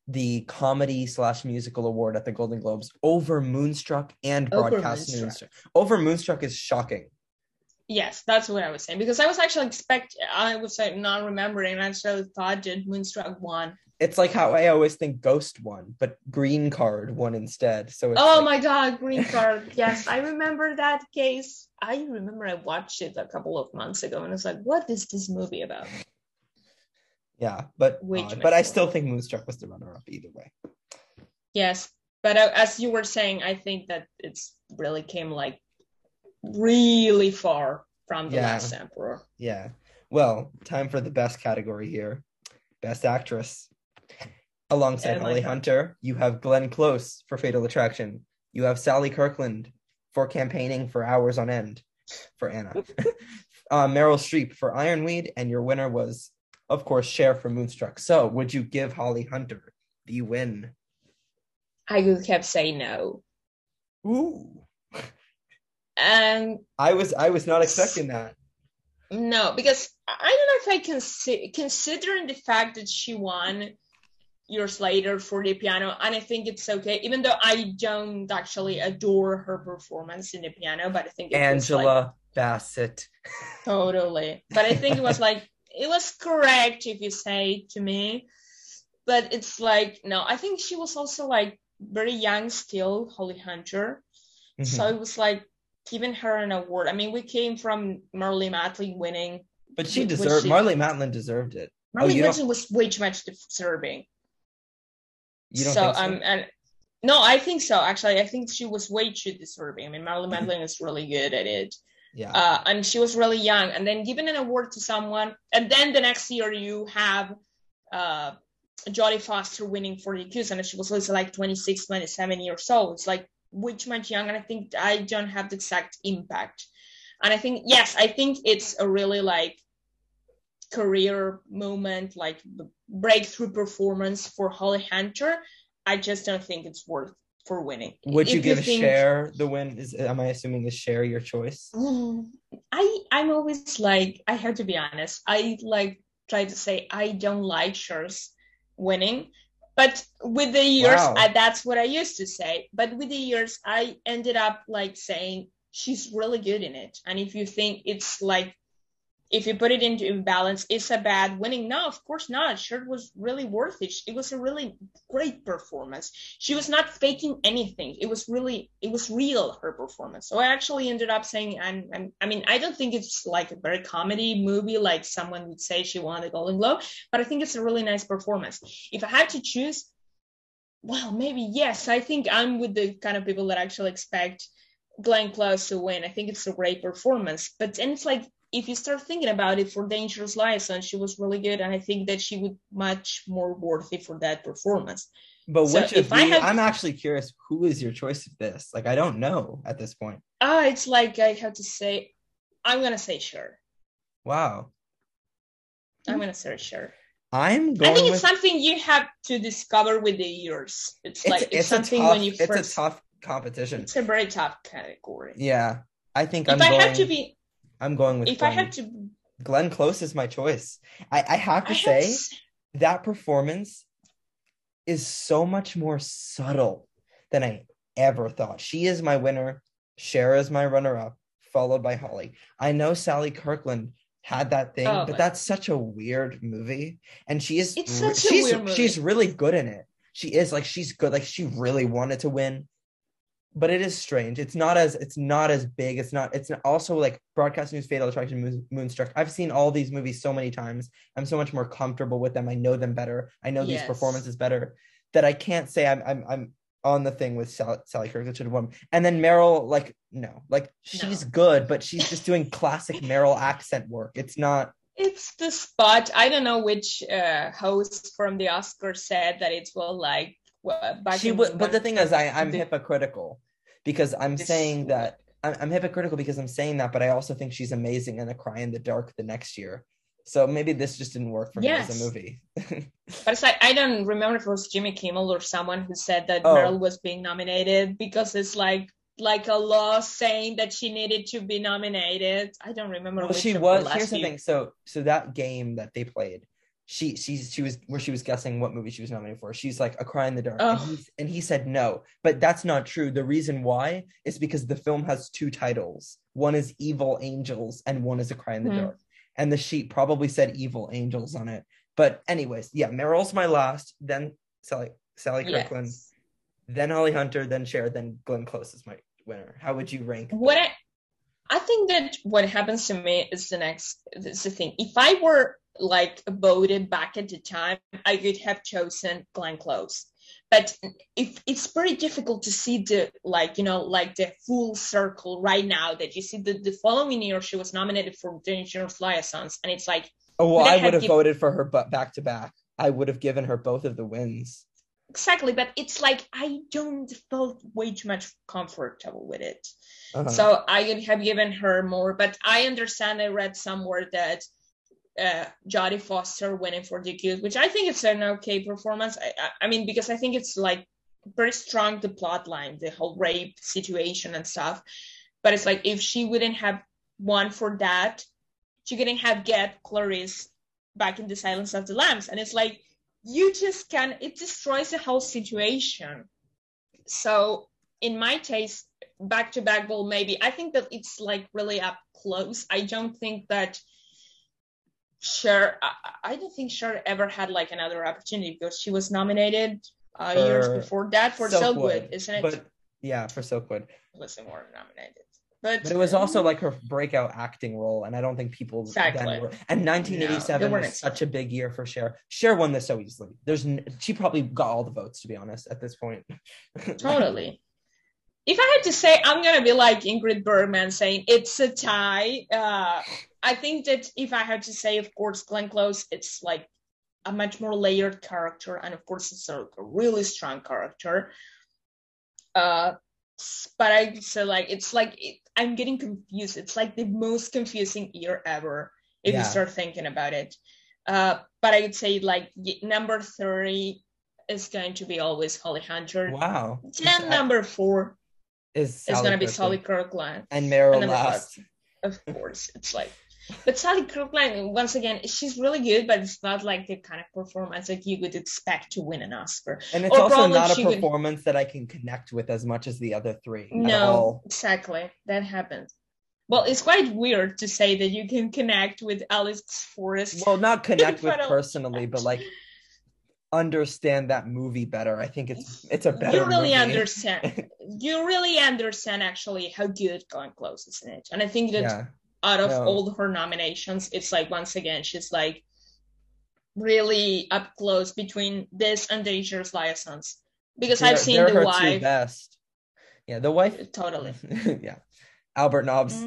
the comedy/musical award at the Golden Globes over Moonstruck and Broadcast News. Over Moonstruck is shocking. Yes, that's what I was saying, because I was actually not remembering. I actually thought that Moonstruck won. It's like how I always think Ghost won, but Green Card won instead. So it's my God, Green Card. Yes, I remember that case. I remember I watched it a couple of months ago, and I was like, what is this movie about? Yeah, but I still think Moonstruck was the runner-up either way. Yes, but as you were saying, I think that it's really came like really far from The Last Emperor. Yeah. Well, time for the best category here. Best Actress. Alongside Holly Hunter, you have Glenn Close for Fatal Attraction. You have Sally Kirkland for Campaigning for Hours on End for Anna. Meryl Streep for Ironweed, and your winner was, of course, Cher for Moonstruck. So would you give Holly Hunter the win? I would have say no. Ooh. And I was not expecting that. No, because I don't know if I can see, considering the fact that she won years later for The Piano, and I think it's okay, even though I don't actually adore her performance in The Piano, but I think Angela Bassett. Totally. But I think it was it was correct if you say to me, but it's no, I think she was also very young still, Holly Hunter. Mm-hmm. So it was giving her an award. I mean, we came from Marlee Matlin winning. But Marlee Matlin deserved it. Marlee Matlin was way too much deserving. You don't think so? No, I think so. Actually, I think she was way too deserving. I mean, Marlee Matlin is really good at it. Yeah. And she was really young. And then giving an award to someone. And then the next year you have Jodie Foster winning for The Accused. And she was also 26, 27 years old. It's which much young, and I think I don't have the exact impact. And I think, yes, I think it's a really career moment, breakthrough performance for Holly Hunter. I just don't think it's worth for winning. Would you give Cher the win? Am I assuming is Cher your choice? I'm always I have to be honest. I try to say I don't like Cher's winning. But with the years, that's what I used to say. But with the years, I ended up saying she's really good in it. And if you think it's if you put it into imbalance, it's a bad winning. No, of course not. Sure, it was really worth it. It was a really great performance. She was not faking anything. It was real, her performance. So I actually ended up saying, I don't think it's a very comedy movie, someone would say she won the Golden Globe, but I think it's a really nice performance. If I had to choose, well, maybe yes. I think I'm with the kind of people that actually expect Glenn Close to win. I think it's a great performance, but and it's if you start thinking about it, for Dangerous Liaison, she was really good, and I think that she would much more worthy for that performance. But I'm actually curious, who is your choice of this? I don't know at this point. It's I have to say, I'm gonna say Cher. Wow. I'm gonna say Cher. I think it's something you have to discover with the years. It's something tough, when you first. It's a tough competition. It's a very tough category. Yeah, I think I'm going with Glenn Close is my choice. I have to say that performance is so much more subtle than I ever thought. She is my winner. Cher is my runner-up, followed by Holly. I know Sally Kirkland had that thing, but that's such a weird movie. And she's really good in it. She is she's good. She really wanted to win. But it is strange. It's not as big. It's not also Broadcast News, Fatal Attraction, Moonstruck. I've seen all these movies so many times. I'm so much more comfortable with them. I know them better. I know these performances better, that I can't say I'm on the thing with Sally Kirkland should have won. And then Meryl, she's good, but she's just doing classic Meryl accent work. It's not. It's the spot. I don't know which host from the Oscars said that it will like. But the thing is, I'm hypocritical because I'm saying that I'm hypocritical because I'm saying that, but I also think she's amazing in A Cry in the Dark the next year. So maybe this just didn't work for me as a movie. But it's like, I don't remember if it was Jimmy Kimmel or someone who said that Meryl was being nominated because it's like a law saying that she needed to be nominated. I don't remember. Well, she was. Here's the thing. So that game that they played, she was where she was guessing what movie she was nominated for. She's like A Cry in the Dark, and he said no, but that's not true. The reason why is because the film has two titles. One is Evil Angels, and one is A Cry in the Dark. And the sheet probably said Evil Angels on it. But anyways, yeah, Meryl's my last, then Sally Kirkland, then Holly Hunter, then Cher, then Glenn Close is my winner. How would you rank that? I think that what happens to me is the thing. If I were like voted back at the time, I could have chosen Glenn Close. But it's pretty difficult to see the full circle right now that you see the following year she was nominated for The Insurance Liaisons, and it's like... Oh, well, I would have voted for her back to back. I would have given her both of the wins. Exactly, but it's like I don't felt way too much comfortable with it. Uh-huh. So I would have given her more, but I understand I read somewhere that Jodie Foster winning for The Accused, which I think it's an okay performance. I mean, because I think it's like pretty strong, the plot line, the whole rape situation and stuff. But it's like if she wouldn't have won for that, she couldn't have get Clarice back in The Silence of the Lambs. And it's like you just can't, it destroys the whole situation. So in my taste, back to back, well, maybe I think that it's like really up close. I don't think that Cher, I don't think Cher ever had like another opportunity because she was nominated years before that for Silkwood, isn't it? But, yeah, for Silkwood. Listen, more nominated. But it was also like her breakout acting role, and I don't think people... Exactly. And 1987 was such a big year for Cher. Cher won this so easily. She probably got all the votes, to be honest, at this point. Totally. If I had to say, I'm going to be like Ingrid Bergman saying, it's a tie. I think that if I had to say, of course, Glenn Close, it's like a much more layered character. And of course, it's a really strong character. But I say like, it's like, I'm getting confused. It's like the most confusing year ever if you start thinking about it. But I would say like number 30 is going to be always Holly Hunter. Wow. Then number 4 is going to be Sally Kirkland. And Meryl last. 5, of course, it's like... But Sally Kirkland, once again, she's really good, but it's not like the kind of performance that you would expect to win an Oscar. And it's also not a performance that I can connect with as much as the other three. No, exactly. That happens. Well, it's quite weird to say that you can connect with Alex Forrest. Well, not connect with personally, but like understand that movie better. I think it's a better movie. Understand. You really understand actually how good Glenn Close is in it. And I think that... Yeah. Out of all her nominations, it's like, once again, she's like really up close between this and Dangerous Liaisons. Because I've seen The Wife. Two best. Yeah, The Wife. Totally. Yeah. Albert Nobbs.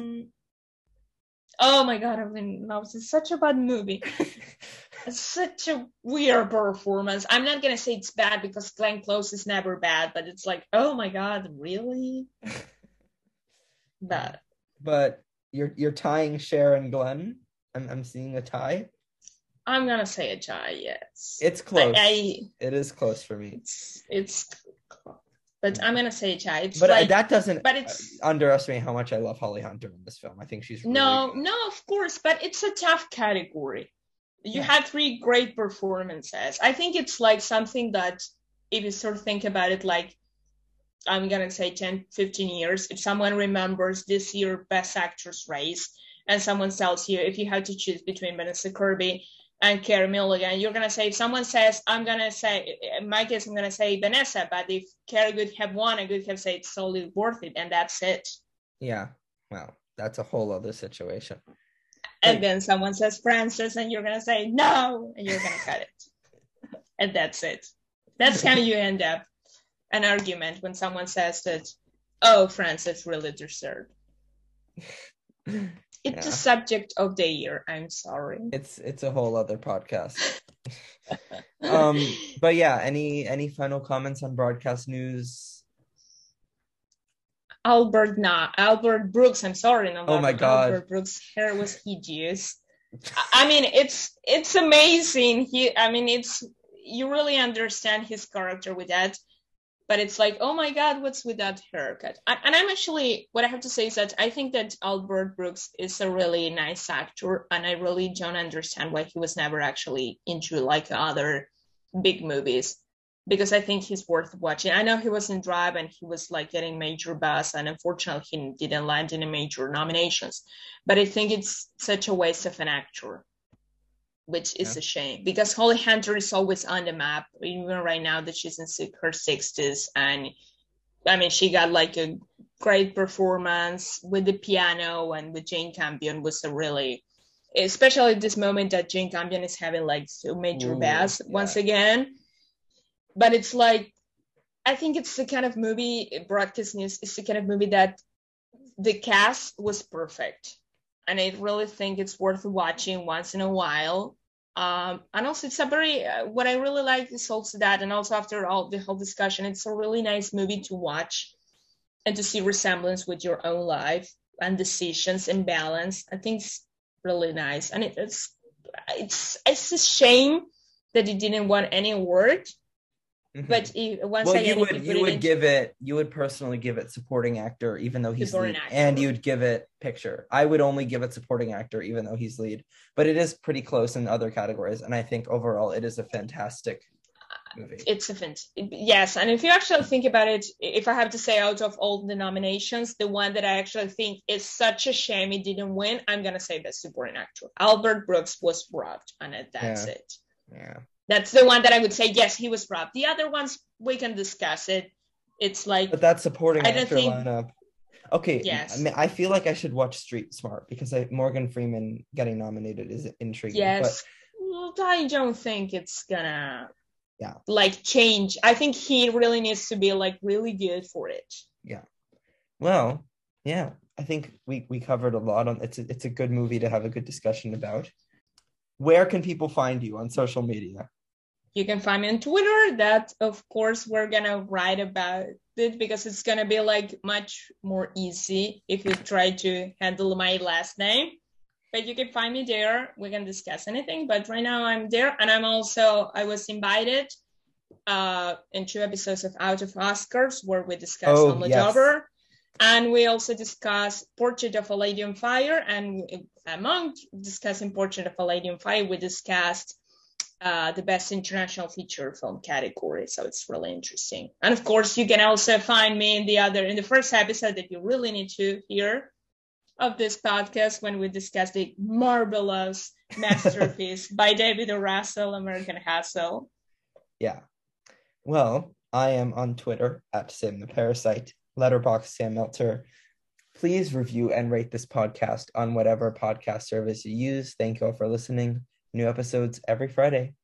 Oh my God, Albert Nobbs is such a bad movie. It's such a weird performance. I'm not going to say it's bad because Glenn Close is never bad, but it's like, oh my God, really? Bad. But... You're tying Cher and Glenn. I'm seeing a tie. I'm gonna say a tie. Yes, it's close. It is close for me. It's close. But I'm gonna say a tie. It's but like, that doesn't. But it's underestimate how much I love Holly Hunter in this film. I think she's really good. No, of course. But it's a tough category. You had 3 great performances. I think it's like something that if you sort of think about it, like. I'm going to say 10, 15 years, if someone remembers this year Best Actress race and someone tells you if you had to choose between Vanessa Kirby and Carey Mulligan, you're going to say, if someone says, I'm going to say, in my case, I'm going to say Vanessa, but if Carey would have won, I would have said it's totally worth it, and that's it. Yeah, well, that's a whole other situation. And then someone says Frances, and you're going to say no, and you're going to cut it. And that's it. That's how you end up. An argument when someone says that, oh, Frances really deserved. It's a subject of the year. I'm sorry. It's a whole other podcast. But yeah, any final comments on Broadcast News? Albert Brooks. I'm sorry. No, oh my God. Albert Brooks' hair was hideous. I mean, it's amazing. You really understand his character with that. But it's like, oh my God, what's with that haircut? And I'm actually, what I have to say is that I think that Albert Brooks is a really nice actor, and I really don't understand why he was never actually into like other big movies, because I think he's worth watching. I know he was in Drive and he was like getting major buzz, and unfortunately he didn't land any major nominations, but I think it's such a waste of an actor, which is a shame, because Holly Hunter is always on the map, even right now that she's in her 60s. And I mean, she got like a great performance with the piano, and with Jane Campion was a really, especially this moment that Jane Campion is having like so major bass once again. But it's like, I think it's the kind of movie, Broadcast News is the kind of movie that the cast was perfect. And I really think it's worth watching once in a while. And also it's a very, what I really like is also that, and also after all the whole discussion, it's a really nice movie to watch and to see resemblance with your own life and decisions and balance. I think it's really nice. And it's a shame that it didn't win any award. Mm-hmm. But you would personally give it supporting actor, even though he's lead, and you'd give it picture. I would only give it supporting actor, even though he's lead. But it is pretty close in other categories, and I think overall it is a fantastic movie. Yes, and if you actually think about it, if I have to say out of all the nominations, the one that I actually think is such a shame it didn't win, I'm gonna say the supporting actor. Albert Brooks was robbed, and that's it. Yeah. That's the one that I would say, yes, he was robbed. The other ones, we can discuss it. It's like... But that's supporting actor lineup. Okay, yes. I mean, I feel like I should watch Street Smart, because Morgan Freeman getting nominated is intriguing. Yes, but I don't think it's gonna change. I think he really needs to be like really good for it. Yeah. Well, yeah, I think we covered a lot on... It's a good movie to have a good discussion about. Where can people find you on social media? You can find me on Twitter. That, of course, we're going to write about it, because it's going to be like much more easy if you try to handle my last name. But you can find me there. We can discuss anything. But right now I'm there. And I'm also, I was invited in 2 episodes of Out of Oscars, where we discussed Almodovar. And we also discuss Portrait of a Lady on Fire. And among discussing Portrait of a Lady on Fire, we discussed the best international feature film category. So it's really interesting. And of course, you can also find me in the first episode that you really need to hear of this podcast, when we discuss the marvelous masterpiece by David O. Russell, American Hustle. Yeah. Well, I am on Twitter at Sim the Parasite. Letterboxd Sam Meltzer. Please review and rate this podcast on whatever podcast service you use. Thank you all for listening. New episodes every Friday.